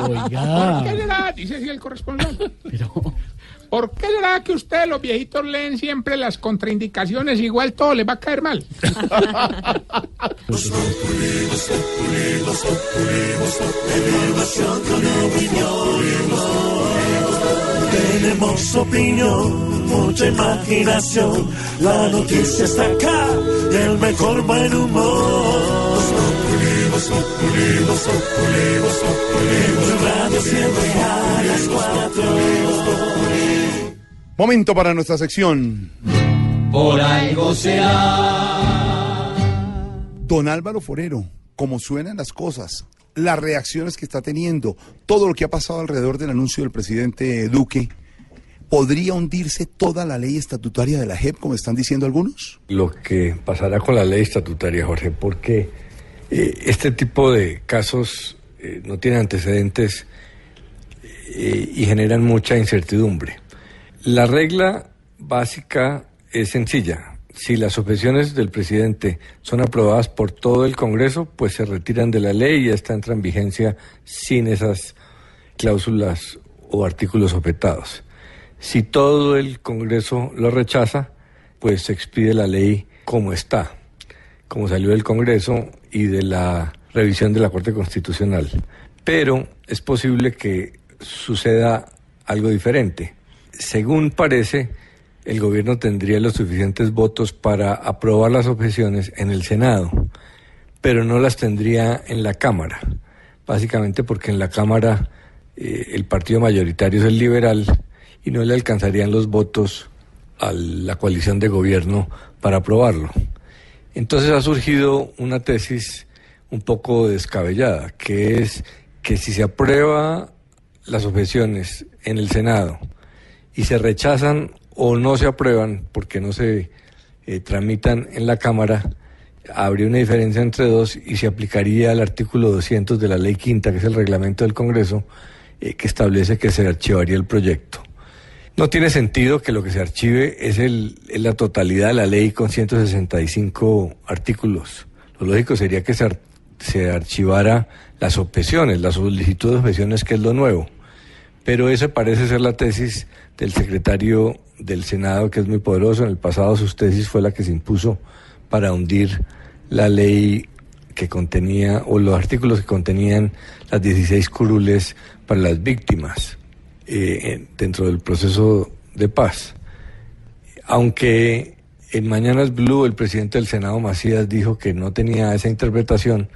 Oiga. ¿Por qué será? Dice así el corresponsal. Pero... ¿Por qué será que ustedes, los viejitos, leen siempre las contraindicaciones? Igual todo les va a caer mal. Tenemos opinión, mucha imaginación. La noticia está acá y el mejor buen humor. Radio siempre a las cuatro. Momento para nuestra sección. Por algo será. Don Álvaro Forero, como suenan las cosas, las reacciones que está teniendo, todo lo que ha pasado alrededor del anuncio del presidente Duque, ¿podría hundirse toda la ley estatutaria de la J E P, como están diciendo algunos? Lo que pasará con la ley estatutaria, Jorge, porque eh, este tipo de casos eh, no tienen antecedentes eh, y generan mucha incertidumbre. La regla básica es sencilla. Si las objeciones del presidente son aprobadas por todo el Congreso, pues se retiran de la ley y esta entra en vigencia sin esas cláusulas o artículos objetados. Si todo el Congreso lo rechaza, pues se expide la ley como está, como salió del Congreso y de la revisión de la Corte Constitucional. Pero es posible que suceda algo diferente. Según parece, el gobierno tendría los suficientes votos para aprobar las objeciones en el Senado, pero no las tendría en la Cámara, básicamente porque en la Cámara eh, el partido mayoritario es el liberal, y no le alcanzarían los votos a la coalición de gobierno para aprobarlo. Entonces ha surgido una tesis un poco descabellada, que es que si se aprueba las objeciones en el Senado y se rechazan o no se aprueban porque no se eh, tramitan en la Cámara, habría una diferencia entre dos y se aplicaría el artículo doscientos de la Ley Quinta, que es el reglamento del Congreso, eh, que establece que se archivaría el proyecto. No tiene sentido que lo que se archive es, el, es la totalidad de la ley con ciento sesenta y cinco artículos. Lo lógico sería que se, ar, se archivara las objeciones, la solicitud de objeciones, que es lo nuevo. Pero esa parece ser la tesis del secretario del Senado, que es muy poderoso. En el pasado su tesis fue la que se impuso para hundir la ley que contenía, o los artículos que contenían las dieciséis curules para las víctimas. Eh, dentro del proceso de paz. Aunque en Mañanas Blue el presidente del Senado, Macías, dijo que no tenía esa interpretación,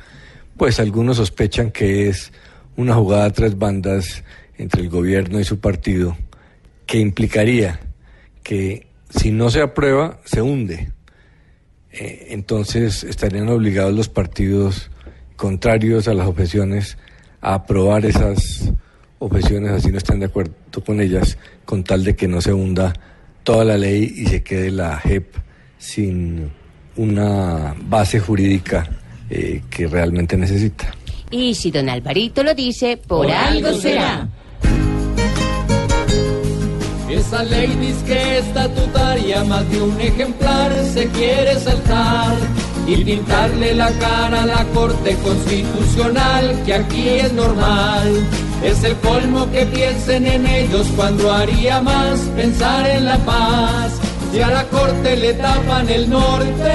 pues algunos sospechan que es una jugada a tres bandas entre el gobierno y su partido, que implicaría que si no se aprueba, se hunde. Eh, entonces estarían obligados los partidos contrarios a las objeciones a aprobar esas objeciones, así no están de acuerdo con ellas, con tal de que no se hunda toda la ley y se quede la J E P sin una base jurídica eh, que realmente necesita. Y si don Alvarito lo dice, por, por algo será. Esa ley disque estatutaria, más de un ejemplar se quiere saltar y pintarle la cara a la Corte Constitucional, que aquí es normal. Es el colmo que piensen en ellos cuando haría más pensar en la paz. Si a la Corte le tapan el norte,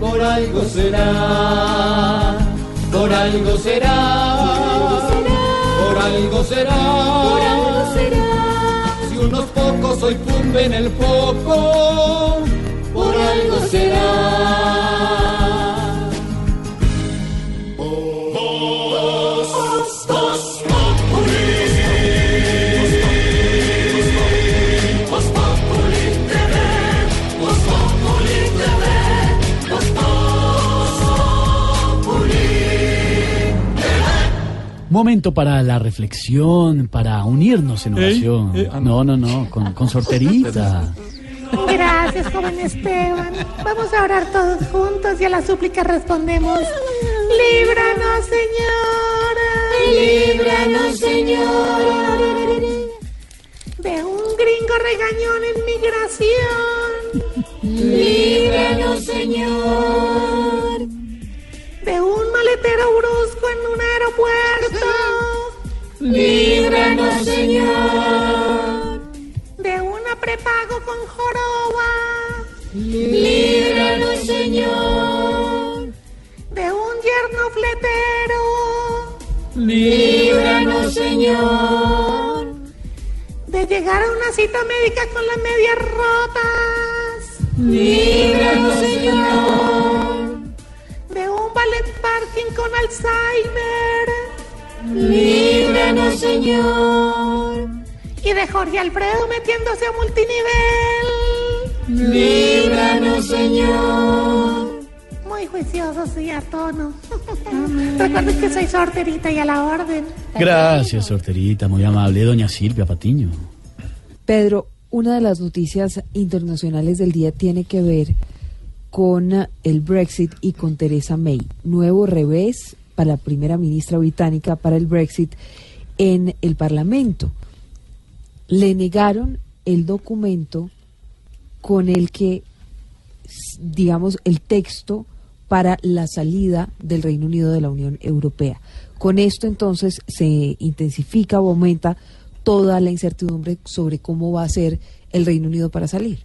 por algo será, por algo será, por algo será, por algo será. Si unos pocos hoy cumben el foco, por algo será. Momento para la reflexión, para unirnos en oración. ¿Eh? ¿Eh? Ah, no, no, no, con, con sorterita. Gracias, joven Esteban. Vamos a orar todos juntos y a la súplica respondemos. ¡Líbranos, Señora! ¡Líbranos, Señora! De un gringo regañón en migración. ¡Líbranos, Señor! De un maletero brusco en un aeropuerto. ¡Líbranos, Señor! De una prepago con joroba. ¡Líbranos, Señor! De un yerno fletero. ¡Líbranos, Señor! De llegar a una cita médica con las medias rotas. ¡Líbranos, Señor! De un ballet parking con Alzheimer. ¡Líbranos, Señor! Y de Jorge Alfredo metiéndose a multinivel. ¡Líbranos, Señor! Muy juiciosos y a tono. Recuerden que soy sorterita y a la orden. Gracias, sorterita, muy amable. Doña Silvia Patiño. Pedro, una de las noticias internacionales del día tiene que ver con el Brexit y con Theresa May. Nuevo revés para la primera ministra británica para el Brexit en el Parlamento. Le negaron el documento con el que, digamos, el texto para la salida del Reino Unido de la Unión Europea. Con esto, entonces, se intensifica o aumenta toda la incertidumbre sobre cómo va a ser el Reino Unido para salir.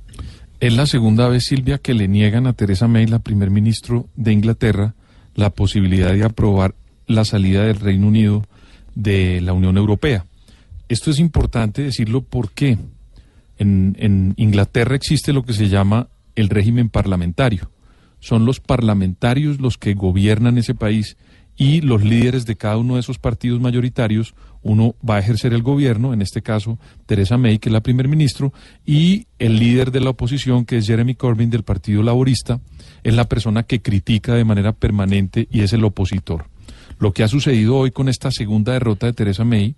Es la segunda vez, Silvia, que le niegan a Theresa May, la primer ministro de Inglaterra, la posibilidad de aprobar la salida del Reino Unido de la Unión Europea. Esto es importante decirlo porque en, en Inglaterra existe lo que se llama el régimen parlamentario. Son los parlamentarios los que gobiernan ese país y los líderes de cada uno de esos partidos mayoritarios, uno va a ejercer el gobierno, en este caso Theresa May, que es la primer ministro, y el líder de la oposición, que es Jeremy Corbyn del Partido Laborista, es la persona que critica de manera permanente y es el opositor. Lo que ha sucedido hoy con esta segunda derrota de Theresa May,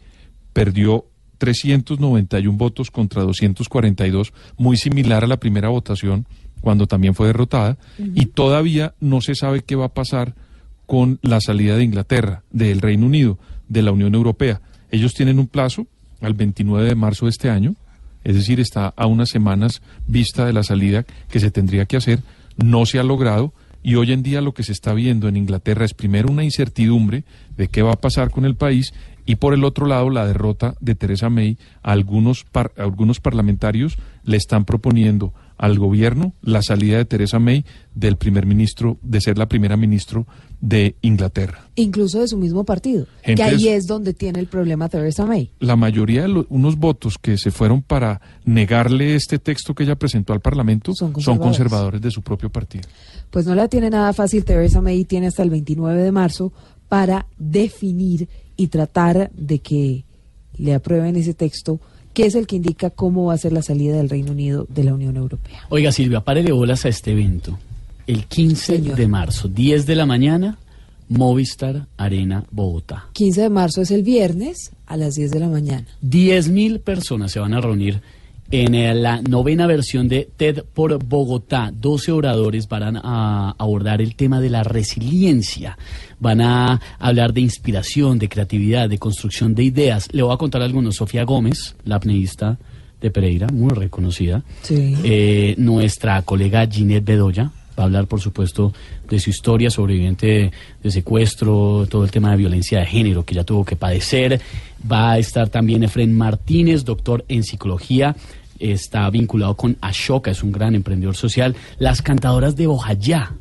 perdió trescientos noventa y uno votos contra doscientos cuarenta y dos, muy similar a la primera votación cuando también fue derrotada, uh-huh. y todavía no se sabe qué va a pasar con la salida de Inglaterra, del Reino Unido, de la Unión Europea. Ellos tienen un plazo al veintinueve de marzo de este año, es decir, está a unas semanas vista de la salida que se tendría que hacer, no se ha logrado, y hoy en día lo que se está viendo en Inglaterra es primero una incertidumbre de qué va a pasar con el país, y por el otro lado la derrota de Theresa May. A algunos, par- a algunos parlamentarios le están proponiendo al gobierno la salida de Theresa May del primer ministro, de ser la primera ministra de Inglaterra. Incluso de su mismo partido, Gente que ahí es, es donde tiene el problema Theresa May. La mayoría de los, unos votos que se fueron para negarle este texto que ella presentó al Parlamento son conservadores, son conservadores de su propio partido. Pues no la tiene nada fácil Theresa May, tiene hasta el veintinueve de marzo para definir y tratar de que le aprueben ese texto, que es el que indica cómo va a ser la salida del Reino Unido de la Unión Europea. Oiga, Silvia, párele bolas a este evento. El quince Señor. de marzo, diez de la mañana, Movistar Arena, Bogotá. quince de marzo es el viernes a las diez de la mañana. diez mil personas se van a reunir en la novena versión de TED por Bogotá. doce oradores van a abordar el tema de la resiliencia. Van a hablar de inspiración, de creatividad, de construcción de ideas. Le voy a contar algunos. Sofía Gómez, la apneísta de Pereira, muy reconocida. Sí. Eh, nuestra colega Ginette Bedoya va a hablar, por supuesto, de su historia, sobreviviente de, de secuestro, todo el tema de violencia de género que ella tuvo que padecer. Va a estar también Efren Martínez, doctor en psicología, está vinculado con Ashoka, es un gran emprendedor social. Las cantadoras de Bojayá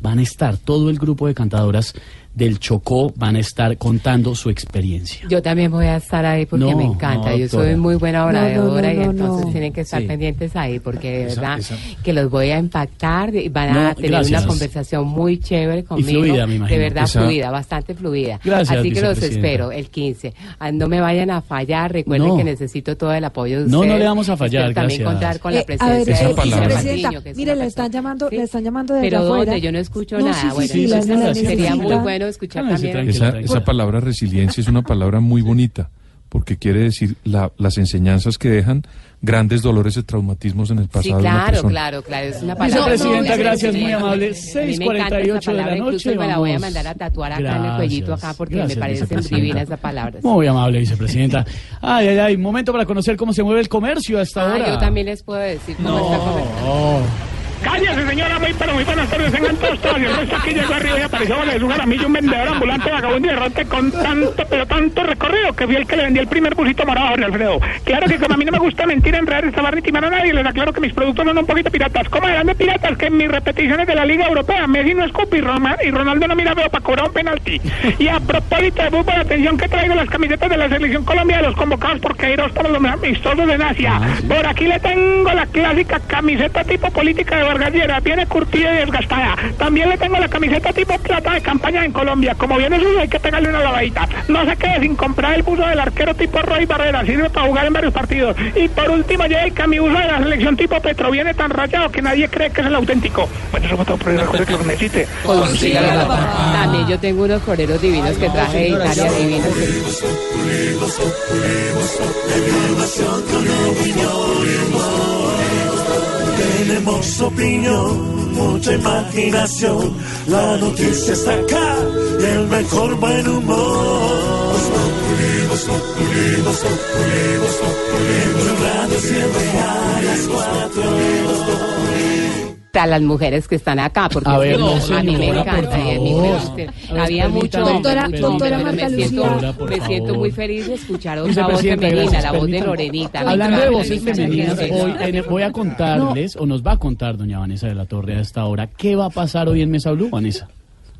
van a estar, todo el grupo de cantadoras del Chocó van a estar contando su experiencia. Yo también voy a estar ahí porque no, me encanta, no, yo soy muy buena oradora no, no, no, y entonces no, no. tienen que estar sí. pendientes ahí porque de verdad esa, esa. que los voy a impactar, van a no, tener gracias. una conversación muy chévere conmigo, fluida, me de verdad esa. fluida, bastante fluida. Gracias, así que los espero el quince, no me vayan a fallar, recuerden no. que necesito todo el apoyo de ustedes. No, no le vamos a fallar, espero gracias. También contar con eh, la presencia de Martínio. Mire, le están llamando, ¿sí? le están llamando desde afuera. Pero ¿dónde? Yo no escucho no, nada, sí, bueno, sí, sería muy bueno escuchar ah, también. Esa, esa palabra resiliencia es una palabra muy bonita porque quiere decir la, las enseñanzas que dejan grandes dolores y traumatismos en el pasado. Sí, claro, claro, claro. Es una palabra. Vicepresidenta, gracias, muy amable. seis cuarenta y ocho de la noche. Incluso me la voy a mandar a tatuar acá gracias, en el cuellito acá porque gracias, me parecen divinas esas palabras. Muy amable, vicepresidenta. Ay, ay, ay, momento para conocer cómo se mueve el comercio hasta ah, ahora. Yo también les puedo decir cómo no, está comenzando. No. Cállese, señora, muy, pero muy buenas tardes, vengan todos, todos, el resto aquí llegó arriba y apareció Bola de su Jaramillo, un vendedor ambulante, vagabundo y errante con tanto, pero tanto recorrido que fui el que le vendí el primer busito morado a Jorge Alfredo. Claro que como a mí no me gusta mentir, enredar, estabar ni timar a nadie, les aclaro que mis productos son un poquito piratas. ¿Cómo eran de piratas? Que en mis repeticiones de la Liga Europea, Messi no escupe y, Roma, y Ronaldo no mira, pero para cobrar un penalti. Y a propósito de fútbol, atención que traigo las camisetas de la Selección Colombia de los convocados por Queiroz para los amistosos en Asia. Por aquí le tengo la clásica camiseta tipo política de Gargallera, viene curtida y desgastada. También le tengo la camiseta tipo plata de campaña en Colombia. Como viene suya, hay que pegarle una lavadita. No se quede sin comprar el buzo del arquero tipo Roy Barrera. Sirve para jugar en varios partidos. Y por último, llega el camibuzo de la selección tipo Petro. Viene tan rayado que nadie cree que es el auténtico. Bueno, eso fue todo por el recuerdo que lo necesite. Consígalo. Dame, yo tengo unos coreros divinos que traje de Italia divinos. Tenemos opinión, mucha imaginación, la noticia está acá y el mejor buen humor. Populimos, populimos, populimos, populimos, Unión Radio siempre a las cuatro. A las mujeres que están acá, porque a, ver, no, a mí me encanta, a mí me gusta. Había mucho, doctora, hombre, doctora, mucho hombre, me, siento, me siento muy feliz de escuchar otra voz femenina, la voz de Lorenita. Hablando de voces femeninas, hoy en el, voy a contarles, no. o nos va a contar doña Vanessa de la Torre a esta hora, ¿qué va a pasar hoy en Mesa Blue, Vanessa?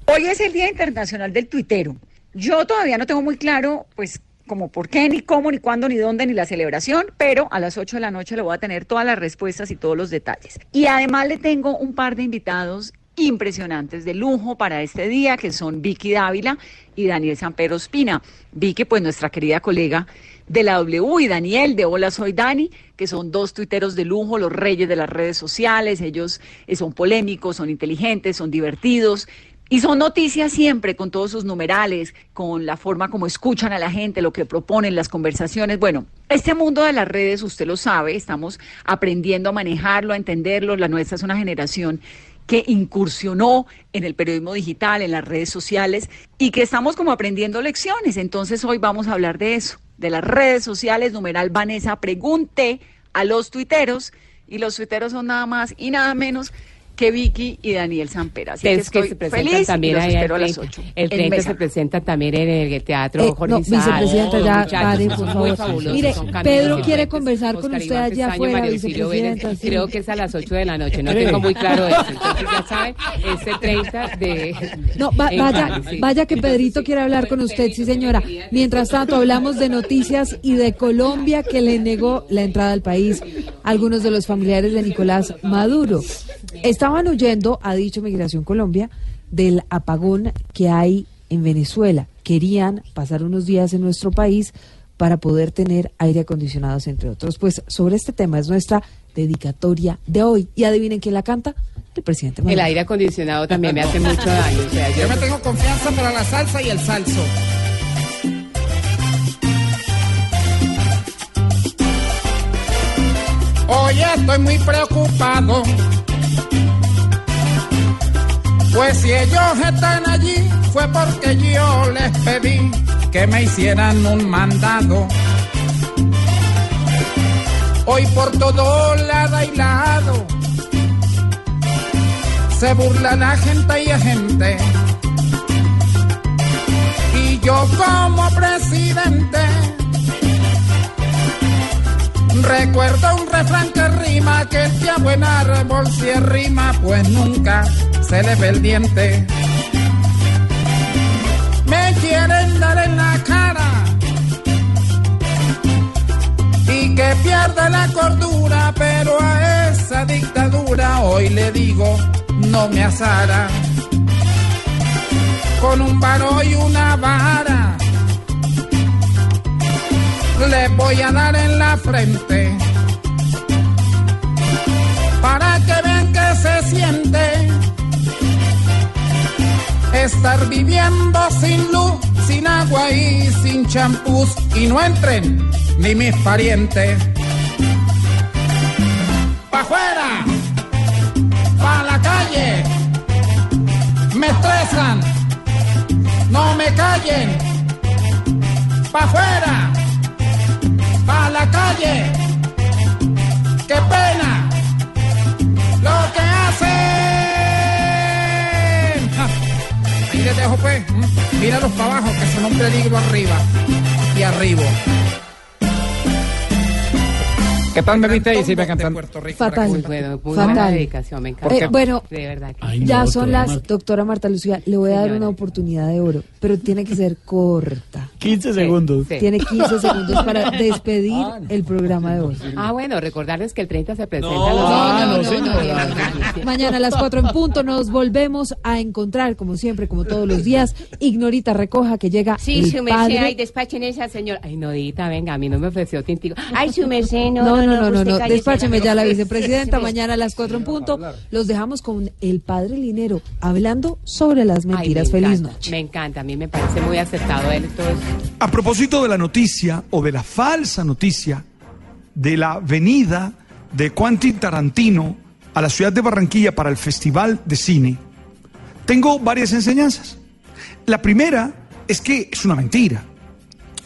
Hoy es el Día Internacional del Tuitero. Yo todavía no tengo muy claro, pues, como por qué, ni cómo, ni cuándo, ni dónde, ni la celebración, pero a las ocho de la noche le voy a tener todas las respuestas y todos los detalles. Y además le tengo un par de invitados impresionantes de lujo para este día, que son Vicky Dávila y Daniel Sampero Ospina. Vicky, pues nuestra querida colega de la W, y Daniel de Hola Soy Dani, que son dos tuiteros de lujo, los reyes de las redes sociales. Ellos son polémicos, son inteligentes, son divertidos, y son noticias siempre, con todos sus numerales, con la forma como escuchan a la gente, lo que proponen, las conversaciones. Bueno, este mundo de las redes, usted lo sabe, estamos aprendiendo a manejarlo, a entenderlo. La nuestra es una generación que incursionó en el periodismo digital, en las redes sociales, y que estamos como aprendiendo lecciones. Entonces hoy vamos a hablar de eso, de las redes sociales. Numeral Vanessa pregunte a los tuiteros, y los tuiteros son nada más y nada menos que Vicky y Daniel Sampero. Así es que, que se presentan feliz, también ahí el treinta, el treinta se presenta también en el teatro eh, Jorge no, vicepresidenta, ya paren, por favor. Mire, Pedro quiere conversar con usted allá afuera, vicepresidenta. Vélez, sí. Creo que es a las ocho de la noche, no tengo muy claro eso. Entonces ya saben, este treinta de... No, va, vaya, Cali, sí. Vaya que Pedrito sí, quiere hablar con usted, sí señora. Mientras tanto hablamos de noticias y de Colombia, que le negó la entrada al país a algunos de los familiares de Nicolás Maduro. Esta Estaban huyendo, ha dicho Migración Colombia, del apagón que hay en Venezuela. Querían pasar unos días en nuestro país para poder tener aire acondicionado, entre otros. Pues sobre este tema es nuestra dedicatoria de hoy. Y adivinen quién la canta, el presidente Maduro. El aire acondicionado también me hace mucho daño. O sea, yo me tengo confianza para la salsa y el salso. Oye, estoy muy preocupado. Pues si ellos están allí, fue porque yo les pedí que me hicieran un mandado. Hoy por todo lado y lado se burla la gente y a gente. Y yo como presidente recuerdo un refrán que rima, que el día buen árbol si rima, pues nunca se le ve el diente. Me quieren dar en la cara y que pierda la cordura, pero a esa dictadura hoy le digo no me asara. Con un varo y una vara le voy a dar en la frente, para que vean que se siente estar viviendo sin luz, sin agua y sin champús, y no entren ni mis parientes. Pa' afuera, pa' la calle, me estresan, no me callen. Pa' afuera, pa' la calle, qué pena lo que hacen. Ja. Ahí les dejo pues, míralos para abajo que son un peligro arriba y arriba. ¿Qué tal me viste ahí? Sí, me encantó. Fatal. Muy bueno, muy buena dedicación, me encanta. Eh, bueno, de verdad. Que... Ay, no, ya son las, doctora Marta Lucía, le voy a dar una oportunidad de oro, pero tiene que ser corta. quince segundos. Sí, sí. Tiene quince segundos para despedir ah, no, el programa de hoy. Ah, bueno, recordarles que el treinta se presenta. No, no, no, no, no, no, no. Mañana a las cuatro en punto nos volvemos a encontrar, como siempre, como todos los días. Ignorita recoja que llega. Sí, su merced, ay, despachen esa señora. Ay, Nodita, venga, a mí no me ofreció tintico. Ay, su merced, no. No, no, no, no, no, no. Despácheme ya la vicepresidenta. Mañana a las cuatro en punto. Los dejamos con el padre Linero hablando sobre las mentiras. Ay, me Feliz encanta, noche. Me encanta, a mí me parece muy acertado él. Todo a propósito de la noticia, o de la falsa noticia, de la venida de Quentin Tarantino a la ciudad de Barranquilla para el Festival de Cine, tengo varias enseñanzas. La primera es que es una mentira.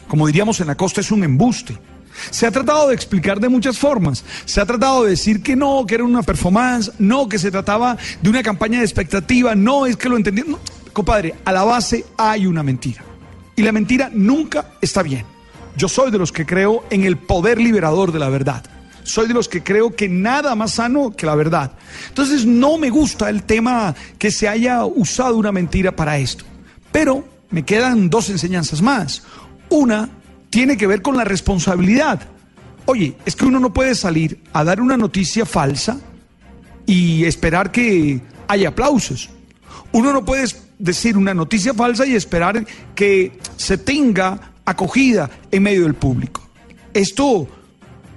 Como diríamos en la costa, es un embuste. Se ha tratado de explicar de muchas formas. Se ha tratado de decir que no, que era una performance, no, que se trataba de una campaña de expectativa, no, es que lo entendieron. No, compadre, a la base hay una mentira. Y la mentira nunca está bien. Yo soy de los que creo en el poder liberador de la verdad. Soy de los que creo que nada más sano que la verdad. Entonces no me gusta el tema que se haya usado una mentira para esto. Pero me quedan dos enseñanzas más. Una tiene que ver con la responsabilidad. Oye, es que uno no puede salir a dar una noticia falsa y esperar que haya aplausos. Uno no puede decir una noticia falsa y esperar que se tenga acogida en medio del público. Esto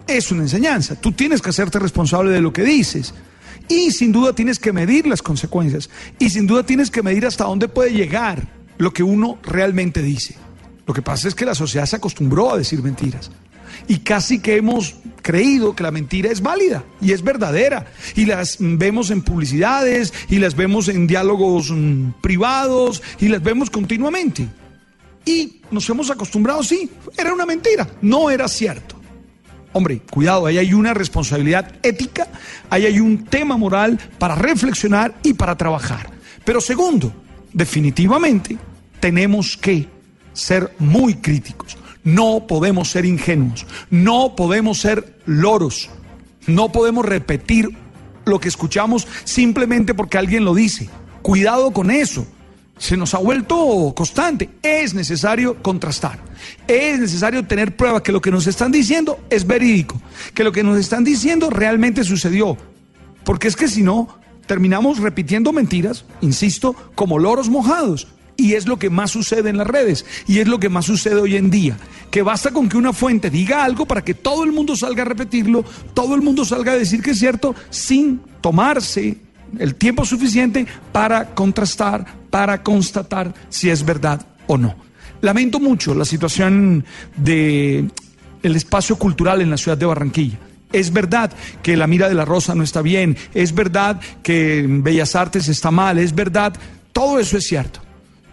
es una enseñanza. Tú tienes que hacerte responsable de lo que dices. Y sin duda tienes que medir las consecuencias. Y sin duda tienes que medir hasta dónde puede llegar lo que uno realmente dice. Lo que pasa es que la sociedad se acostumbró a decir mentiras. Y casi que hemos creído que la mentira es válida y es verdadera. Y las vemos en publicidades, y las vemos en diálogos mmm, privados, y las vemos continuamente. Y nos hemos acostumbrado, sí, era una mentira, no era cierto. Hombre, cuidado, ahí hay una responsabilidad ética, ahí hay un tema moral para reflexionar y para trabajar. Pero segundo, definitivamente tenemos que ser muy críticos. No podemos ser ingenuos, no podemos ser loros, no podemos repetir lo que escuchamos simplemente porque alguien lo dice. Cuidado con eso, se nos ha vuelto constante. Es necesario contrastar, es necesario tener pruebas que lo que nos están diciendo es verídico, que lo que nos están diciendo realmente sucedió, porque es que si no, terminamos repitiendo mentiras, insisto, como loros mojados. Y es lo que más sucede en las redes, y es lo que más sucede hoy en día, que basta con que una fuente diga algo para que todo el mundo salga a repetirlo, todo el mundo salga a decir que es cierto, sin tomarse el tiempo suficiente para contrastar, para constatar si es verdad o no. Lamento mucho la situación del espacio cultural en la ciudad de Barranquilla. Es verdad que la Mira de la Rosa no está bien, es verdad que Bellas Artes está mal, es verdad, todo eso es cierto.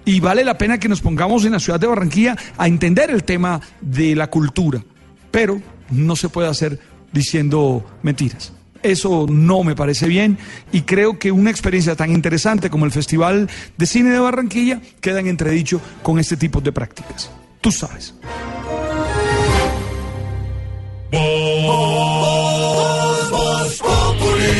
Y vale la pena que nos pongamos en la ciudad de Barranquilla a entender el tema de la cultura. Pero no se puede hacer diciendo mentiras. Eso no me parece bien. Y creo que una experiencia tan interesante como el Festival de Cine de Barranquilla queda en entredicho con este tipo de prácticas. Tú sabes. Voz, voz populi.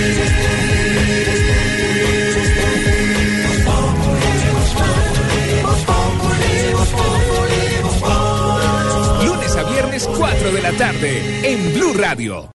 cuatro de la tarde en Blue Radio.